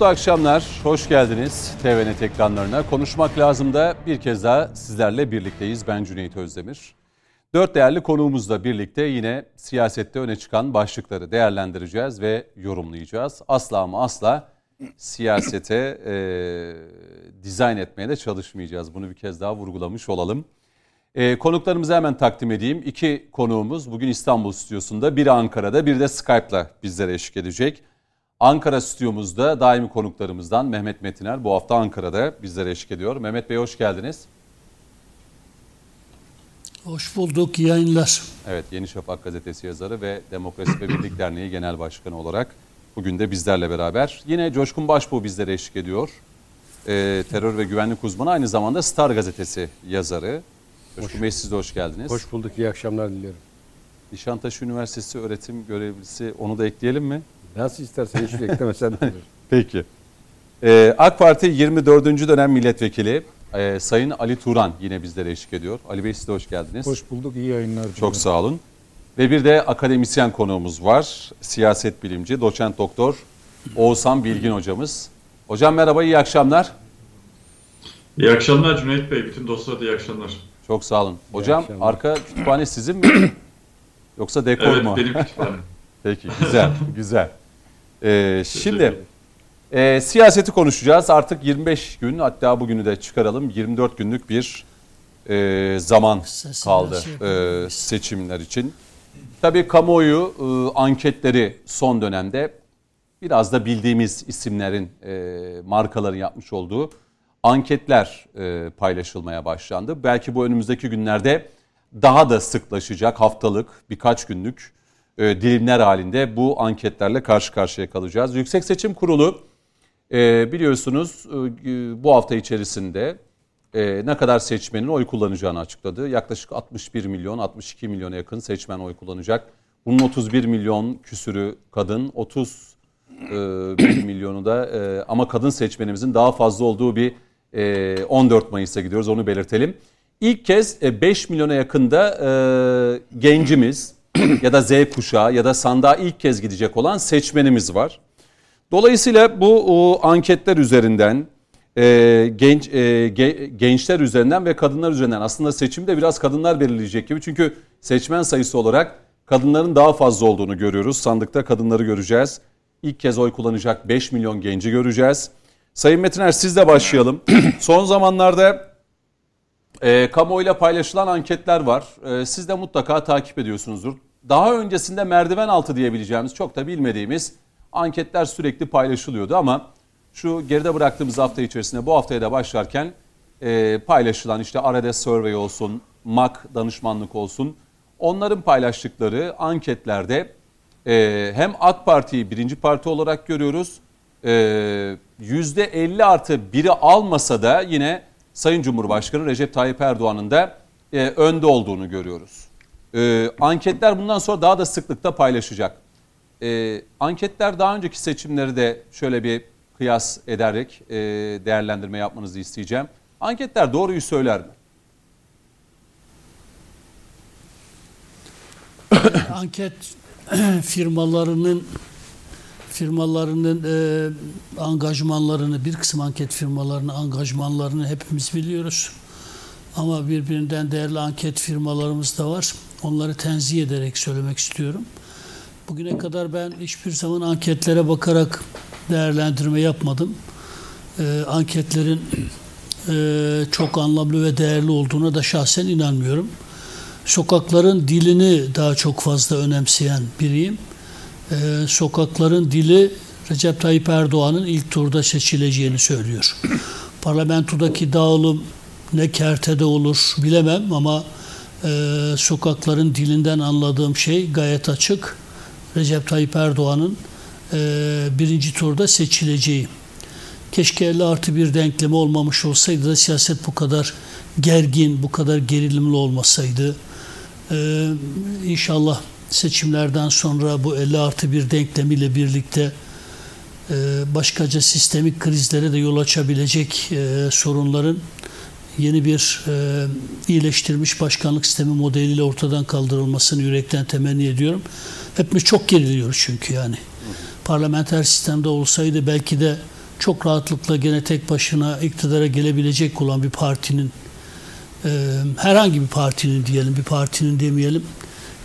Mutlu akşamlar, hoş geldiniz TVNET ekranlarına. Konuşmak Lazım'da bir kez daha sizlerle birlikteyiz. Ben Cüneyt Özdemir. Dört değerli konuğumuzla birlikte yine siyasette öne çıkan başlıkları değerlendireceğiz ve yorumlayacağız. Asla ama asla siyasete dizayn etmeye de çalışmayacağız. Bunu bir kez daha vurgulamış olalım. Konuklarımızı hemen takdim edeyim. İki konuğumuz bugün İstanbul stüdyosunda, biri Ankara'da, biri de Skype'la bizlere eşlik edecek. Ankara stüdyomuzda daimi konuklarımızdan Mehmet Metiner bu hafta Ankara'da bizlere eşlik ediyor. Mehmet Bey hoş geldiniz. Hoş bulduk, iyi yayınlar. Evet, Yeni Şafak gazetesi yazarı ve Demokrasi ve Birlik Derneği Genel Başkanı olarak bugün de bizlerle beraber. Yine Coşkun Başbuğ bizlere eşlik ediyor. Terör ve güvenlik uzmanı, aynı zamanda Star gazetesi yazarı. Coşkun Bey siz de hoş geldiniz. Hoş bulduk, iyi akşamlar diliyorum. Nişantaşı Üniversitesi öğretim görevlisi, onu da ekleyelim mi? Nasıl istersen hiç eklemesen. Peki. AK Parti 24. dönem milletvekili Sayın Ali Turan yine bizlere eşlik ediyor. Ali Bey siz de hoş geldiniz. Hoş bulduk, iyi yayınlar. Çok sağ olun. Ve bir de akademisyen konuğumuz var. Siyaset bilimci, doçent doktor Oğuzhan Bilgin hocamız. Hocam merhaba, iyi akşamlar. İyi akşamlar Cüneyt Bey, bütün dostlara da iyi akşamlar. Çok sağ olun. Hocam arka kütüphane sizin mi? Yoksa dekor mu? Evet, benim kütüphane. Peki, güzel, güzel. Şimdi siyaseti konuşacağız. Artık 25 gün, hatta bugünü de çıkaralım. 24 günlük bir zaman kaldı seçimler için. Tabii kamuoyu anketleri son dönemde biraz da bildiğimiz isimlerin, markaların yapmış olduğu anketler paylaşılmaya başlandı. Belki bu önümüzdeki günlerde daha da sıklaşacak, haftalık, birkaç günlük dilimler halinde bu anketlerle karşı karşıya kalacağız. Yüksek Seçim Kurulu biliyorsunuz bu hafta içerisinde ne kadar seçmenin oy kullanacağını açıkladı. Yaklaşık 61 milyon, 62 milyona yakın seçmen oy kullanacak. Bunun 31 milyon küsürü kadın, 31 milyonu da ama kadın seçmenimizin daha fazla olduğu bir 14 Mayıs'a gidiyoruz, onu belirtelim. İlk kez 5 milyona yakında gencimiz ya da Z kuşağı ya da sandığa ilk kez gidecek olan seçmenimiz var. Dolayısıyla bu anketler üzerinden, gençler üzerinden ve kadınlar üzerinden aslında seçimi de biraz kadınlar belirleyecek gibi. Çünkü seçmen sayısı olarak kadınların daha fazla olduğunu görüyoruz. Sandıkta kadınları göreceğiz. İlk kez oy kullanacak 5 milyon genci göreceğiz. Sayın Metiner sizle başlayalım. Son zamanlarda kamuoyuyla paylaşılan anketler var. Siz de mutlaka takip ediyorsunuzdur. Daha öncesinde merdiven altı diyebileceğimiz, çok da bilmediğimiz anketler sürekli paylaşılıyordu ama şu geride bıraktığımız hafta içerisinde, bu haftaya da başlarken paylaşılan işte Arades Survey olsun, MAK danışmanlık olsun, onların paylaştıkları anketlerde hem AK Parti'yi birinci parti olarak görüyoruz, %50+1'i almasa da yine Sayın Cumhurbaşkanı Recep Tayyip Erdoğan'ın da önde olduğunu görüyoruz. Anketler bundan sonra daha da sıklıkta paylaşacak. Anketler daha önceki seçimleri de şöyle bir kıyas ederek değerlendirme yapmanızı isteyeceğim. Anketler doğruyu söyler mi? Anket firmalarının angajmanlarını, bir kısım anket firmalarının angajmanlarını hepimiz biliyoruz. Ama birbirinden değerli anket firmalarımız da var. Onları tenzih ederek söylemek istiyorum. Bugüne kadar ben hiçbir zaman anketlere bakarak değerlendirme yapmadım. Anketlerin çok anlamlı ve değerli olduğuna da şahsen inanmıyorum. Sokakların dilini daha çok fazla önemseyen biriyim. Sokakların dili Recep Tayyip Erdoğan'ın ilk turda seçileceğini söylüyor. Parlamentodaki dağılım ne kertede olur bilemem ama sokakların dilinden anladığım şey gayet açık. Recep Tayyip Erdoğan'ın birinci turda seçileceği. Keşke 50+1 denklemi olmamış olsaydı da siyaset bu kadar gergin, bu kadar gerilimli olmasaydı. İnşallah seçimlerden sonra bu 50+1 denklemiyle birlikte başkaca sistemik krizlere de yol açabilecek sorunların yeni bir iyileştirilmiş başkanlık sistemi modeliyle ortadan kaldırılmasını yürekten temenni ediyorum. Hepimiz çok geriliyoruz çünkü yani. Parlamenter sistemde olsaydı belki de çok rahatlıkla gene tek başına iktidara gelebilecek olan bir partinin, herhangi bir partinin diyelim, bir partinin demeyelim,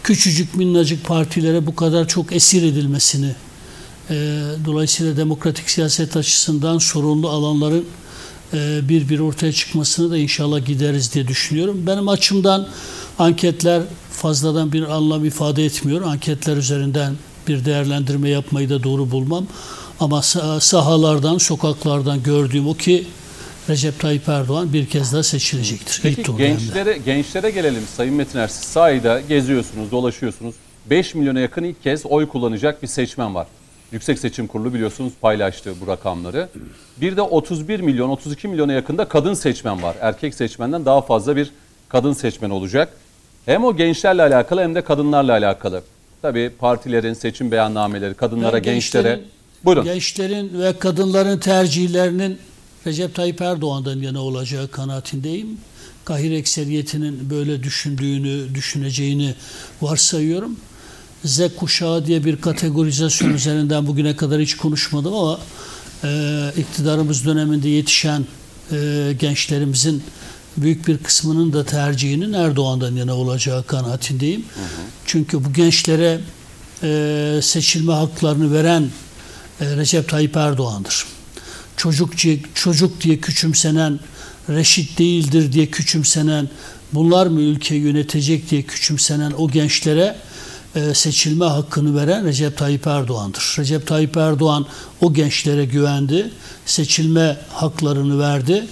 küçücük minnacık partilere bu kadar çok esir edilmesini, dolayısıyla demokratik siyaset açısından sorunlu alanların bir bir ortaya çıkmasını da inşallah gideriz diye düşünüyorum. Benim açımdan anketler fazladan bir anlam ifade etmiyor. Anketler üzerinden bir değerlendirme yapmayı da doğru bulmam. Ama sahalardan, sokaklardan gördüğüm o ki Recep Tayyip Erdoğan bir kez daha seçilecektir. Peki gençlere gelelim Sayın Metiner. Siz sahada geziyorsunuz, dolaşıyorsunuz. 5 milyona yakın ilk kez oy kullanacak bir seçmen var. Yüksek Seçim Kurulu biliyorsunuz paylaştı bu rakamları. Bir de 31 milyon, 32 milyona yakında kadın seçmen var. Erkek seçmenden daha fazla bir kadın seçmen olacak. Hem o gençlerle alakalı hem de kadınlarla alakalı. Tabii partilerin seçim beyannameleri kadınlara, gençlere... Buyurun. Gençlerin ve kadınların tercihlerinin Recep Tayyip Erdoğan'dan yana olacağı kanaatindeyim. Kahir ekseriyetinin böyle düşündüğünü, düşüneceğini varsayıyorum. Z kuşağı diye bir kategorizasyon üzerinden bugüne kadar hiç konuşmadım ama iktidarımız döneminde yetişen gençlerimizin büyük bir kısmının da tercihinin Erdoğan'dan yana olacağı kanaatindeyim. Hı hı. Çünkü bu gençlere seçilme haklarını veren Recep Tayyip Erdoğan'dır. Çocuk diye küçümsenen, reşit değildir diye küçümsenen, bunlar mı ülkeyi yönetecek diye küçümsenen o gençlere seçilme hakkını veren Recep Tayyip Erdoğan'dır. Recep Tayyip Erdoğan o gençlere güvendi, seçilme haklarını verdi.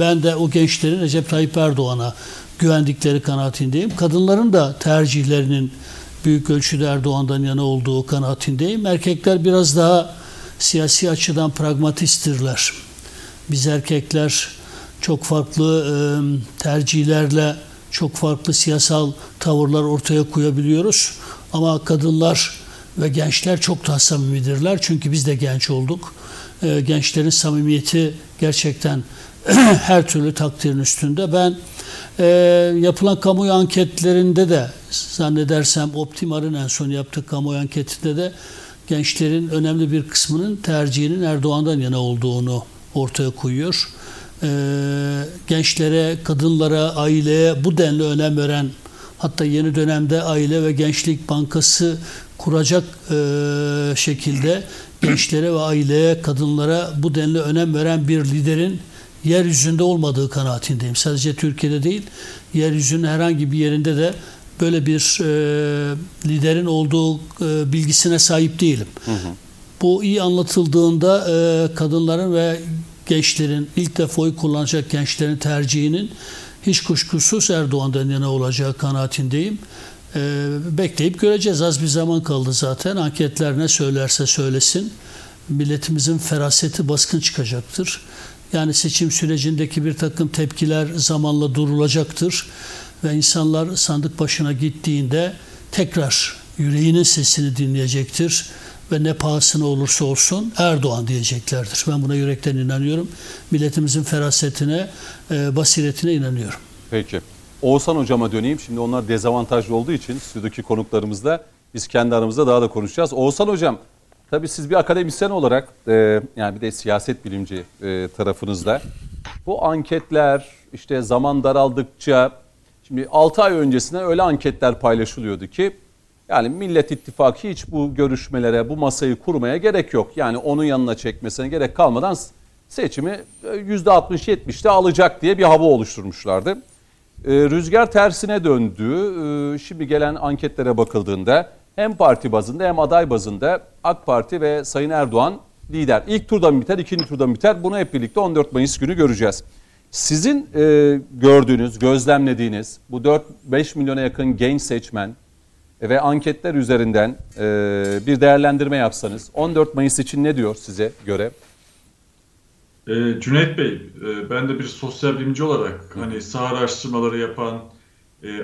Ben de o gençlerin Recep Tayyip Erdoğan'a güvendikleri kanaatindeyim. Kadınların da tercihlerinin büyük ölçüde Erdoğan'dan yana olduğu kanaatindeyim. Erkekler biraz daha siyasi açıdan pragmatisttirler. Biz erkekler çok farklı tercihlerle çok farklı siyasal tavırlar ortaya koyabiliyoruz. Ama kadınlar ve gençler çok daha samimidirler. Çünkü biz de genç olduk. Gençlerin samimiyeti gerçekten her türlü takdirin üstünde. Ben yapılan kamuoyu anketlerinde de zannedersem Optimar'ın en son yaptığı kamuoyu anketinde de gençlerin önemli bir kısmının tercihinin Erdoğan'dan yana olduğunu ortaya koyuyor. Gençlere, kadınlara, aileye bu denli önem veren, hatta yeni dönemde Aile ve Gençlik Bankası kuracak şekilde gençlere ve aileye, kadınlara bu denli önem veren bir liderin yeryüzünde olmadığı kanaatindeyim. Sadece Türkiye'de değil, yeryüzünün herhangi bir yerinde de böyle bir liderin olduğu bilgisine sahip değilim. Hı hı. Bu iyi anlatıldığında kadınların ve gençlerin, ilk defa oy kullanacak gençlerin tercihinin hiç kuşkusuz Erdoğan'dan yana olacağı kanaatindeyim. Bekleyip göreceğiz. Az bir zaman kaldı zaten. Anketler ne söylerse söylesin. Milletimizin feraseti baskın çıkacaktır. Yani seçim sürecindeki bir takım tepkiler zamanla durulacaktır. Ve insanlar sandık başına gittiğinde tekrar yüreğinin sesini dinleyecektir. Ve ne pahasına olursa olsun Erdoğan diyeceklerdir. Ben buna yürekten inanıyorum. Milletimizin ferasetine, basiretine inanıyorum. Peki. Oğuzhan Hocam'a döneyim. Şimdi onlar dezavantajlı olduğu için stüdyodaki konuklarımızla biz kendi aramızda daha da konuşacağız. Oğuzhan Hocam, tabii siz bir akademisyen olarak yani bir de siyaset bilimci tarafınızda bu anketler işte zaman daraldıkça, şimdi 6 ay öncesine öyle anketler paylaşılıyordu ki yani Millet İttifakı hiç bu görüşmelere, bu masayı kurmaya gerek yok. Yani onun yanına çekmesine gerek kalmadan seçimi %60-70'de alacak diye bir hava oluşturmuşlardı. Rüzgar tersine döndü. Şimdi gelen anketlere bakıldığında hem parti bazında hem aday bazında AK Parti ve Sayın Erdoğan lider. İlk turda mı biter, ikinci turda mı biter? Bunu hep birlikte 14 Mayıs günü göreceğiz. Sizin gördüğünüz, gözlemlediğiniz bu 4-5 milyona yakın genç seçmen ve anketler üzerinden bir değerlendirme yapsanız 14 Mayıs için ne diyor size göre? Cüneyt Bey, ben de bir sosyal bilimci olarak hani saha araştırmaları yapan,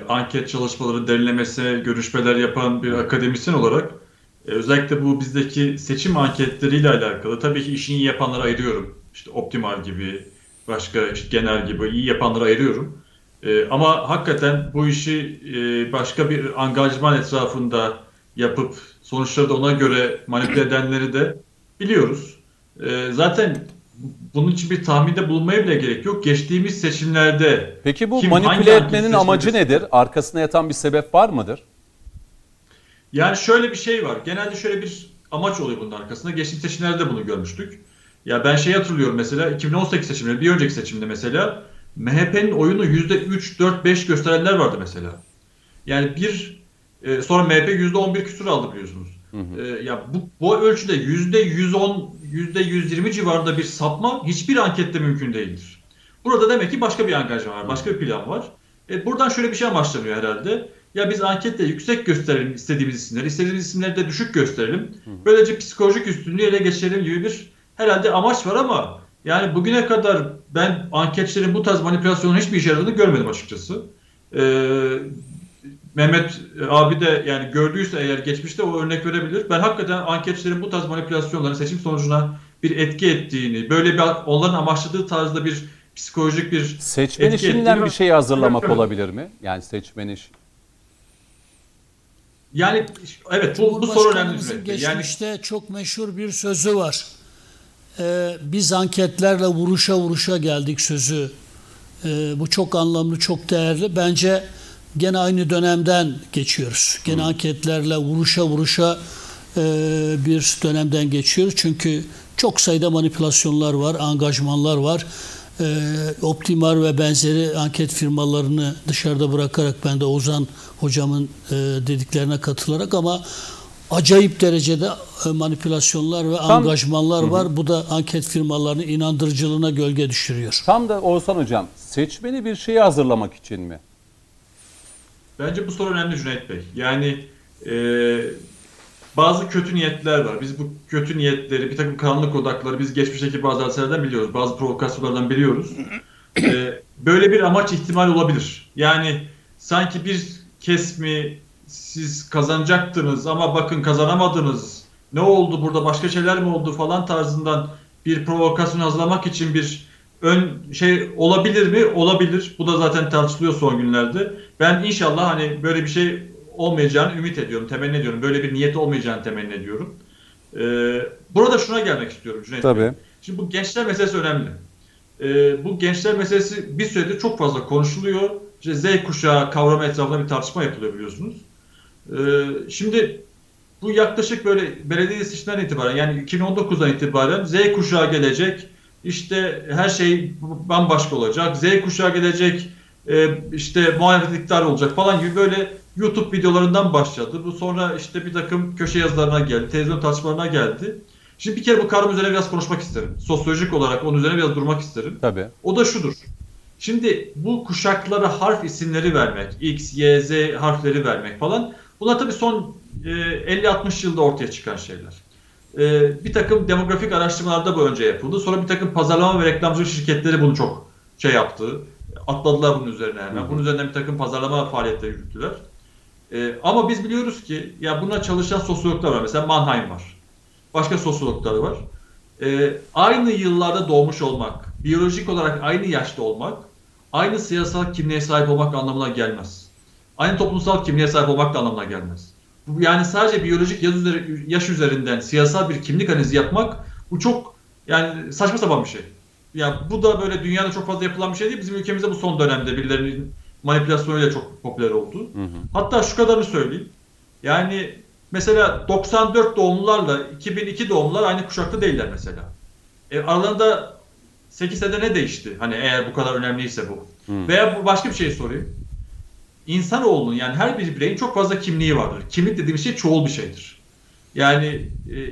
anket çalışmaları derinlemesine görüşmeler yapan bir akademisyen olarak özellikle bu bizdeki seçim anketleriyle alakalı tabii ki işini iyi yapanları ayırıyorum. İşte Optimal gibi, başka işte Genel gibi iyi yapanları ayırıyorum. Ama hakikaten bu işi başka bir angajman etrafında yapıp sonuçları da ona göre manipüle edenleri de biliyoruz. Zaten bunun için bir tahminde bulunmaya bile gerek yok. Geçtiğimiz seçimlerde... Peki bu manipüle etmenin amacı nedir? Arkasına yatan bir sebep var mıdır? Yani şöyle bir şey var. Genelde şöyle bir amaç oluyor bunun arkasında. Geçtiğimiz seçimlerde bunu görmüştük. Ya ben hatırlıyorum mesela 2018 seçimleri, bir önceki seçimde mesela MHP'nin oyunu %3, 4, 5 gösterenler vardı mesela. Yani sonra MHP %11 küsur aldı biliyorsunuz. Ya bu ölçüde %110, %120 civarında bir sapma hiçbir ankette mümkün değildir. Burada demek ki başka bir angajman var, başka bir plan var. Buradan şöyle bir şey amaçlanıyor herhalde. Ya biz ankette yüksek gösterelim istediğimiz isimleri de düşük gösterelim. Böylece psikolojik üstünlüğü ele geçirelim gibi bir herhalde amaç var ama yani bugüne kadar ben anketçilerin bu tarz manipülasyonun hiçbir işe yaradığını görmedim açıkçası. Mehmet abi de yani gördüyse eğer geçmişte o örnek verebilir. Ben hakikaten anketçilerin bu tarz manipülasyonların seçim sonucuna bir etki ettiğini, böyle bir onların amaçladığı tarzda bir psikolojik bir seçmeni şimdiden bir şey hazırlamak olabilir mi? Yani seçmeni yani evet bu soru önemli. Geçmişte yani... çok meşhur bir sözü var. Biz anketlerle vuruşa geldik sözü. Bu çok anlamlı, çok değerli. Bence gene aynı dönemden geçiyoruz. Gene anketlerle vuruşa bir dönemden geçiyoruz. Çünkü çok sayıda manipülasyonlar var, angajmanlar var. Optimar ve benzeri anket firmalarını dışarıda bırakarak ben de Oğuzhan hocamın dediklerine katılarak ama acayip derecede manipülasyonlar ve angajmanlar var. Bu da anket firmalarının inandırıcılığına gölge düşürüyor. Tam da Oğuzhan hocam, seçmeni bir şeye hazırlamak için mi? Bence bu soru önemli Cüneyt Bey. Yani bazı kötü niyetler var. Biz bu kötü niyetleri, bir takım karanlık odakları biz geçmişteki bazı hadiselerden biliyoruz. Bazı provokasyonlardan biliyoruz. Böyle bir amaç ihtimali olabilir. Yani sanki bir kesimi siz kazanacaktınız ama bakın kazanamadınız. Ne oldu burada, başka şeyler mi oldu falan tarzından bir provokasyon hazırlamak için bir ön şey olabilir mi? Olabilir. Bu da zaten tartışılıyor son günlerde. Ben inşallah hani böyle bir şey olmayacağını ümit ediyorum, temenni ediyorum. Böyle bir niyet olmayacağını temenni ediyorum. Burada şuna gelmek istiyorum Cüneyt Tabii. Bey. Şimdi bu gençler meselesi önemli. Bu gençler meselesi bir süredir çok fazla konuşuluyor. İşte Z kuşağı kavramı etrafında bir tartışma yapılıyor biliyorsunuz. Şimdi bu yaklaşık böyle belediye seçimlerinden itibaren yani 2019'dan itibaren Z kuşağı gelecek. İşte her şey bambaşka olacak. Z kuşağı gelecek. İşte muhalefet iktidarı olacak falan gibi böyle YouTube videolarından başladı. Bu sonra işte bir takım köşe yazılarına geldi. Televizyon tartışmalarına geldi. Şimdi bir kere bu kavram üzerine biraz konuşmak isterim. Sosyolojik olarak onun üzerine biraz durmak isterim. Tabii. O da şudur. Şimdi bu kuşaklara harf isimleri vermek, X, Y, Z harfleri vermek falan. Bunlar tabii son 50-60 yılda ortaya çıkan şeyler. Bir takım demografik araştırmalarda bu önce yapıldı. Sonra bir takım pazarlama ve reklamcılık şirketleri bunu çok yaptı. Atladılar bunun üzerine hemen. Bunun üzerine bir takım pazarlama faaliyetleri yürüttüler. Ama biz biliyoruz ki ya buna çalışan sosyologlar var. Mesela Mannheim var. Başka sosyologlar var. Aynı yıllarda doğmuş olmak, biyolojik olarak aynı yaşta olmak, aynı siyasal kimliğe sahip olmak anlamına gelmez. Aynı toplumsal kimliğe sahip olmak da anlamına gelmez. Yani sadece biyolojik yaş üzerinden siyasal bir kimlik analizi yapmak bu çok yani saçma sapan bir şey. Yani bu da böyle dünyada çok fazla yapılan bir şey değil. Bizim ülkemizde bu son dönemde birilerinin manipülasyonuyla çok popüler oldu. Hatta şu kadarını söyleyeyim. Yani mesela 94 doğumlularla 2002 doğumlular aynı kuşakta değiller mesela. Aralarında 8 sene ne değişti? Hani eğer bu kadar önemliyse bu. Veya bu başka bir şey sorayım. İnsanoğlunun yani her bir bireyin çok fazla kimliği vardır. Kimlik dediğimiz şey çoğul bir şeydir. Yani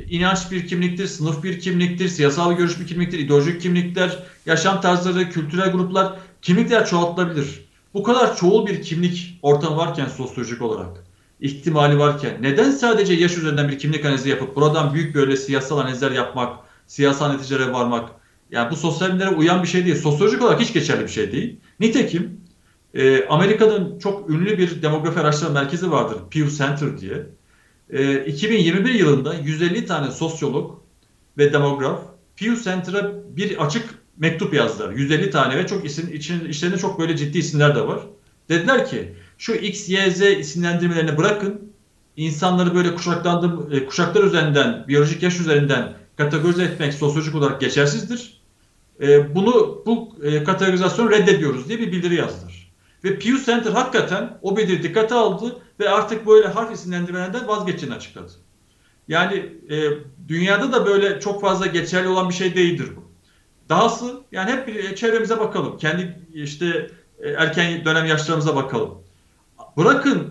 inanç bir kimliktir, sınıf bir kimliktir, siyasal görüş bir kimliktir, ideolojik kimlikler, yaşam tarzları, kültürel gruplar, kimlikler çoğaltılabilir. Bu kadar çoğul bir kimlik ortamı varken sosyolojik olarak, ihtimali varken neden sadece yaş üzerinden bir kimlik analizi yapıp buradan büyük böyle siyasal analizler yapmak, siyasal neticelere varmak, yani bu sosyal bilimlere uyan bir şey değil. Sosyolojik olarak hiç geçerli bir şey değil. Nitekim Amerika'nın çok ünlü bir demografi araştırma merkezi vardır, Pew Center diye. 2021 yılında 150 tane sosyolog ve demograf Pew Center'a bir açık mektup yazdılar. 150 tane ve çok isim, içlerinde çok böyle ciddi isimler de var. Dediler ki şu X, Y, Z isimlendirmelerini bırakın. İnsanları böyle kuşaklar üzerinden, biyolojik yaş üzerinden kategorize etmek sosyolojik olarak geçersizdir. Bu kategorizasyonu reddediyoruz diye bir bildiri yazdılar. Ve Pew Center hakikaten o bildiri dikkate aldı ve artık böyle harf isimlendirmelerden vazgeçeceğini açıkladı. Yani dünyada da böyle çok fazla geçerli olan bir şey değildir bu. Dahası yani hep çevremize bakalım. Kendi erken dönem yaşlarımıza bakalım. Bırakın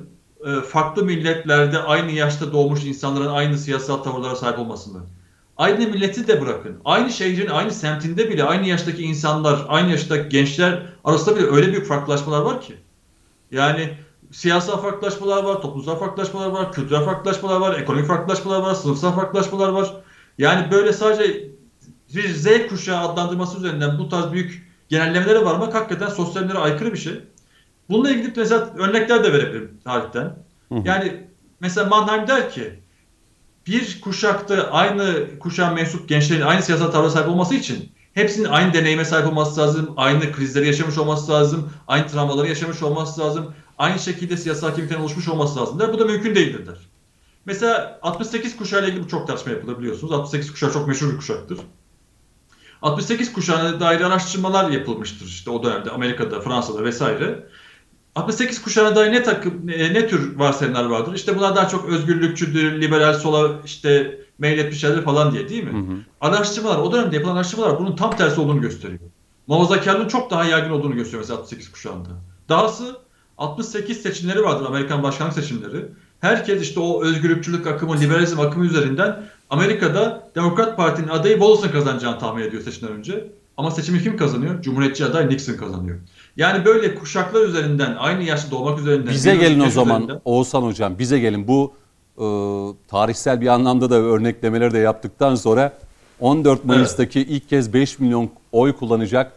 farklı milletlerde aynı yaşta doğmuş insanların aynı siyasal tavırlara sahip olmasını. Aynı milleti de bırakın. Aynı şehrin, aynı semtinde bile aynı yaştaki insanlar, aynı yaştaki gençler arasında bile öyle büyük farklılaşmalar var ki. Yani siyasal farklılaşmalar var, toplumsal farklılaşmalar var, kültürel farklılaşmalar var, ekonomik farklılaşmalar var, sınıfsal farklılaşmalar var. Yani böyle sadece bir Z kuşağı adlandırması üzerinden bu tarz büyük genellemelere varmak hakikaten sosyallere aykırı bir şey. Bununla ilgili mesela örnekler de verebilirim tarihten. Yani mesela Mannheim der ki bir kuşakta aynı kuşağa mensup gençlerin aynı siyasal tavra sahip olması için hepsinin aynı deneyime sahip olması lazım, aynı krizleri yaşamış olması lazım, aynı travmaları yaşamış olması lazım, aynı şekilde siyasal kimlikten oluşmuş olması lazım der. Bu da mümkün değildir der. Mesela 68 kuşağıyla ilgili bu çok tartışma yapılır biliyorsunuz. 68 kuşağı çok meşhur bir kuşaktır. 68 kuşağına dair araştırmalar yapılmıştır işte o dönemde Amerika'da, Fransa'da vesaire. 68 kuşağına dair ne tür varsayımlar vardır? İşte bunlar daha çok özgürlükçüdür, liberal sola işte meyletmişlerdir falan diye değil mi? Hı hı. Araştırmalar, o dönemde yapılan araştırmalar bunun tam tersi olduğunu gösteriyor. Muhafazakarlığın çok daha yaygın olduğunu gösteriyor mesela 68 kuşağında. Dahası 68 seçimleri vardır, Amerikan başkanlık seçimleri. Herkes işte o özgürlükçülük akımı, liberalizm akımı üzerinden Amerika'da Demokrat Parti'nin adayı Wallace'ın kazanacağını tahmin ediyor seçimden önce. Ama seçimi kim kazanıyor? Cumhuriyetçi aday Nixon kazanıyor. Yani böyle kuşaklar üzerinden, aynı yaşta doğmak üzerinden... Bize gelin o zaman üzerinden. Oğuzhan Hocam, bize gelin. Bu tarihsel bir anlamda da örneklemeleri de yaptıktan sonra 14 Mayıs'taki ilk kez 5 milyon oy kullanacak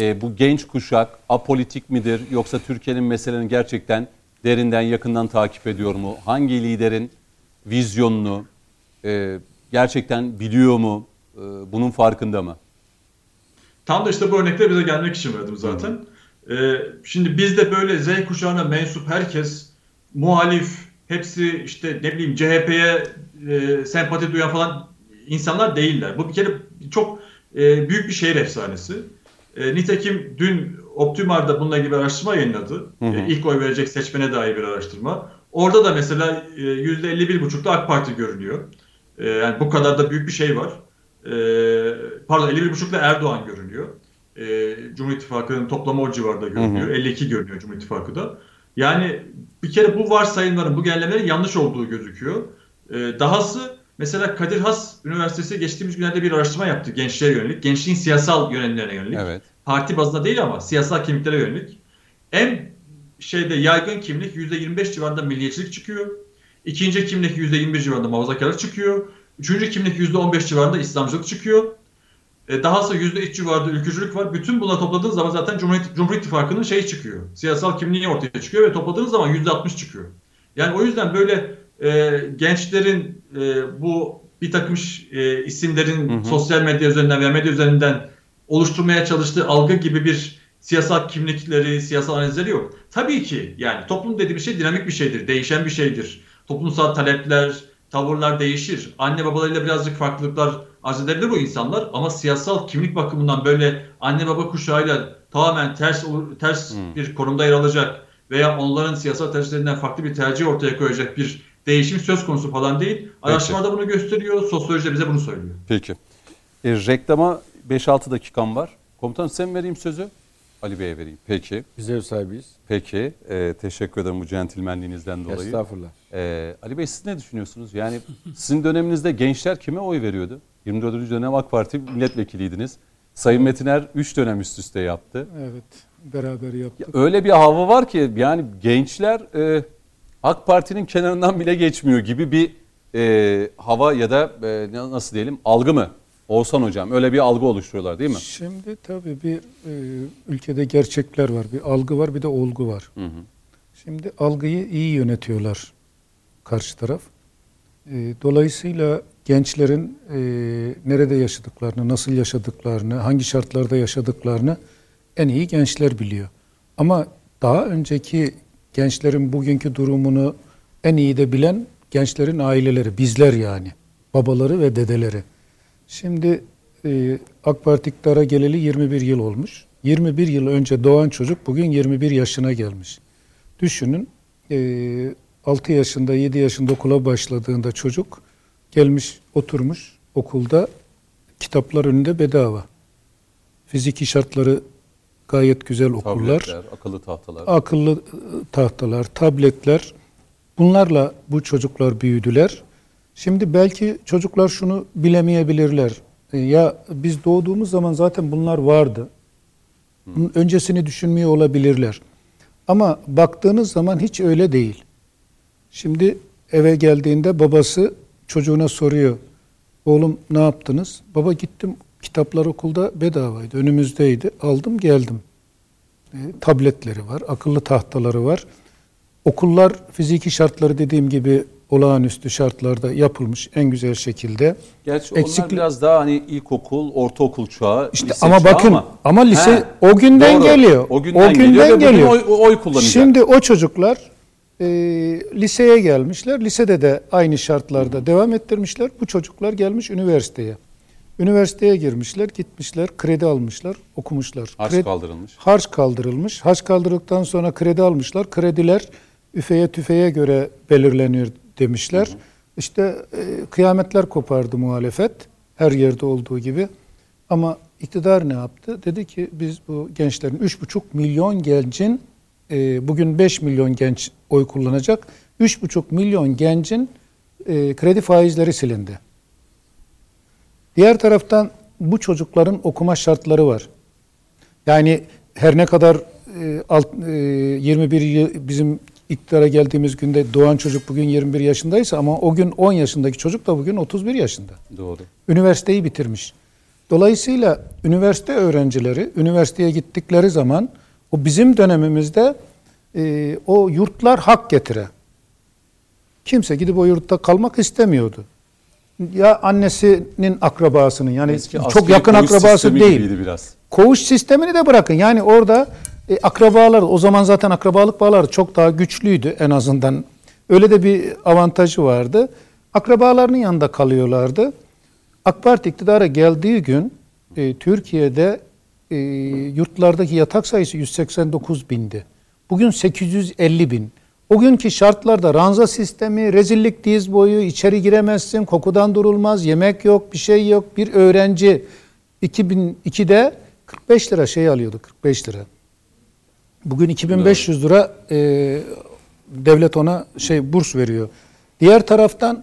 bu genç kuşak apolitik midir? Yoksa Türkiye'nin meselelerini gerçekten derinden, yakından takip ediyor mu? Hangi liderin vizyonunu gerçekten biliyor mu? Bunun farkında mı? Tam da işte bu örnekleri bize gelmek için verdim zaten. Şimdi bizde böyle Z kuşağına mensup herkes muhalif, hepsi işte ne bileyim CHP'ye sempati duyan falan insanlar değiller. Bu bir kere çok büyük bir şehir efsanesi. Nitekim dün Optimar'da bununla ilgili bir araştırma yayınladı. İlk oy verecek seçmene dair bir araştırma. Orada da mesela %51,5'da AK Parti görünüyor. Yani bu kadar da büyük bir şey var. 51,5'da Erdoğan görünüyor. Cumhur İttifakı'nın toplamı o civarda görünüyor. 52 görünüyor Cumhur İttifakı da. Yani bir kere bu varsayımların, bu genellemelerin yanlış olduğu gözüküyor. Dahası mesela Kadir Has Üniversitesi geçtiğimiz günlerde bir araştırma yaptı gençlere yönelik. Gençliğin siyasal yönelimlerine yönelik. Evet. Parti bazında değil ama siyasal kimliklere yönelik. En yaygın kimlik %25 civarında milliyetçilik çıkıyor. İkinci kimlik %21 civarında muhafazakarlık çıkıyor. Üçüncü kimlik %15 civarında İslamcılık çıkıyor. Dahası %3 civarında ülkücülük var. Bütün bunları topladığınız zaman zaten Cumhur İttifakı'nın çıkıyor. Siyasal kimliği ortaya çıkıyor ve topladığınız zaman %60 çıkıyor. Yani o yüzden böyle gençlerin bu bir takım isimlerin sosyal medya üzerinden veya medya üzerinden oluşturmaya çalıştığı algı gibi bir siyasal kimlikleri, siyasal analizleri yok. Tabii ki yani toplum dediğimiz şey dinamik bir şeydir, değişen bir şeydir. Toplumsal talepler, tavırlar değişir. Anne babalarıyla birazcık farklılıklar arz edebilir bu insanlar ama siyasal kimlik bakımından böyle anne baba kuşağıyla tamamen ters bir konumda yer alacak veya onların siyasal tercihlerinden farklı bir tercih ortaya koyacak bir değişim söz konusu falan değil. Araştırmalarda bunu gösteriyor, sosyoloji de bize bunu söylüyor. Peki. Reklama 5-6 dakikam var. Komutanım sen vereyim sözü. Ali Bey'e vereyim. Peki. Biz ev sahibiyiz. Peki. Teşekkür ederim bu centilmenliğinizden dolayı. Estağfurullah. Ali Bey siz ne düşünüyorsunuz? Yani sizin döneminizde gençler kime oy veriyordu? 24. dönem AK Parti milletvekiliydiniz. Sayın Metiner 3 dönem üst üste yaptı. Evet. Beraber yaptık. Ya öyle bir hava var ki yani gençler AK Parti'nin kenarından bile geçmiyor gibi bir hava ya da nasıl diyelim algı mı? Oğuzhan Hocam öyle bir algı oluşturuyorlar değil mi? Şimdi tabii bir ülkede gerçekler var. Bir algı var bir de olgu var. Hı hı. Şimdi algıyı iyi yönetiyorlar karşı taraf. Dolayısıyla gençlerin nerede yaşadıklarını, nasıl yaşadıklarını, hangi şartlarda yaşadıklarını en iyi gençler biliyor. Ama daha önceki gençlerin bugünkü durumunu en iyi de bilen gençlerin aileleri, bizler yani. Babaları ve dedeleri. Şimdi AK Parti iktidara geleli 21 yıl olmuş. 21 yıl önce doğan çocuk bugün 21 yaşına gelmiş. Düşünün 6 yaşında 7 yaşında okula başladığında çocuk gelmiş oturmuş okulda kitaplar önünde bedava. Fiziki şartları gayet güzel okullar. Tabletler, akıllı tahtalar, tabletler. Bunlarla bu çocuklar büyüdüler. Şimdi belki çocuklar şunu bilemeyebilirler. Ya biz doğduğumuz zaman zaten bunlar vardı. Bunun öncesini düşünmüyor olabilirler. Ama baktığınız zaman hiç öyle değil. Şimdi eve geldiğinde babası çocuğuna soruyor. Oğlum ne yaptınız? Baba gittim. Kitaplar okulda bedavaydı. Önümüzdeydi. Aldım geldim. Tabletleri var. Akıllı tahtaları var. Okullar fiziki şartları dediğim gibi olağanüstü şartlarda yapılmış en güzel şekilde. Gerçi onlar biraz daha hani ilkokul, ortaokul çağı, işte lise ama çağı bakın, ama lise o günden geliyor. O günden geliyor. Oy kullanacak. Şimdi o çocuklar liseye gelmişler. Lisede de aynı şartlarda devam ettirmişler. Bu çocuklar gelmiş üniversiteye. Üniversiteye girmişler, gitmişler, kredi almışlar, okumuşlar. Harç kaldırılmış. Harç kaldırıldıktan sonra kredi almışlar. Krediler üfeye tüfeğe göre belirlenir demişler. Hı hı. İşte kıyametler kopardı muhalefet. Her yerde olduğu gibi. Ama iktidar ne yaptı? Dedi ki biz bu gençlerin 3,5 milyon gencin bugün 5 milyon genç oy kullanacak. 3,5 milyon gencin kredi faizleri silindi. Diğer taraftan bu çocukların okuma şartları var. Yani her ne kadar 21 yıl bizim iktidara geldiğimiz günde doğan çocuk bugün 21 yaşındaysa ama o gün 10 yaşındaki çocuk da bugün 31 yaşında. Doğru. Üniversiteyi bitirmiş. Dolayısıyla üniversite öğrencileri üniversiteye gittikleri zaman o bizim dönemimizde o yurtlar hak getire. Kimse gidip o yurtta kalmak istemiyordu. Ya annesinin akrabasının yani eski çok yakın akrabası değil. Koğuş sistemini de bırakın. Yani orada akrabalar o zaman zaten akrabalık bağları çok daha güçlüydü en azından. Öyle de bir avantajı vardı. Akrabalarının yanında kalıyorlardı. AK Parti iktidara geldiği gün Türkiye'de yurtlardaki yatak sayısı 189 bindi. Bugün 850 bin. O günkü şartlarda ranza sistemi, rezillik diz boyu, içeri giremezsin, kokudan durulmaz, yemek yok, bir şey yok. Bir öğrenci 2002'de 45 lira şey alıyordu, 45 lira. Bugün 2500 lira devlet ona burs veriyor. Diğer taraftan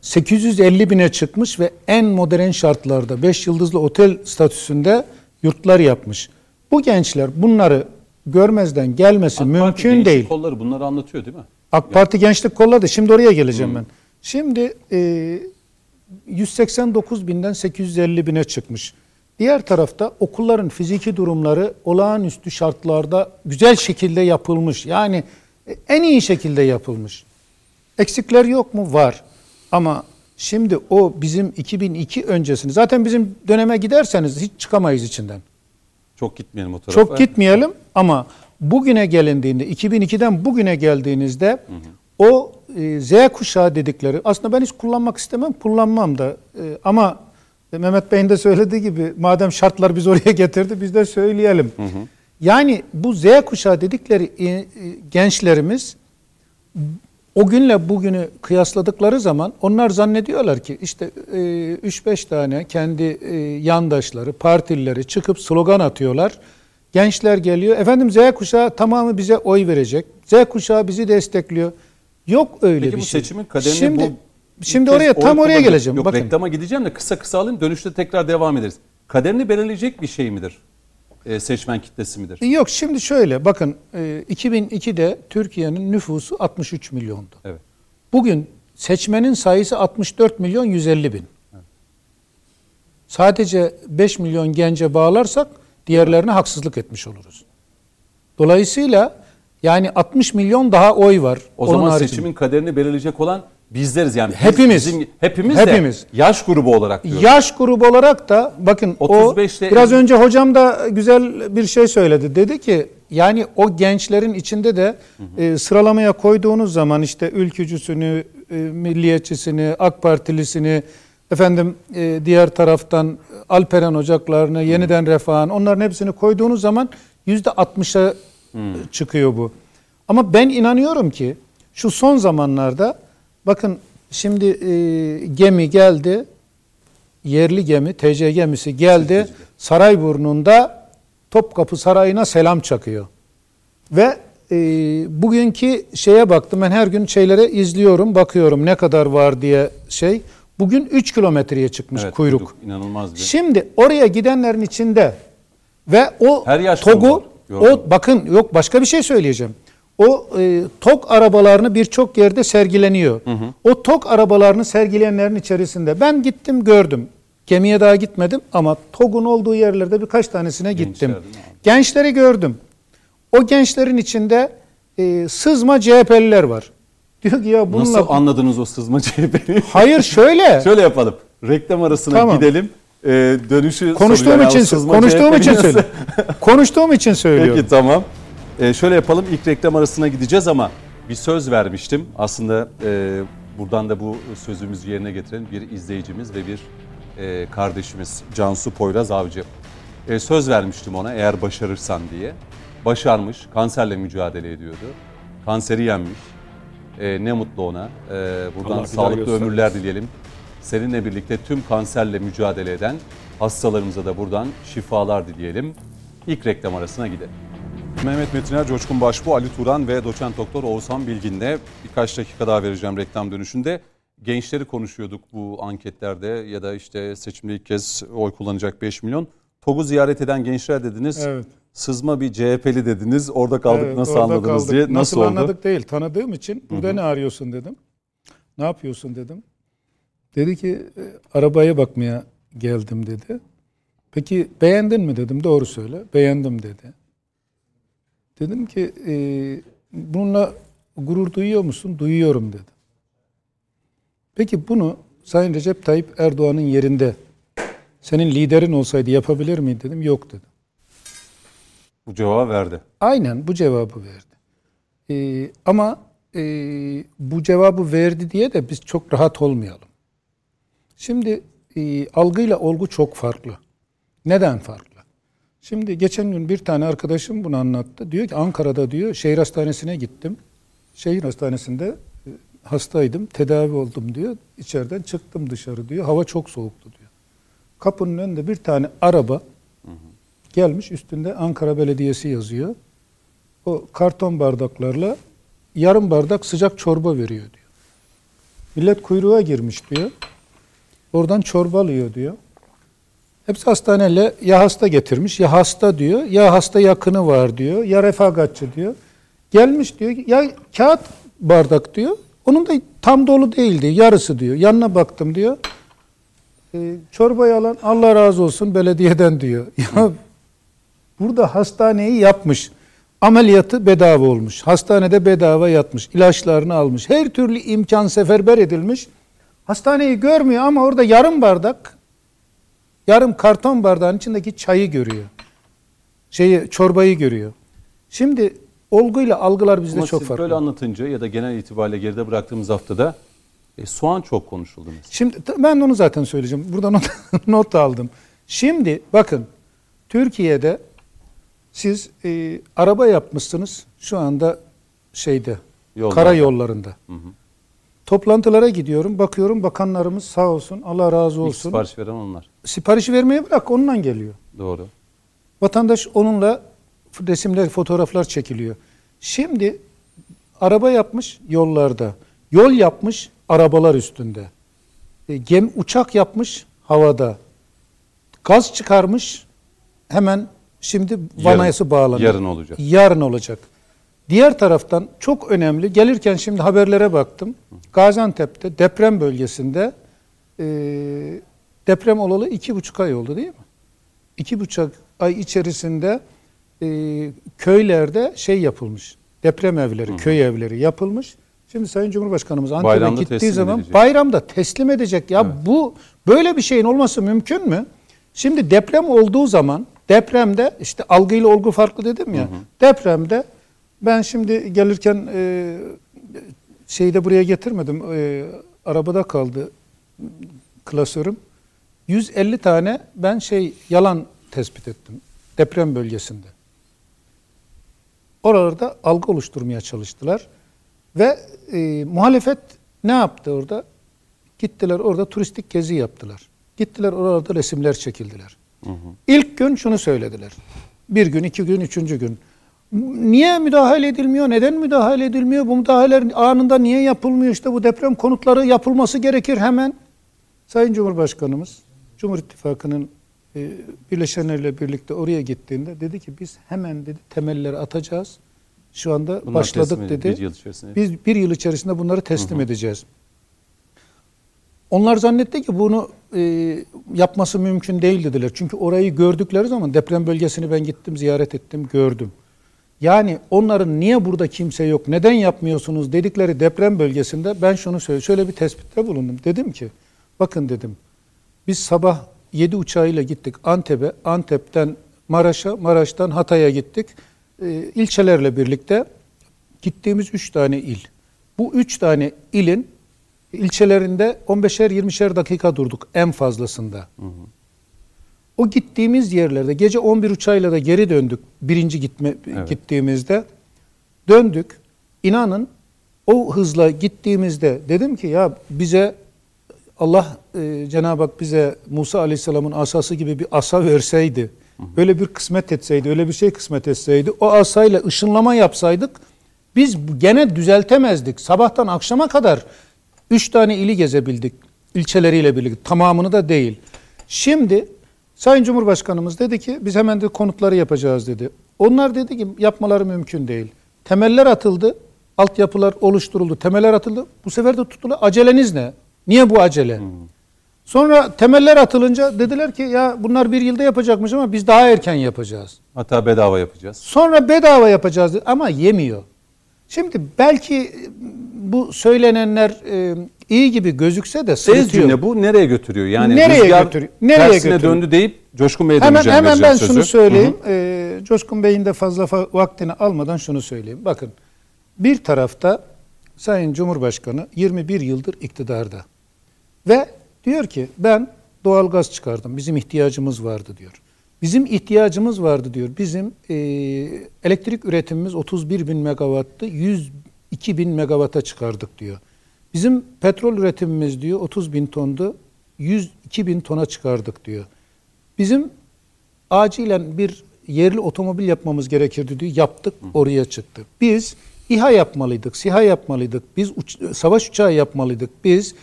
850 bine çıkmış ve en modern şartlarda 5 yıldızlı otel statüsünde yurtlar yapmış. Bu gençler bunları görmezden gelmesi AK mümkün Parti değil. AK kolları bunları anlatıyor değil mi? AK Parti gençlik kolları da şimdi oraya geleceğim ben. Şimdi 189 binden 850 bine çıkmış. Diğer tarafta okulların fiziki durumları olağanüstü şartlarda güzel şekilde yapılmış. Yani en iyi şekilde yapılmış. Eksikler yok mu? Var. Ama şimdi o bizim 2002 öncesini zaten bizim döneme giderseniz hiç çıkamayız içinden. Çok gitmeyelim o tarafa. Çok gitmeyelim ama bugüne gelindiğinde 2002'den bugüne geldiğinizde o Z kuşağı dedikleri aslında ben hiç kullanmak istemem kullanmam da ama Mehmet Bey'in de söylediği gibi madem şartlar bizi oraya getirdi biz de söyleyelim. Yani bu Z kuşağı dedikleri gençlerimiz o günle bugünü kıyasladıkları zaman onlar zannediyorlar ki işte 3-5 tane kendi yandaşları, partilileri çıkıp slogan atıyorlar. Gençler geliyor. Efendim Z kuşağı tamamı bize oy verecek. Z kuşağı bizi destekliyor. Yok öyle peki bir şey. Peki bu seçimin kademini şimdi oraya tam oraya geleceğim. Yok bakın. Reklama gideceğim de kısa alayım dönüşte tekrar devam ederiz. Kaderini belirleyecek bir şey midir? Seçmen kitlesi midir? Yok şimdi şöyle bakın 2002'de Türkiye'nin nüfusu 63 milyondu. Evet. Bugün seçmenin sayısı 64 milyon 150 bin. Evet. Sadece 5 milyon gence bağlarsak diğerlerine haksızlık etmiş oluruz. Dolayısıyla yani 60 milyon daha oy var. O zaman haricinde. Seçimin kaderini belirleyecek olan bizleriz yani. Hepimiz. Yaş grubu olarak diyoruz. Yaş grubu olarak da bakın o biraz önce hocam da güzel bir şey söyledi. Dedi ki yani o gençlerin içinde de sıralamaya koyduğunuz zaman işte ülkücüsünü, milliyetçisini, AK Partilisini, Efendim diğer taraftan Alperen Ocaklarını, Yeniden Refah'ın, onların hepsini koyduğunuz zaman %60'a çıkıyor bu. Ama ben inanıyorum ki şu son zamanlarda bakın şimdi gemi geldi, yerli gemi, TCG gemisi geldi Sarayburnu'nda Topkapı Sarayı'na selam çakıyor. Ve bugünkü şeye baktım, ben her gün şeylere izliyorum, bakıyorum ne kadar var diye şey. Bugün 3 kilometreye çıkmış kuyruk. İnanılmaz. Şimdi oraya gidenlerin içinde ve o TOG'u, bakın yok başka bir şey söyleyeceğim. O TOG arabalarını birçok yerde sergileniyor. Hı hı. O TOG arabalarını sergileyenlerin içerisinde ben gittim gördüm. Gemiye daha gitmedim ama TOG'un olduğu yerlerde birkaç tanesine gittim. Gençleri gördüm. O gençlerin içinde sızma CHP'liler var. Diyor ki ya bununla... Nasıl anladınız o sızma CHP'liyi? Hayır şöyle. Şöyle yapalım. Reklam arasına gidelim. Dönüşü konuştuğum için söylüyorum. Konuştuğum için söylüyorum. Peki tamam. Şöyle yapalım. İlk reklam arasına gideceğiz ama bir söz vermiştim. Aslında buradan da bu sözümüzü yerine getiren bir izleyicimiz ve bir kardeşimiz Cansu Poyraz Avcı. Söz vermiştim ona eğer başarırsan diye. Başarmış, kanserle mücadele ediyordu. Kanseri yenmiş. Ne mutlu ona. Buradan sağlıklı ömürler dileyelim. Seninle birlikte tüm kanserle mücadele eden hastalarımıza da buradan şifalar dileyelim. İlk reklam arasına gidelim. Mehmet Metiner, Coşkun Başbuğ, Ali Turan ve Doçent Doktor Oğuzhan Bilgin'le birkaç dakika daha vereceğim reklam dönüşünde. Gençleri konuşuyorduk bu anketlerde ya da işte seçimde ilk kez oy kullanacak 5 milyon. TOG'u ziyaret eden gençler dediniz. Evet. Sızma bir CHP'li dediniz. Orada kaldık evet, nasıl orada anladınız kaldık. Diye. Nasıl oldu? Anladık değil. Tanıdığım için burada ne arıyorsun dedim. Ne yapıyorsun dedim. Dedi ki arabaya bakmaya geldim dedi. Peki beğendin mi dedim. Doğru söyle. Beğendim dedi. Dedim ki bununla gurur duyuyor musun? Duyuyorum dedi. Peki bunu Sayın Recep Tayyip Erdoğan'ın yerinde senin liderin olsaydı yapabilir miydi dedim. Yok dedim. Bu cevabı verdi. Aynen bu cevabı verdi. Ama bu cevabı verdi diye de biz çok rahat olmayalım. Şimdi algıyla olgu çok farklı. Neden farklı? Şimdi geçen gün bir tane arkadaşım bunu anlattı. Diyor ki Ankara'da diyor şehir hastanesine gittim. Şehir hastanesinde hastaydım, tedavi oldum diyor. İçeriden çıktım dışarı diyor. Hava çok soğuktu diyor. Kapının önünde bir tane araba gelmiş üstünde Ankara Belediyesi yazıyor. O karton bardaklarla yarım bardak sıcak çorba veriyor diyor. Millet kuyruğa girmiş diyor. Oradan çorba alıyor diyor. Hepsi hastaneyle ya hasta getirmiş ya hasta diyor. Ya hasta yakını var diyor. Ya refakatçi diyor. Gelmiş diyor ya kağıt bardak diyor. Onun da tam dolu değildi yarısı diyor. Yanına baktım diyor. Çorbayı alan Allah razı olsun belediyeden diyor. Ya burada hastaneyi yapmış. Ameliyatı bedava olmuş. Hastanede bedava yatmış. İlaçlarını almış. Her türlü imkan seferber edilmiş. Hastaneyi görmüyor ama orada yarım bardak, yarım karton bardağın içindeki çayı görüyor. Çorbayı görüyor. Şimdi olguyla algılar bizde ama çok farklı. Ama siz böyle anlatınca ya da genel itibariyle geride bıraktığımız haftada soğan çok konuşuldu mesela. Şimdi ben onu zaten söyleyeceğim. Burada not aldım. Şimdi bakın Türkiye'de siz araba yapmışsınız şu anda karayollarında. Hı hı. Toplantılara gidiyorum, bakıyorum bakanlarımız sağ olsun, Allah razı olsun. İlk sipariş veren onlar. Siparişi vermeye bırak, onunla geliyor. Doğru. Vatandaş onunla resimler, fotoğraflar çekiliyor. Şimdi araba yapmış yollarda, yol yapmış arabalar üstünde, uçak yapmış havada, gaz çıkarmış hemen... Şimdi Vanayası bağlanıyor. Yarın olacak. Diğer taraftan çok önemli. Gelirken şimdi haberlere baktım. Gaziantep'te deprem bölgesinde deprem olalı 2,5 ay oldu değil mi? 2,5 ay içerisinde köylerde yapılmış. Deprem evleri, köy evleri yapılmış. Şimdi Sayın Cumhurbaşkanımız Antep'e gittiği zaman bayramda teslim edecek. Ya evet. Bu böyle bir şeyin olması mümkün mü? Şimdi deprem olduğu zaman depremde işte algıyla olgu farklı dedim ya. Hı hı. Depremde ben şimdi gelirken buraya getirmedim. Arabada kaldı. klasörüm. 150 tane ben yalan tespit ettim deprem bölgesinde. Oralarda algı oluşturmaya çalıştılar. Ve muhalefet ne yaptı orada? Gittiler orada turistik gezi yaptılar. Gittiler oralarda resimler çekildiler. Hı hı. İlk gün şunu söylediler. Bir gün, iki gün, üçüncü gün. Niye müdahale edilmiyor? Neden müdahale edilmiyor? Bu müdahaleler anında niye yapılmıyor? İşte bu deprem konutları yapılması gerekir hemen. Sayın Cumhurbaşkanımız, Cumhur İttifakı'nın birleşenlerle birlikte oraya gittiğinde dedi ki biz hemen dedi temelleri atacağız. Şu anda bunlar başladık dedi. Biz bir yıl içerisinde bunları teslim edeceğiz. Onlar zannetti ki bunu yapması mümkün değil dediler. Çünkü orayı gördükleri zaman deprem bölgesini ben gittim, ziyaret ettim, gördüm. Yani onların niye burada kimse yok, neden yapmıyorsunuz dedikleri deprem bölgesinde ben şunu şöyle bir tespitte bulundum. Dedim ki bakın dedim biz sabah 7 uçağıyla gittik Antep'e, Antep'ten Maraş'a, Maraş'tan Hatay'a gittik. İlçelerle birlikte gittiğimiz 3 tane il. Bu 3 tane ilin ilçelerinde 15'er 20'şer dakika durduk en fazlasında. Hı hı. O gittiğimiz yerlerde gece 11 uçağıyla da geri döndük. Birinci gittiğimizde döndük. İnanın o hızla gittiğimizde dedim ki ya bize Allah Cenab-ı Hak bize Musa Aleyhisselam'ın asası gibi bir asa verseydi, böyle bir kısmet etseydi, öyle bir şey kısmet etseydi, o asayla ışınlama yapsaydık biz gene düzeltemezdik. Sabahtan akşama kadar 3 tane ili gezebildik ilçeleriyle birlikte, tamamını da değil. Şimdi Sayın Cumhurbaşkanımız dedi ki biz hemen de konutları yapacağız dedi. Onlar dedi ki yapmaları mümkün değil. Temeller atıldı, altyapılar oluşturuldu, temeller atıldı. Bu sefer de tuttular. Aceleniz ne? Niye bu acele? Sonra temeller atılınca dediler ki ya bunlar bir yılda yapacakmış ama biz daha erken yapacağız. Hatta bedava yapacağız. Sonra bedava yapacağız dedi. Ama yemiyor. Şimdi belki bu söylenenler iyi gibi gözükse de sırıtıyor. Tez cümle bu nereye götürüyor? Yani nereye götürüyor? Nereye tersine götürüyor? Döndü deyip Coşkun Bey'e döneceğim. Hemen ben şunu söyleyeyim. Coşkun Bey'in de fazla vaktini almadan şunu söyleyeyim. Bakın bir tarafta Sayın Cumhurbaşkanı 21 yıldır iktidarda. Ve diyor ki ben doğalgaz çıkardım. Bizim ihtiyacımız vardı diyor. Bizim ihtiyacımız vardı diyor. Bizim elektrik üretimimiz 31 bin megawattı. 102 bin megawata çıkardık diyor. Bizim petrol üretimimiz diyor 30 bin tondu. 102 bin tona çıkardık diyor. Bizim acilen bir yerli otomobil yapmamız gerekirdi diyor. Yaptık, oraya çıktı. Biz İHA yapmalıydık, SİHA yapmalıydık. Biz savaş uçağı yapmalıydık. Biz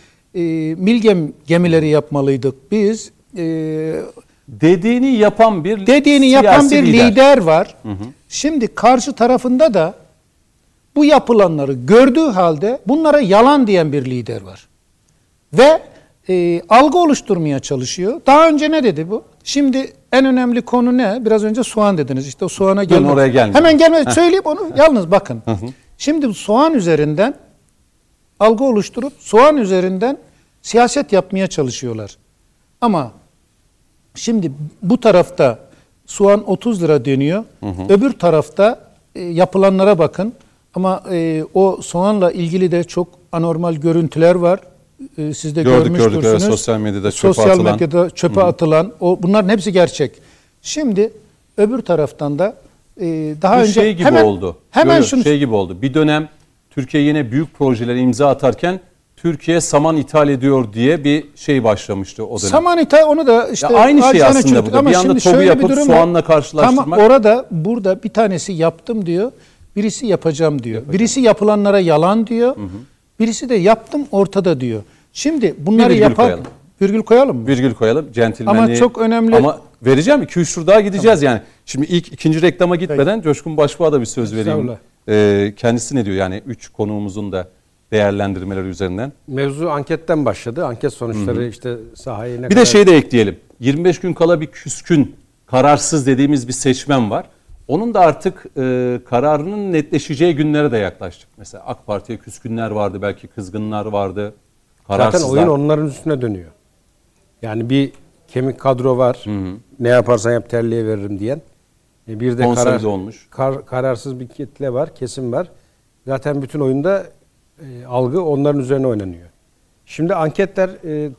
Milgem gemileri yapmalıydık. Biz dediğini yapan bir lider var. Hı hı. Şimdi karşı tarafında da bu yapılanları gördüğü halde bunlara yalan diyen bir lider var. Ve algı oluşturmaya çalışıyor. Daha önce ne dedi bu? Şimdi en önemli konu ne? Biraz önce soğan dediniz. İşte o soğana gelmedi. Hemen gelmedi. Söyleyeyim onu. Yalnız bakın. Hı hı. Şimdi soğan üzerinden algı oluşturup soğan üzerinden siyaset yapmaya çalışıyorlar. Ama şimdi bu tarafta soğan 30 lira dönüyor. Hı hı. Öbür tarafta yapılanlara bakın. Ama o soğanla ilgili de çok anormal görüntüler var. Siz de görmüştürsünüz. Gördük. Sosyal medyada çöpe atılan. Bunların hepsi gerçek. Şimdi öbür taraftan da daha önce gibi oldu. Bir dönem Türkiye yine büyük projelere imza atarken Türkiye saman ithal ediyor diye bir başlamıştı o dönem. Saman ithal onu da işte ya aynı şey aslında burada. Bir anda topu yapıp soğanla karşılaştırmak. Ama orada burada bir tanesi yaptım diyor. Birisi yapacağım diyor. Birisi yapılanlara yalan diyor. Hı hı. Birisi de yaptım ortada diyor. Şimdi bunları koyalım. Virgül koyalım mı? Virgül koyalım. Centilmenliği. Ama çok önemli. Ama vereceğim. 2-3 tur daha gideceğiz yani. Şimdi ikinci reklama gitmeden Coşkun Başbuğ'a da bir söz vereyim. Kendisi ne diyor? Yani 3 konuğumuzun da değerlendirmeleri üzerinden. Mevzu anketten başladı. Anket sonuçları işte sahaya ne kadar... Bir de de ekleyelim. 25 gün kala bir küskün, kararsız dediğimiz bir seçmen var. Onun da artık kararının netleşeceği günlere de yaklaştık. Mesela AK Parti'ye küskünler vardı, belki kızgınlar vardı, kararsızlar. Zaten oyun onların üstüne dönüyor. Yani bir kemik kadro var, ne yaparsan yap terliğe veririm diyen. Bir de kararsız bir kitle var, kesim var. Zaten bütün oyunda algı onların üzerine oynanıyor. Şimdi anketler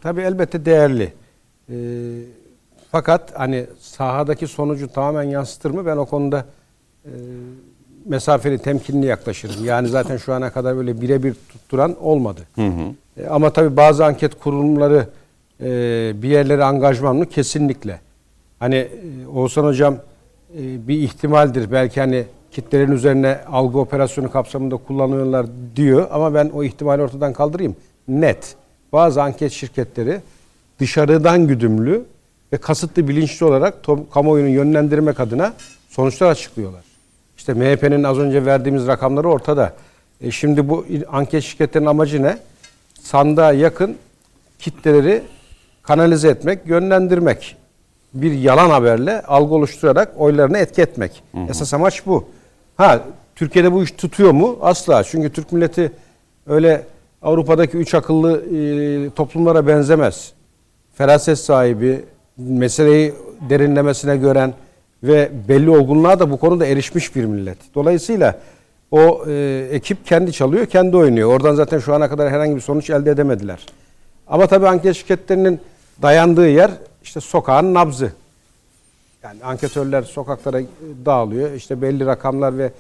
tabii elbette değerli. Fakat hani sahadaki sonucu tamamen yansıtır mı? Ben o konuda mesafeli, temkinli yaklaşırım. Yani zaten şu ana kadar böyle birebir tutturan olmadı. Hı hı. Ama tabii bazı anket kurumları bir yerlere angajmanlı kesinlikle. Hani Oğuzhan Hocam bir ihtimaldir. Belki hani kitlelerin üzerine algı operasyonu kapsamında kullanıyorlar diyor. Ama ben o ihtimali ortadan kaldırayım. Net. Bazı anket şirketleri dışarıdan güdümlü ve kasıtlı bilinçli olarak kamuoyunu yönlendirmek adına sonuçlar açıklıyorlar. İşte MHP'nin az önce verdiğimiz rakamları ortada. Şimdi bu anket şirketlerinin amacı ne? Sandığa yakın kitleleri kanalize etmek, yönlendirmek. Bir yalan haberle algı oluşturarak oylarına etki etmek. Hı hı. Esas amaç bu. Ha, Türkiye'de bu iş tutuyor mu? Asla. Çünkü Türk milleti öyle Avrupa'daki üç akıllı toplumlara benzemez. Feraset sahibi, meseleyi derinlemesine gören ve belli olgunluğa da bu konuda erişmiş bir millet. Dolayısıyla o ekip kendi çalıyor, kendi oynuyor. Oradan zaten şu ana kadar herhangi bir sonuç elde edemediler. Ama tabii anket şirketlerinin dayandığı yer işte sokağın nabzı. Yani anketörler sokaklara dağılıyor. İşte belli rakamlar ve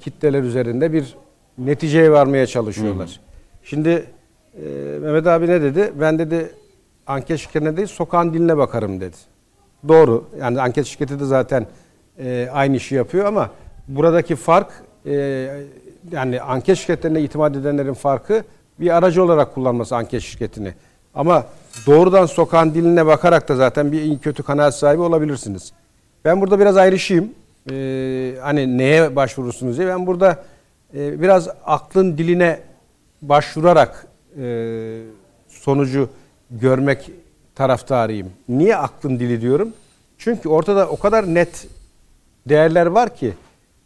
kitleler üzerinde bir neticeye varmaya çalışıyorlar. Hmm. Şimdi Mehmet abi ne dedi? Ben dedi anket şirketine değil sokağın diline bakarım dedi. Doğru. Yani anket şirketi de zaten aynı işi yapıyor ama buradaki fark yani anket şirketlerine itimat edenlerin farkı bir aracı olarak kullanması anket şirketini. Ama doğrudan sokağın diline bakarak da zaten bir kötü kanaat sahibi olabilirsiniz. Ben burada biraz ayrışayım. Hani neye başvurursunuz diye. Ben burada biraz aklın diline başvurarak sonucu görmek taraftarıyım. Niye aklın dili diyorum? Çünkü ortada o kadar net değerler var ki.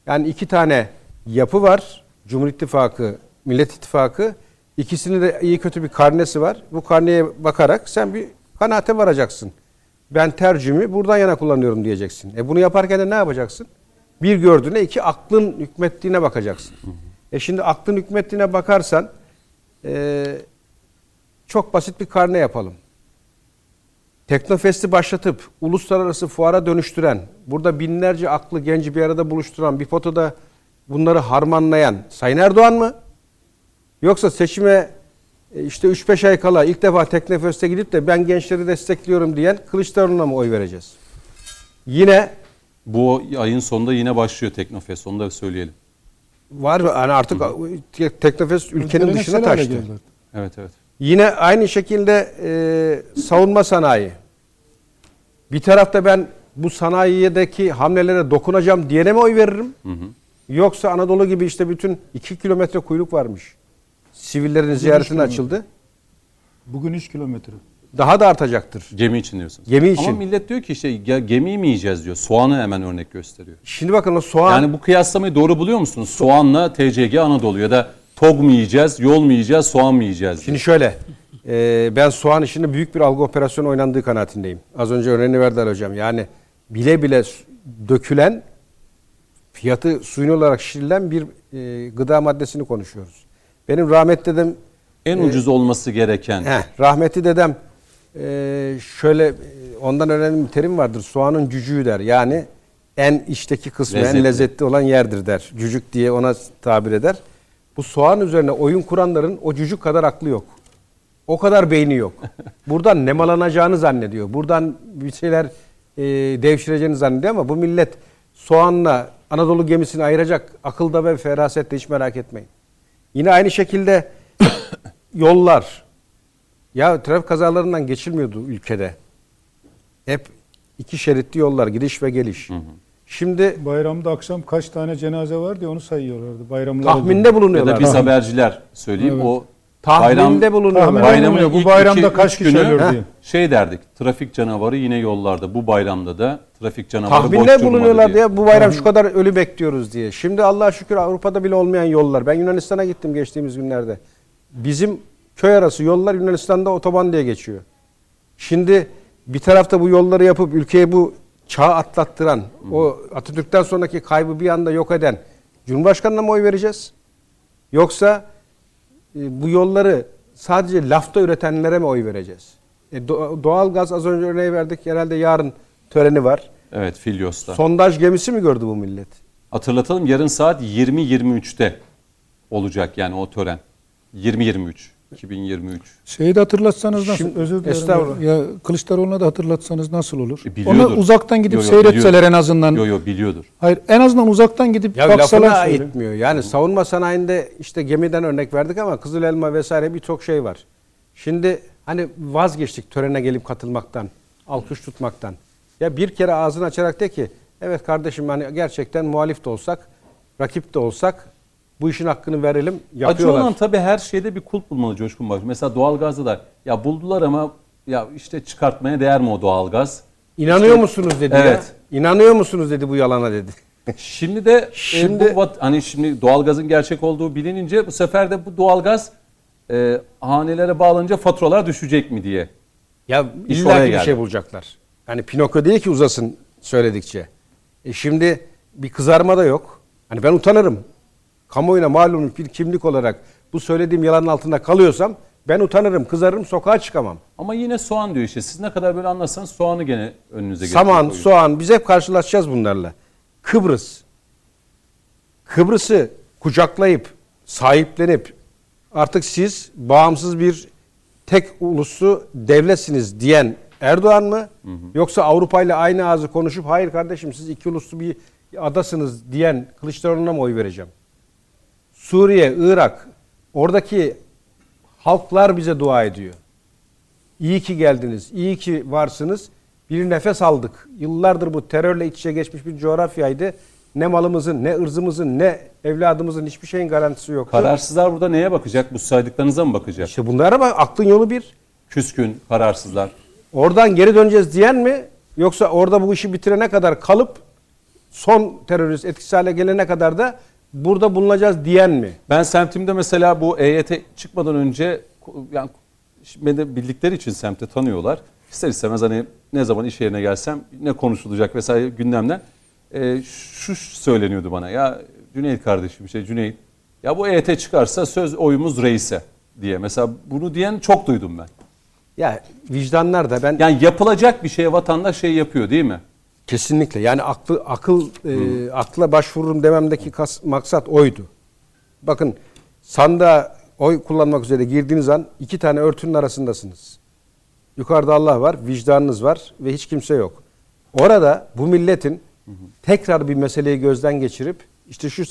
Yani iki tane yapı var. Cumhur İttifakı, Millet İttifakı. İkisinin de iyi kötü bir karnesi var. Bu karneye bakarak sen bir kanaate varacaksın. Ben tercihimi buradan yana kullanıyorum diyeceksin. Bunu yaparken de ne yapacaksın? Bir gördüğüne, iki aklın hükmettiğine bakacaksın. Şimdi aklın hükmettiğine bakarsan çok basit bir karne yapalım. Teknofest'i başlatıp uluslararası fuara dönüştüren, burada binlerce aklı genci bir arada buluşturan, bir potada bunları harmanlayan Sayın Erdoğan mı? Yoksa seçime işte 3-5 ay kala ilk defa Teknofest'e gidip de ben gençleri destekliyorum diyen Kılıçdaroğlu'na mı oy vereceğiz? Yine bu ayın sonunda yine başlıyor Teknofest. Onu da söyleyelim. Var mı? Yani artık hı-hı, Teknofest ülkenin dışına taştı. Evet evet. Yine aynı şekilde savunma sanayi. Bir tarafta ben bu sanayideki hamlelere dokunacağım diyene mi oy veririm? Hı hı. Yoksa Anadolu gibi işte bütün 2 kilometre kuyruk varmış. Sivillerin ziyaretine açıldı. Bugün 3 kilometre. Daha da artacaktır. Gemi için diyorsunuz. Gemi için. Ama millet diyor ki işte gemiyi mi yiyeceğiz diyor. Soğanı hemen örnek gösteriyor. Şimdi bakın o soğan. Yani bu kıyaslamayı doğru buluyor musunuz? Soğanla TCG Anadolu ya da tog mu yiyeceğiz, yol mu yiyeceğiz, soğan mı yiyeceğiz? Şimdi şöyle, ben soğan işinde büyük bir algı operasyonu oynandığı kanaatindeyim. Az önce örneğini verdiler hocam. Yani bile bile dökülen, fiyatı suyun olarak şişirilen bir gıda maddesini konuşuyoruz. Benim rahmetli dedem... En ucuz olması gereken. Rahmetli dedem şöyle, ondan önemli bir terim vardır. Soğanın cücüğü der. Yani en içteki kısmı, lezzetli, en lezzetli olan yerdir der. Cücük diye ona tabir eder. Bu soğan üzerine oyun kuranların o cücük kadar aklı yok. O kadar beyni yok. Buradan nemalanacağını zannediyor. Buradan bir şeyler devşireceğini zannediyor ama bu millet soğanla Anadolu gemisini ayıracak akılda ve ferasette, hiç merak etmeyin. Yine aynı şekilde yollar. Ya trafik kazalarından geçilmiyordu ülkede. Hep iki şeritli yollar, gidiş ve geliş. Hı hı. Şimdi bayramda akşam kaç tane cenaze var diye onu sayıyorlardı. Bayramlar tahminde bulunuyorlar. Ya da biz haberciler söyleyeyim, evet, o tahminde bulunuyorlar. Bayramın bu bayramda kaç kişi ölür diye. Şey derdik. Trafik canavarı yine yollarda. Bu bayramda da trafik canavarı boş durmadı. Tahminde bulunuyorlar diye bu bayram şu kadar ölü bekliyoruz diye. Şimdi Allah'a şükür Avrupa'da bile olmayan yollar. Ben Yunanistan'a gittim geçtiğimiz günlerde. Bizim köy arası yollar Yunanistan'da otoban diye geçiyor. Şimdi bir tarafta bu yolları yapıp ülkeye bu çağı atlattıran, o Atatürk'ten sonraki kaybı bir anda yok eden Cumhurbaşkanı'na mı oy vereceğiz? Yoksa bu yolları sadece lafta üretenlere mi oy vereceğiz? Doğalgaz az önce örneği verdik. Herhalde yarın töreni var. Evet, Filyos'ta. Sondaj gemisi mi gördü bu millet? Hatırlatalım, yarın saat 20.23'te olacak yani o tören. 2023. Şeyi de hatırlatsanız nasıl? Şimdi, özür dilerim. Ya, Kılıçdaroğlu'na da hatırlatsanız nasıl olur? Biliyordur. Ona uzaktan gidip seyretseler biliyordur. En azından. Biliyordur. Hayır, en azından uzaktan gidip baksalar. Lafına etmiyor. Yani savunma sanayinde işte gemiden örnek verdik ama Kızıl Elma vesaire birçok şey var. Şimdi hani vazgeçtik törene gelip katılmaktan, alkış tutmaktan. Ya bir kere ağzını açarak de ki evet kardeşim, hani gerçekten muhalif de olsak, rakip de olsak bu işin hakkını verelim, yapıyorlar. Acı olan tabii her şeyde bir kulp bulmalı Coşkun Başbuğ. Mesela doğalgazda da ya buldular ama ya işte çıkartmaya değer mi o doğalgaz? İnanıyor işte, musunuz dedi evet. Ya. İnanıyor musunuz dedi bu yalana dedi. Şimdi de şimdi doğalgazın gerçek olduğu bilinince bu sefer de bu doğalgaz hanelere bağlanınca faturalar düşecek mi diye. Ya illa bir şey bulacaklar. Yani Pinokyo değil ki uzasın söyledikçe. Şimdi bir kızarma da yok. Hani ben utanırım. Kamuoyuna malum bir kimlik olarak bu söylediğim yalanın altında kalıyorsam ben utanırım, kızarırım, sokağa çıkamam. Ama yine soğan diyor işte. Siz ne kadar böyle anlatsanız soğanı gene önünüze getiriyor. Saman, soğan, biz hep karşılaşacağız bunlarla. Kıbrıs. Kıbrıs'ı kucaklayıp, sahiplenip artık siz bağımsız bir tek uluslu devletsiniz diyen Erdoğan mı? Yoksa Avrupa ile aynı ağzı konuşup hayır kardeşim siz iki uluslu bir adasınız diyen Kılıçdaroğlu'na mı oy vereceğim? Suriye, Irak, oradaki halklar bize dua ediyor. İyi ki geldiniz, iyi ki varsınız. Bir nefes aldık. Yıllardır bu terörle iç içe geçmiş bir coğrafyaydı. Ne malımızın, ne ırzımızın, ne evladımızın hiçbir şeyin garantisi yoktu. Kararsızlar burada neye bakacak? Bu saydıklarınıza mı bakacak? İşte bunlara bak. Aklın yolu bir. Küskün, kararsızlar. Oradan geri döneceğiz diyen mi? Yoksa orada bu işi bitirene kadar kalıp son terörist etkisiz hale gelene kadar da burada bulunacağız diyen mi? Ben semtimde mesela bu EYT çıkmadan önce yani beni bildikleri için semtte tanıyorlar. İster istemez hani ne zaman iş yerine gelsem ne konuşulacak vesaire gündemden şu söyleniyordu bana. Ya Cüneyt kardeşim Cüneyt ya bu EYT çıkarsa söz oyumuz reise diye. Mesela bunu diyen çok duydum ben. Ya vicdanlar da ben... Yani yapılacak bir şeye vatandaş yapıyor değil mi? Kesinlikle. Yani akla başvururum dememdeki maksat oydu. Bakın sandığa oy kullanmak üzere girdiğiniz an iki tane örtünün arasındasınız. Yukarıda Allah var, vicdanınız var ve hiç kimse yok. Orada bu milletin tekrar bir meseleyi gözden geçirip işte şu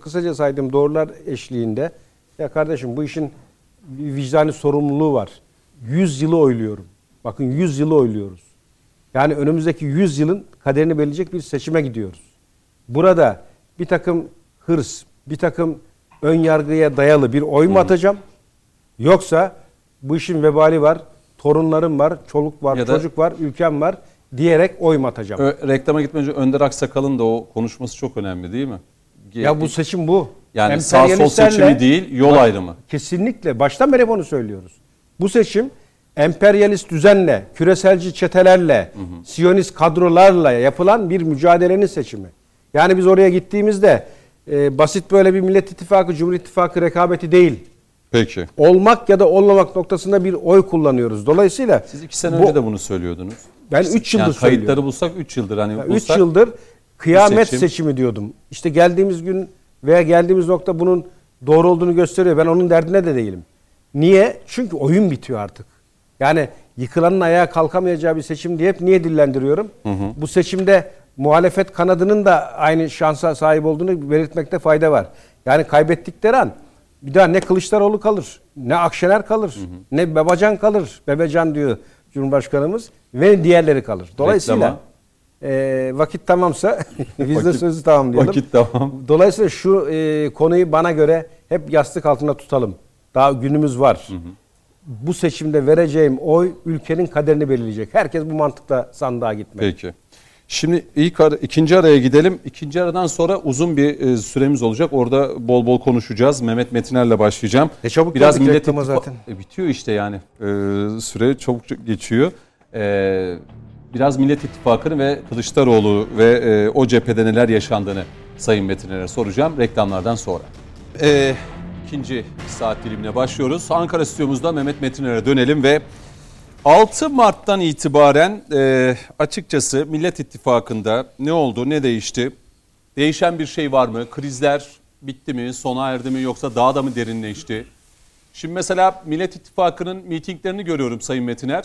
kısaca saydığım doğrular eşliğinde ya kardeşim bu işin vicdani sorumluluğu var. 100 yılı oyluyorum. Bakın 100 yılı oyluyoruz. Yani önümüzdeki 100 yılın kaderini belirleyecek bir seçime gidiyoruz. Burada bir takım hırs, bir takım ön yargıya dayalı bir oy mu atacağım? Yoksa bu işin vebali var, torunlarım var, çoluk var, çocuk var, ülkem var diyerek oy mu atacağım? Reklama gitmeden önce Önder Aksakal'ın da o konuşması çok önemli değil mi? Ya bu seçim bu. Yani sağ sol seçimi değil, yol ayrımı. Kesinlikle. Baştan beri bunu söylüyoruz. Bu seçim emperyalist düzenle, küreselci çetelerle, siyonist kadrolarla yapılan bir mücadelenin seçimi. Yani biz oraya gittiğimizde basit böyle bir Millet İttifakı, Cumhuriyet İttifakı rekabeti değil. Peki. Olmak ya da olmamak noktasında bir oy kullanıyoruz. Dolayısıyla... Siz 2 sene önce de bunu söylüyordunuz. Ben 3 yıldır söylüyorum. Kayıtları bulsak 3 yıldır. 3 yıldır kıyamet seçimi diyordum. İşte geldiğimiz gün veya geldiğimiz nokta bunun doğru olduğunu gösteriyor. Ben onun derdine de değilim. Niye? Çünkü oyun bitiyor artık. Yani yıkılanın ayağa kalkamayacağı bir seçim diye hep niye dillendiriyorum? Bu seçimde muhalefet kanadının da aynı şansa sahip olduğunu belirtmekte fayda var. Yani kaybettikleri an bir daha ne Kılıçdaroğlu kalır, ne Akşener kalır, ne Babacan kalır. Babacan diyor Cumhurbaşkanımız ve diğerleri kalır. Dolayısıyla vakit tamamsa biz de sözü tamam diyelim. Vakit tamam. Dolayısıyla şu konuyu bana göre hep yastık altında tutalım. Daha günümüz var. Bu seçimde vereceğim oy ülkenin kaderini belirleyecek. Herkes bu mantıkla sandığa gitmeli. Peki. Şimdi ikinci araya gidelim. İkinci aradan sonra uzun bir süremiz olacak. Orada bol bol konuşacağız. Mehmet Metiner'le başlayacağım. Çabuk biraz milletim zaten. Bitiyor işte yani. Süre çabuk geçiyor. Biraz Millet İttifakı'nı ve Kılıçdaroğlu ve o cephede neler yaşandığını Sayın Metiner'e soracağım reklamlardan sonra. ikinci saat dilimine başlıyoruz. Ankara stüdyomuzda Mehmet Metiner'e dönelim ve 6 Mart'tan itibaren açıkçası Millet İttifakı'nda ne oldu, ne değişti? Değişen bir şey var mı? Krizler bitti mi, sona erdi mi, yoksa daha da mı derinleşti? Şimdi mesela Millet İttifakı'nın mitinglerini görüyorum Sayın Metiner.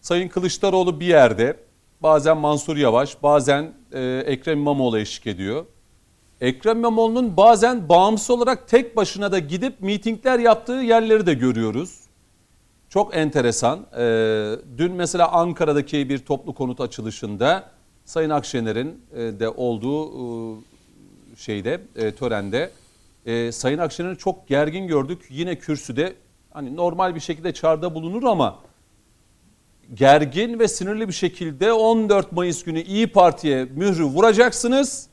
Sayın Kılıçdaroğlu bir yerde, bazen Mansur Yavaş, bazen Ekrem İmamoğlu eşlik ediyor. Ekrem İmamoğlu'nun bazen bağımsız olarak tek başına da gidip mitingler yaptığı yerleri de görüyoruz. Çok enteresan. Dün mesela Ankara'daki bir toplu konut açılışında Sayın Akşener'in de olduğu törende Sayın Akşener'i çok gergin gördük. Yine kürsüde hani normal bir şekilde çağrıda bulunur ama gergin ve sinirli bir şekilde 14 Mayıs günü İYİ Parti'ye mührü vuracaksınız.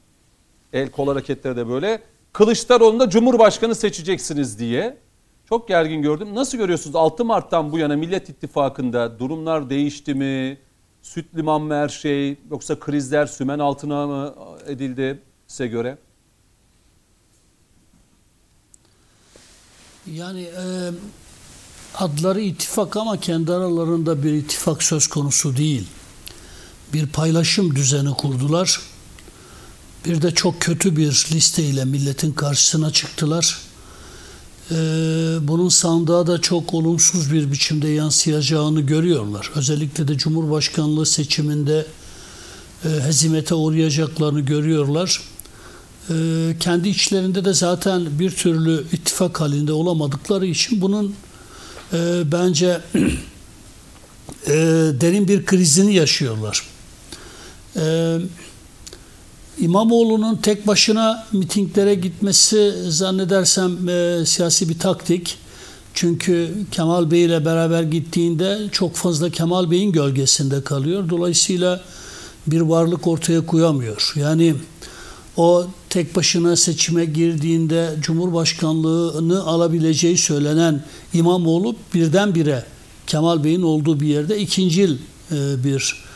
El kol hareketleri de böyle. Kılıçdaroğlu'nda Cumhurbaşkanı seçeceksiniz diye. Çok gergin gördüm. Nasıl görüyorsunuz? 6 Mart'tan bu yana Millet İttifakı'nda durumlar değişti mi? Süt liman mı her şey? Yoksa krizler sümen altına mı edildi size göre? Yani adları ittifak ama kendi aralarında bir ittifak söz konusu değil. Bir paylaşım düzeni kurdular. Bir de çok kötü bir listeyle milletin karşısına çıktılar. Bunun sandığa da çok olumsuz bir biçimde yansıyacağını görüyorlar. Özellikle de Cumhurbaşkanlığı seçiminde hezimete uğrayacaklarını görüyorlar. Kendi içlerinde de zaten bir türlü ittifak halinde olamadıkları için bunun bence derin bir krizini yaşıyorlar. İmamoğlu'nun tek başına mitinglere gitmesi zannedersem siyasi bir taktik. Çünkü Kemal Bey ile beraber gittiğinde çok fazla Kemal Bey'in gölgesinde kalıyor. Dolayısıyla bir varlık ortaya koyamıyor. Yani o tek başına seçime girdiğinde Cumhurbaşkanlığını alabileceği söylenen İmamoğlu birdenbire Kemal Bey'in olduğu bir yerde ikincil bir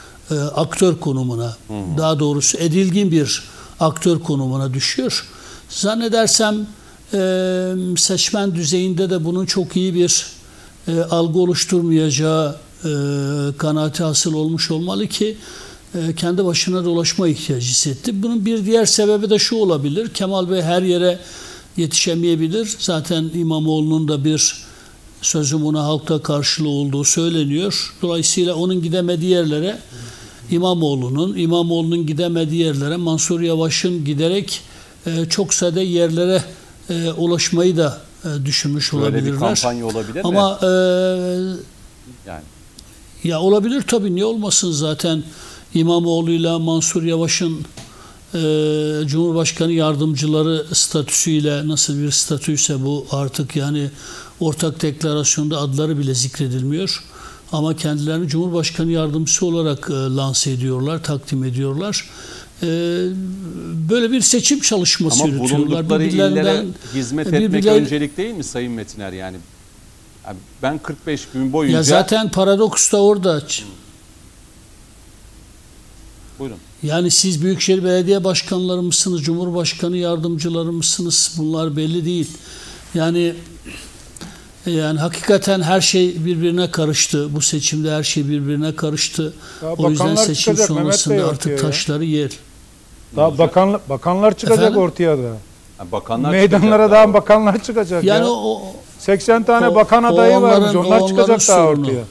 aktör konumuna, daha doğrusu edilgin bir aktör konumuna düşüyor. Zannedersem seçmen düzeyinde de bunun çok iyi bir algı oluşturmayacağı kanaati hasıl olmuş olmalı ki kendi başına dolaşma ihtiyacı hissetti. Bunun bir diğer sebebi de şu olabilir. Kemal Bey her yere yetişemeyebilir. Zaten İmamoğlu'nun da bir sözüm ona halkta karşılığı olduğu söyleniyor. Dolayısıyla onun gidemediği yerlere İmamoğlu'nun gidemediği yerlere Mansur Yavaş'ın giderek çok sayıda yerlere ulaşmayı da düşünmüş böyle olabilirler. Böyle bir kampanya olabilir ama, mi? Yani. Ya olabilir tabii, niye olmasın zaten. İmamoğlu'yla Mansur Yavaş'ın Cumhurbaşkanı yardımcıları statüsüyle, nasıl bir statüyse bu artık, yani ortak deklarasyonda adları bile zikredilmiyor. Ama kendilerini Cumhurbaşkanı yardımcısı olarak lanse ediyorlar, takdim ediyorlar. Böyle bir seçim çalışması ama yürütüyorlar. Ama bulundukları illere hizmet etmek öncelik değil mi Sayın Metiner? Yani ben 45 gün boyunca... Ya zaten paradoks da orada. Buyurun. Yani siz Büyükşehir Belediye Başkanları mısınız, Cumhurbaşkanı yardımcıları mısınız? Bunlar belli değil. Yani hakikaten her şey birbirine karıştı. Bu seçimde her şey birbirine karıştı. Ya o yüzden seçim sonrasında artık taşları yer. Daha bakanlar çıkacak efendim? Ortaya da. Yani bakanlar meydanlara daha bakanlar çıkacak. Yani ya. 80 tane bakan adayı varmış. Onlar çıkacak daha ortaya.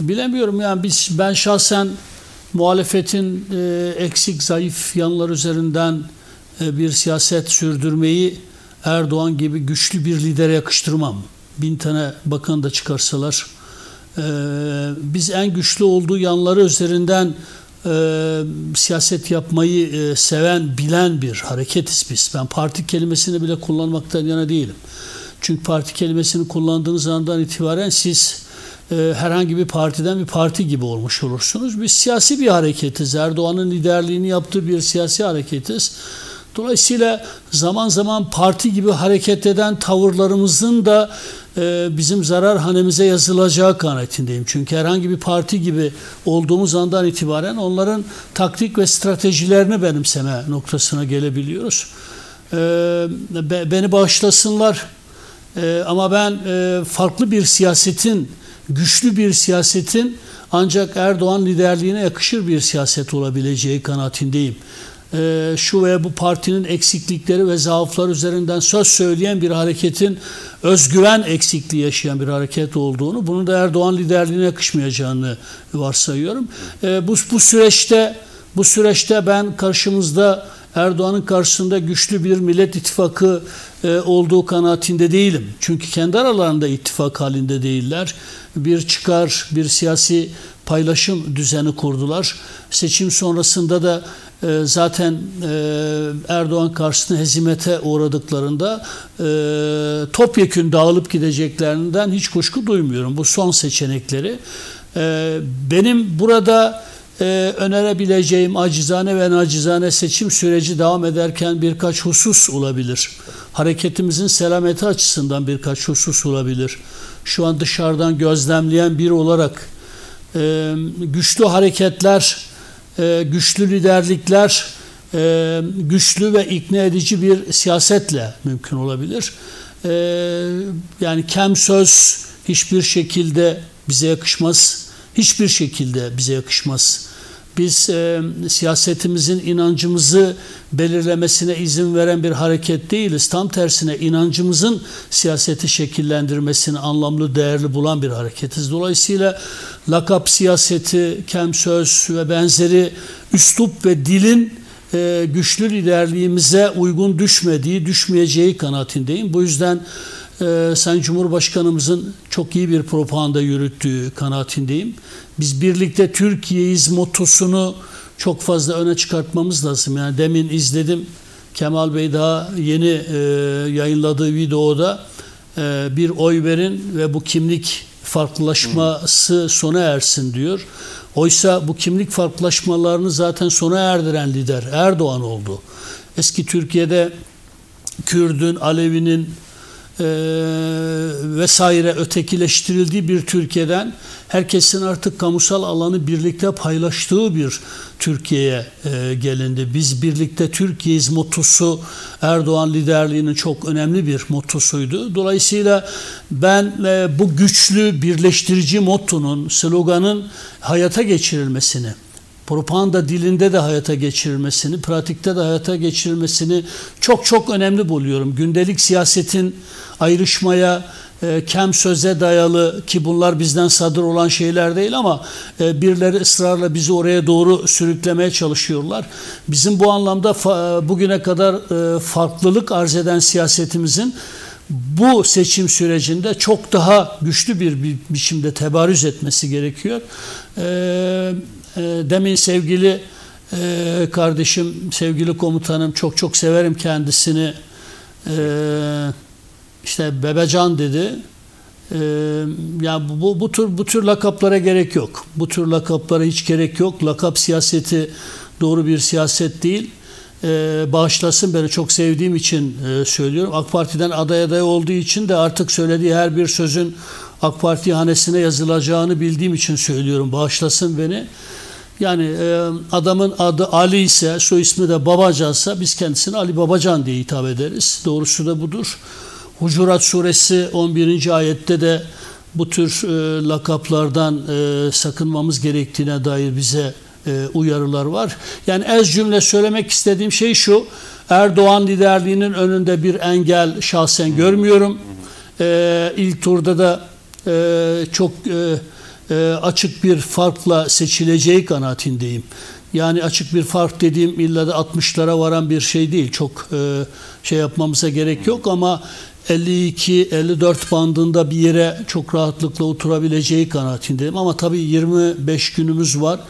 Bilemiyorum yani ben şahsen muhalefetin eksik, zayıf yanlar üzerinden bir siyaset sürdürmeyi Erdoğan gibi güçlü bir lidere yakıştırmam. 1000 tane bakan da çıkarsalar. Biz en güçlü olduğu yanları üzerinden siyaset yapmayı seven, bilen bir hareketiz biz. Ben parti kelimesini bile kullanmaktan yana değilim. Çünkü parti kelimesini kullandığınız andan itibaren siz herhangi bir partiden bir parti gibi olmuş olursunuz. Biz siyasi bir hareketiz. Erdoğan'ın liderliğini yaptığı bir siyasi hareketiz. Dolayısıyla zaman zaman parti gibi hareket eden tavırlarımızın da bizim zarar hanemize yazılacağı kanaatindeyim. Çünkü herhangi bir parti gibi olduğumuz andan itibaren onların taktik ve stratejilerini benimseme noktasına gelebiliyoruz. beni bağışlasınlar ama ben farklı bir siyasetin, güçlü bir siyasetin ancak Erdoğan liderliğine yakışır bir siyaset olabileceği kanaatindeyim. Şu veya bu partinin eksiklikleri ve zaafları üzerinden söz söyleyen bir hareketin özgüven eksikliği yaşayan bir hareket olduğunu, bunun da Erdoğan liderliğine yakışmayacağını varsayıyorum. Bu süreçte ben karşımızda, Erdoğan'ın karşısında güçlü bir Millet İttifakı olduğu kanaatinde değilim. Çünkü kendi aralarında ittifak halinde değiller. Bir çıkar, bir siyasi paylaşım düzeni kurdular. Seçim sonrasında da zaten Erdoğan karşısında hezimete uğradıklarında topyekün dağılıp gideceklerinden hiç kuşku duymuyorum. Bu son seçenekleri. Benim burada önerebileceğim acizane ve nacizane, seçim süreci devam ederken birkaç husus olabilir. Hareketimizin selameti açısından birkaç husus olabilir. Şu an dışarıdan gözlemleyen biri olarak güçlü hareketler, güçlü liderlikler, güçlü ve ikna edici bir siyasetle mümkün olabilir. Yani kem söz hiçbir şekilde bize yakışmaz. Hiçbir şekilde bize yakışmaz. Biz siyasetimizin inancımızı belirlemesine izin veren bir hareket değiliz. Tam tersine inancımızın siyaseti şekillendirmesini anlamlı, değerli bulan bir hareketiz. Dolayısıyla lakap siyaseti, kem söz ve benzeri üslup ve dilin güçlü liderliğimize uygun düşmeyeceği kanaatindeyim. Bu yüzden Sayın Cumhurbaşkanımızın çok iyi bir propaganda yürüttüğü kanaatindeyim. Biz birlikte Türkiye'yiz motosunu çok fazla öne çıkartmamız lazım. Yani demin izledim, Kemal Bey daha yeni yayınladığı videoda bir oy verin ve bu kimlik farklılaşması sona ersin diyor. Oysa bu kimlik farklılaşmalarını zaten sona erdiren lider Erdoğan oldu. Eski Türkiye'de Kürdün, Alevinin vesaire ötekileştirildiği bir Türkiye'den herkesin artık kamusal alanı birlikte paylaştığı bir Türkiye'ye gelindi. Biz birlikte Türkiye'yiz motosu Erdoğan liderliğinin çok önemli bir motosuydu. Dolayısıyla ben bu güçlü birleştirici mottonun, sloganın hayata geçirilmesini, propaganda dilinde de hayata geçirilmesini, pratikte de hayata geçirilmesini çok önemli buluyorum. Gündelik siyasetin ayrışmaya, kem söze dayalı, ki bunlar bizden sadır olan şeyler değil ama birileri ısrarla bizi oraya doğru sürüklemeye çalışıyorlar. Bizim bu anlamda bugüne kadar farklılık arz eden siyasetimizin bu seçim sürecinde çok daha güçlü bir biçimde tebarüz etmesi gerekiyor. Demin sevgili kardeşim, sevgili komutanım, çok severim kendisini, işte Bebecan dedi. Yani bu tür lakaplara gerek yok. Bu tür lakaplara hiç gerek yok. Lakap siyaseti doğru bir siyaset değil. Bağışlasın beni, çok sevdiğim için söylüyorum. AK Parti'den aday olduğu için de artık söylediği her bir sözün AK Parti hanesine yazılacağını bildiğim için söylüyorum. Bağışlasın beni. Yani adamın adı Ali ise, soy ismi de Babacan'sa biz kendisine Ali Babacan diye hitap ederiz. Doğrusu da budur. Hucurat suresi 11. ayette de bu tür lakaplardan sakınmamız gerektiğine dair bize uyarılar var. Yani ez cümle söylemek istediğim şey şu: Erdoğan liderliğinin önünde bir engel şahsen görmüyorum. İlk turda da çok açık bir farkla seçileceği kanaatindeyim. Yani açık bir fark dediğim illa da 60'lara varan bir şey değil. Çok şey yapmamıza gerek yok ama 52-54 bandında bir yere çok rahatlıkla oturabileceği kanaatindeyim. Ama tabii 25 günümüz var.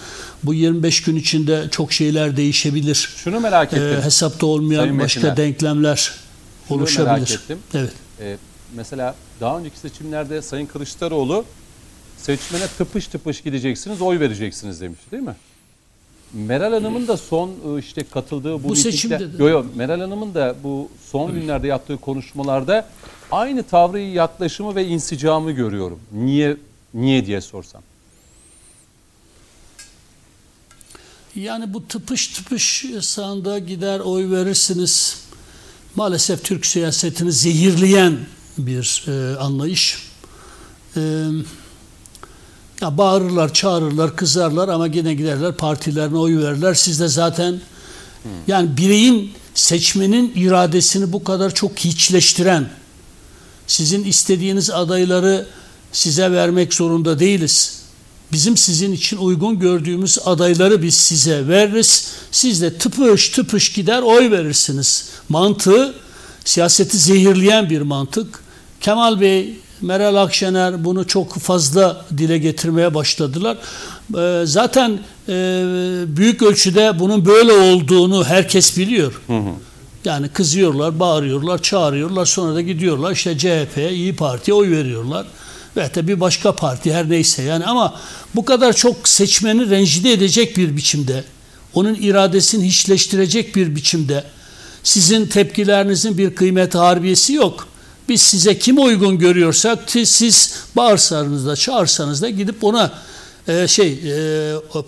Bu 25 gün içinde çok şeyler değişebilir. Şunu merak ettim. Hesapta olmayan Sayın başka Metiner, denklemler oluşabilir. Merak ettim. Evet. Mesela daha önceki seçimlerde Sayın Kılıçdaroğlu seçmene tıpış gideceksiniz, oy vereceksiniz demiş, değil mi? Meral Hanım'ın da son işte katıldığı bu seçimde Meral Hanım'ın da bu son günlerde yaptığı konuşmalarda aynı tavrı, yaklaşımı ve insicamı görüyorum. Niye diye sorsam. Yani bu tıpış sandığa gider oy verirsiniz maalesef Türk siyasetini zehirleyen bir anlayış. Ya bağırırlar, çağırırlar, kızarlar ama yine giderler partilerine oy verirler. Siz de zaten yani bireyin, seçmenin iradesini bu kadar çok hiçleştiren, sizin istediğiniz adayları size vermek zorunda değiliz. Bizim sizin için uygun gördüğümüz adayları biz size veririz. Siz de tıpış tıpış gider oy verirsiniz. Mantığı, siyaseti zehirleyen bir mantık. Kemal Bey, Meral Akşener bunu çok fazla dile getirmeye başladılar. Zaten büyük ölçüde bunun böyle olduğunu herkes biliyor. Hı hı. Yani kızıyorlar, bağırıyorlar, çağırıyorlar. Sonra da gidiyorlar işte CHP'ye, İYİ Parti'ye oy veriyorlar. Ve de bir başka parti her neyse yani, ama bu kadar çok seçmeni rencide edecek bir biçimde, onun iradesini hiçleştirecek bir biçimde sizin tepkilerinizin bir kıymeti harbiyesi yok. Biz size kimi uygun görüyorsak siz bağırsanız da çağırsanız da gidip ona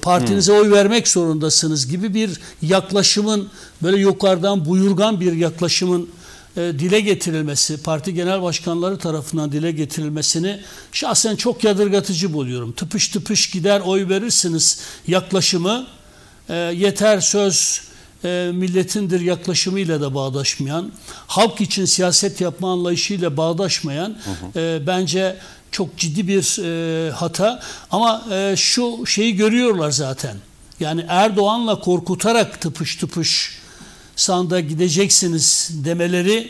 partinize oy vermek zorundasınız gibi bir yaklaşımın, böyle yukarıdan buyurgan bir yaklaşımın dile getirilmesi, parti genel başkanları tarafından dile getirilmesini şahsen çok yadırgatıcı buluyorum. Tıpış tıpış gider oy verirsiniz yaklaşımı, yeter söz milletindir yaklaşımıyla da bağdaşmayan, halk için siyaset yapma anlayışıyla bağdaşmayan, bence çok ciddi bir hata. Ama şu şeyi görüyorlar zaten. Yani Erdoğan'la korkutarak tıpış tıpış sanda gideceksiniz demeleri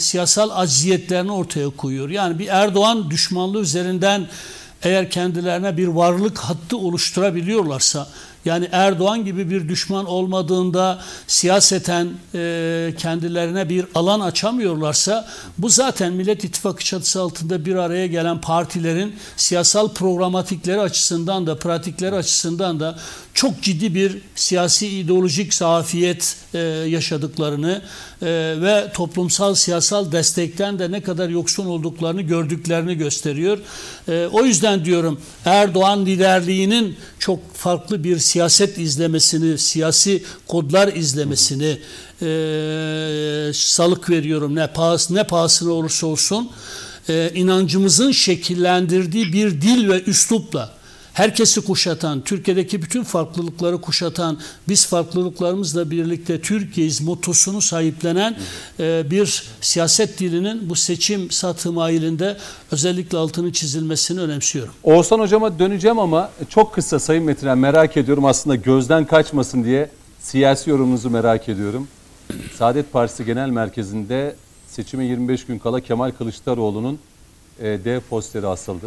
siyasal acziyetlerini ortaya koyuyor. Yani bir Erdoğan düşmanlığı üzerinden eğer kendilerine bir varlık hattı oluşturabiliyorlarsa, yani Erdoğan gibi bir düşman olmadığında siyaseten kendilerine bir alan açamıyorlarsa, bu zaten Millet İttifakı çatısı altında bir araya gelen partilerin siyasal programatikleri açısından da pratikleri açısından da çok ciddi bir siyasi ideolojik zafiyet yaşadıklarını ve toplumsal siyasal destekten de ne kadar yoksun olduklarını gördüklerini gösteriyor. O yüzden diyorum, Erdoğan liderliğinin çok farklı bir siyaset izlemesini, siyasi kodlar izlemesini salık veriyorum, ne pahasına olursa olsun. İnancımızın şekillendirdiği bir dil ve üslupla herkesi kuşatan, Türkiye'deki bütün farklılıkları kuşatan, biz farklılıklarımızla birlikte Türkiye'yiz motosunu sahiplenen bir siyaset dilinin bu seçim satı mailinde özellikle altının çizilmesini önemsiyorum. Oğuzhan Hocam'a döneceğim ama çok kısa Sayın Metiner, merak ediyorum, aslında gözden kaçmasın diye siyasi yorumunuzu merak ediyorum. Saadet Partisi Genel Merkezi'nde seçime 25 gün kala Kemal Kılıçdaroğlu'nun dev posteri asıldı.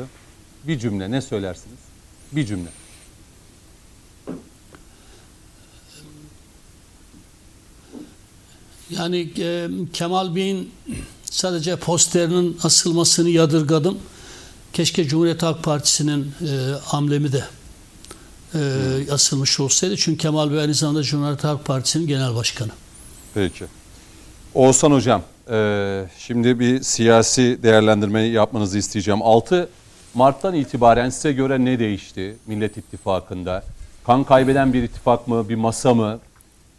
Bir cümle, ne söylersiniz? Bir cümle. Yani Kemal Bey'in sadece posterinin asılmasını yadırgadım. Keşke Cumhuriyet Halk Partisi'nin amblemi de asılmış olsaydı. Çünkü Kemal Bey aynı zamanda Cumhuriyet Halk Partisi'nin genel başkanı. Peki. Oğuzhan Hocam, şimdi bir siyasi değerlendirmeyi yapmanızı isteyeceğim. 6 Mart'tan itibaren size göre ne değişti Millet İttifakı'nda? Kan kaybeden bir ittifak mı, bir masa mı?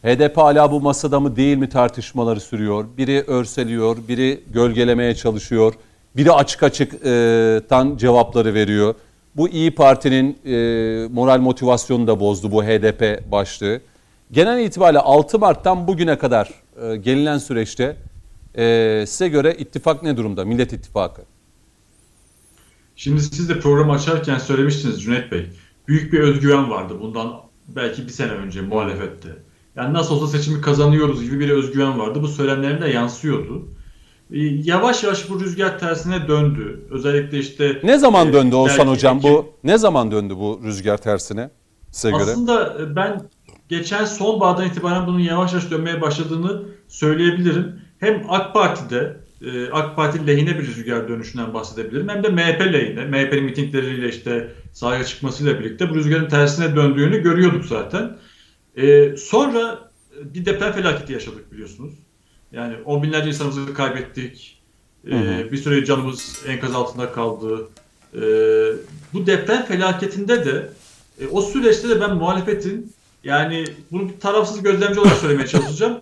HDP hala bu masada mı değil mi tartışmaları sürüyor. Biri örseliyor, biri gölgelemeye çalışıyor. Biri açık açıktan cevapları veriyor. Bu İYİ Parti'nin moral motivasyonunu da bozdu bu HDP başlığı. Genel itibariyle 6 Mart'tan bugüne kadar gelinen süreçte size göre ittifak ne durumda, Millet İttifakı? Şimdi siz de programı açarken söylemiştiniz Cüneyt Bey. Büyük bir özgüven vardı bundan belki bir sene önce muhalefette. Yani nasıl olsa seçimi kazanıyoruz gibi bir özgüven vardı. Bu söylemlerine de yansıyordu. Yavaş yavaş bu rüzgar tersine döndü. Özellikle işte... Ne zaman döndü Oğuzhan Hocam bu? Ne zaman döndü bu rüzgar tersine size göre? Aslında ben geçen sonbahardan itibaren bunun yavaş yavaş dönmeye başladığını söyleyebilirim. Hem AK Parti'de, AK Parti lehine bir rüzgar dönüşünden bahsedebilirim. Hem de MHP lehine, MHP'nin mitingleriyle işte sahaya çıkmasıyla birlikte bu rüzgarın tersine döndüğünü görüyorduk zaten. Sonra bir deprem felaketi yaşadık biliyorsunuz. Yani on binlerce insanımızı kaybettik. Bir süre canımız enkaz altında kaldı. Bu deprem felaketinde de o süreçte de ben muhalefetin, yani bunu bir tarafsız gözlemci olarak söylemeye çalışacağım.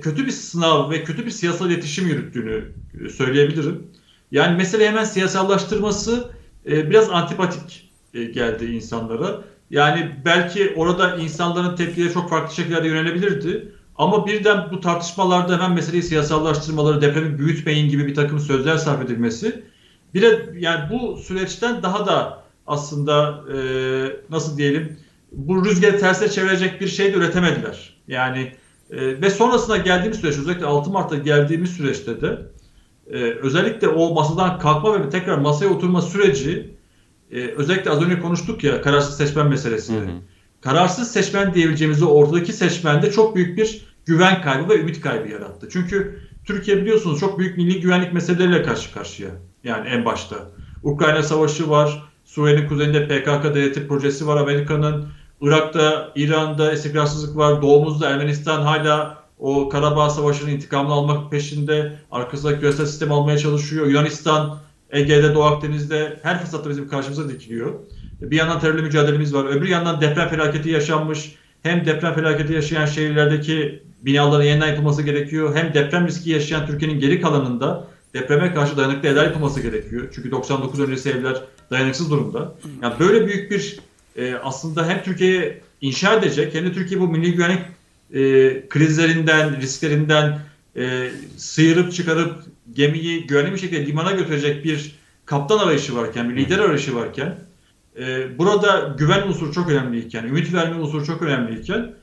kötü bir sınav ve kötü bir siyasal iletişim yürüttüğünü söyleyebilirim. Yani mesele hemen siyasallaştırması biraz antipatik geldi insanlara. Yani belki orada insanların tepkileri çok farklı şekillerde yönelebilirdi. Ama birden bu tartışmalarda hemen meseleyi siyasallaştırmaları, depremi büyütmeyin gibi bir takım sözler sarf edilmesi. Bir de yani bu süreçten daha da aslında nasıl diyelim, bu rüzgarı tersine çevirecek bir şey de üretemediler. Yani ve sonrasında geldiğimiz süreç, özellikle 6 Mart'ta geldiğimiz süreçte de özellikle o masadan kalkma ve tekrar masaya oturma süreci, özellikle az önce konuştuk ya kararsız seçmen meselesini. Hı hı. Kararsız seçmen diyebileceğimiz o ortadaki seçmende çok büyük bir güven kaybı ve ümit kaybı yarattı. Çünkü Türkiye biliyorsunuz çok büyük milli güvenlik meseleleriyle karşı karşıya. Yani en başta Ukrayna savaşı var, Suriye'nin kuzeyinde PKK devleti projesi var Amerika'nın, Irak'ta, İran'da istikrarsızlık var, doğumuzda Ermenistan hala o Karabağ Savaşı'nın intikamını almak peşinde, arkasındaki küresel sistemi almaya çalışıyor, Yunanistan, Ege'de, Doğu Akdeniz'de her fırsatta bizim karşımıza dikiliyor. Bir yandan terörle mücadelemiz var. Öbür yandan deprem felaketi yaşanmış. Hem deprem felaketi yaşayan şehirlerdeki binaların yeniden yapılması gerekiyor. Hem deprem riski yaşayan Türkiye'nin geri kalanında depreme karşı dayanıklı evler yapılması gerekiyor. Çünkü 99 öncesi evler dayanıksız durumda. Yani böyle büyük bir aslında hem Türkiye'yi inşa edecek hem de Türkiye bu milli güvenlik krizlerinden, risklerinden sıyırıp çıkarıp gemiyi güvenli bir şekilde limana götürecek bir kaptan arayışı varken, bir lider arayışı varken, burada güven unsuru çok önemliyken, ümit verme unsuru çok önemliyken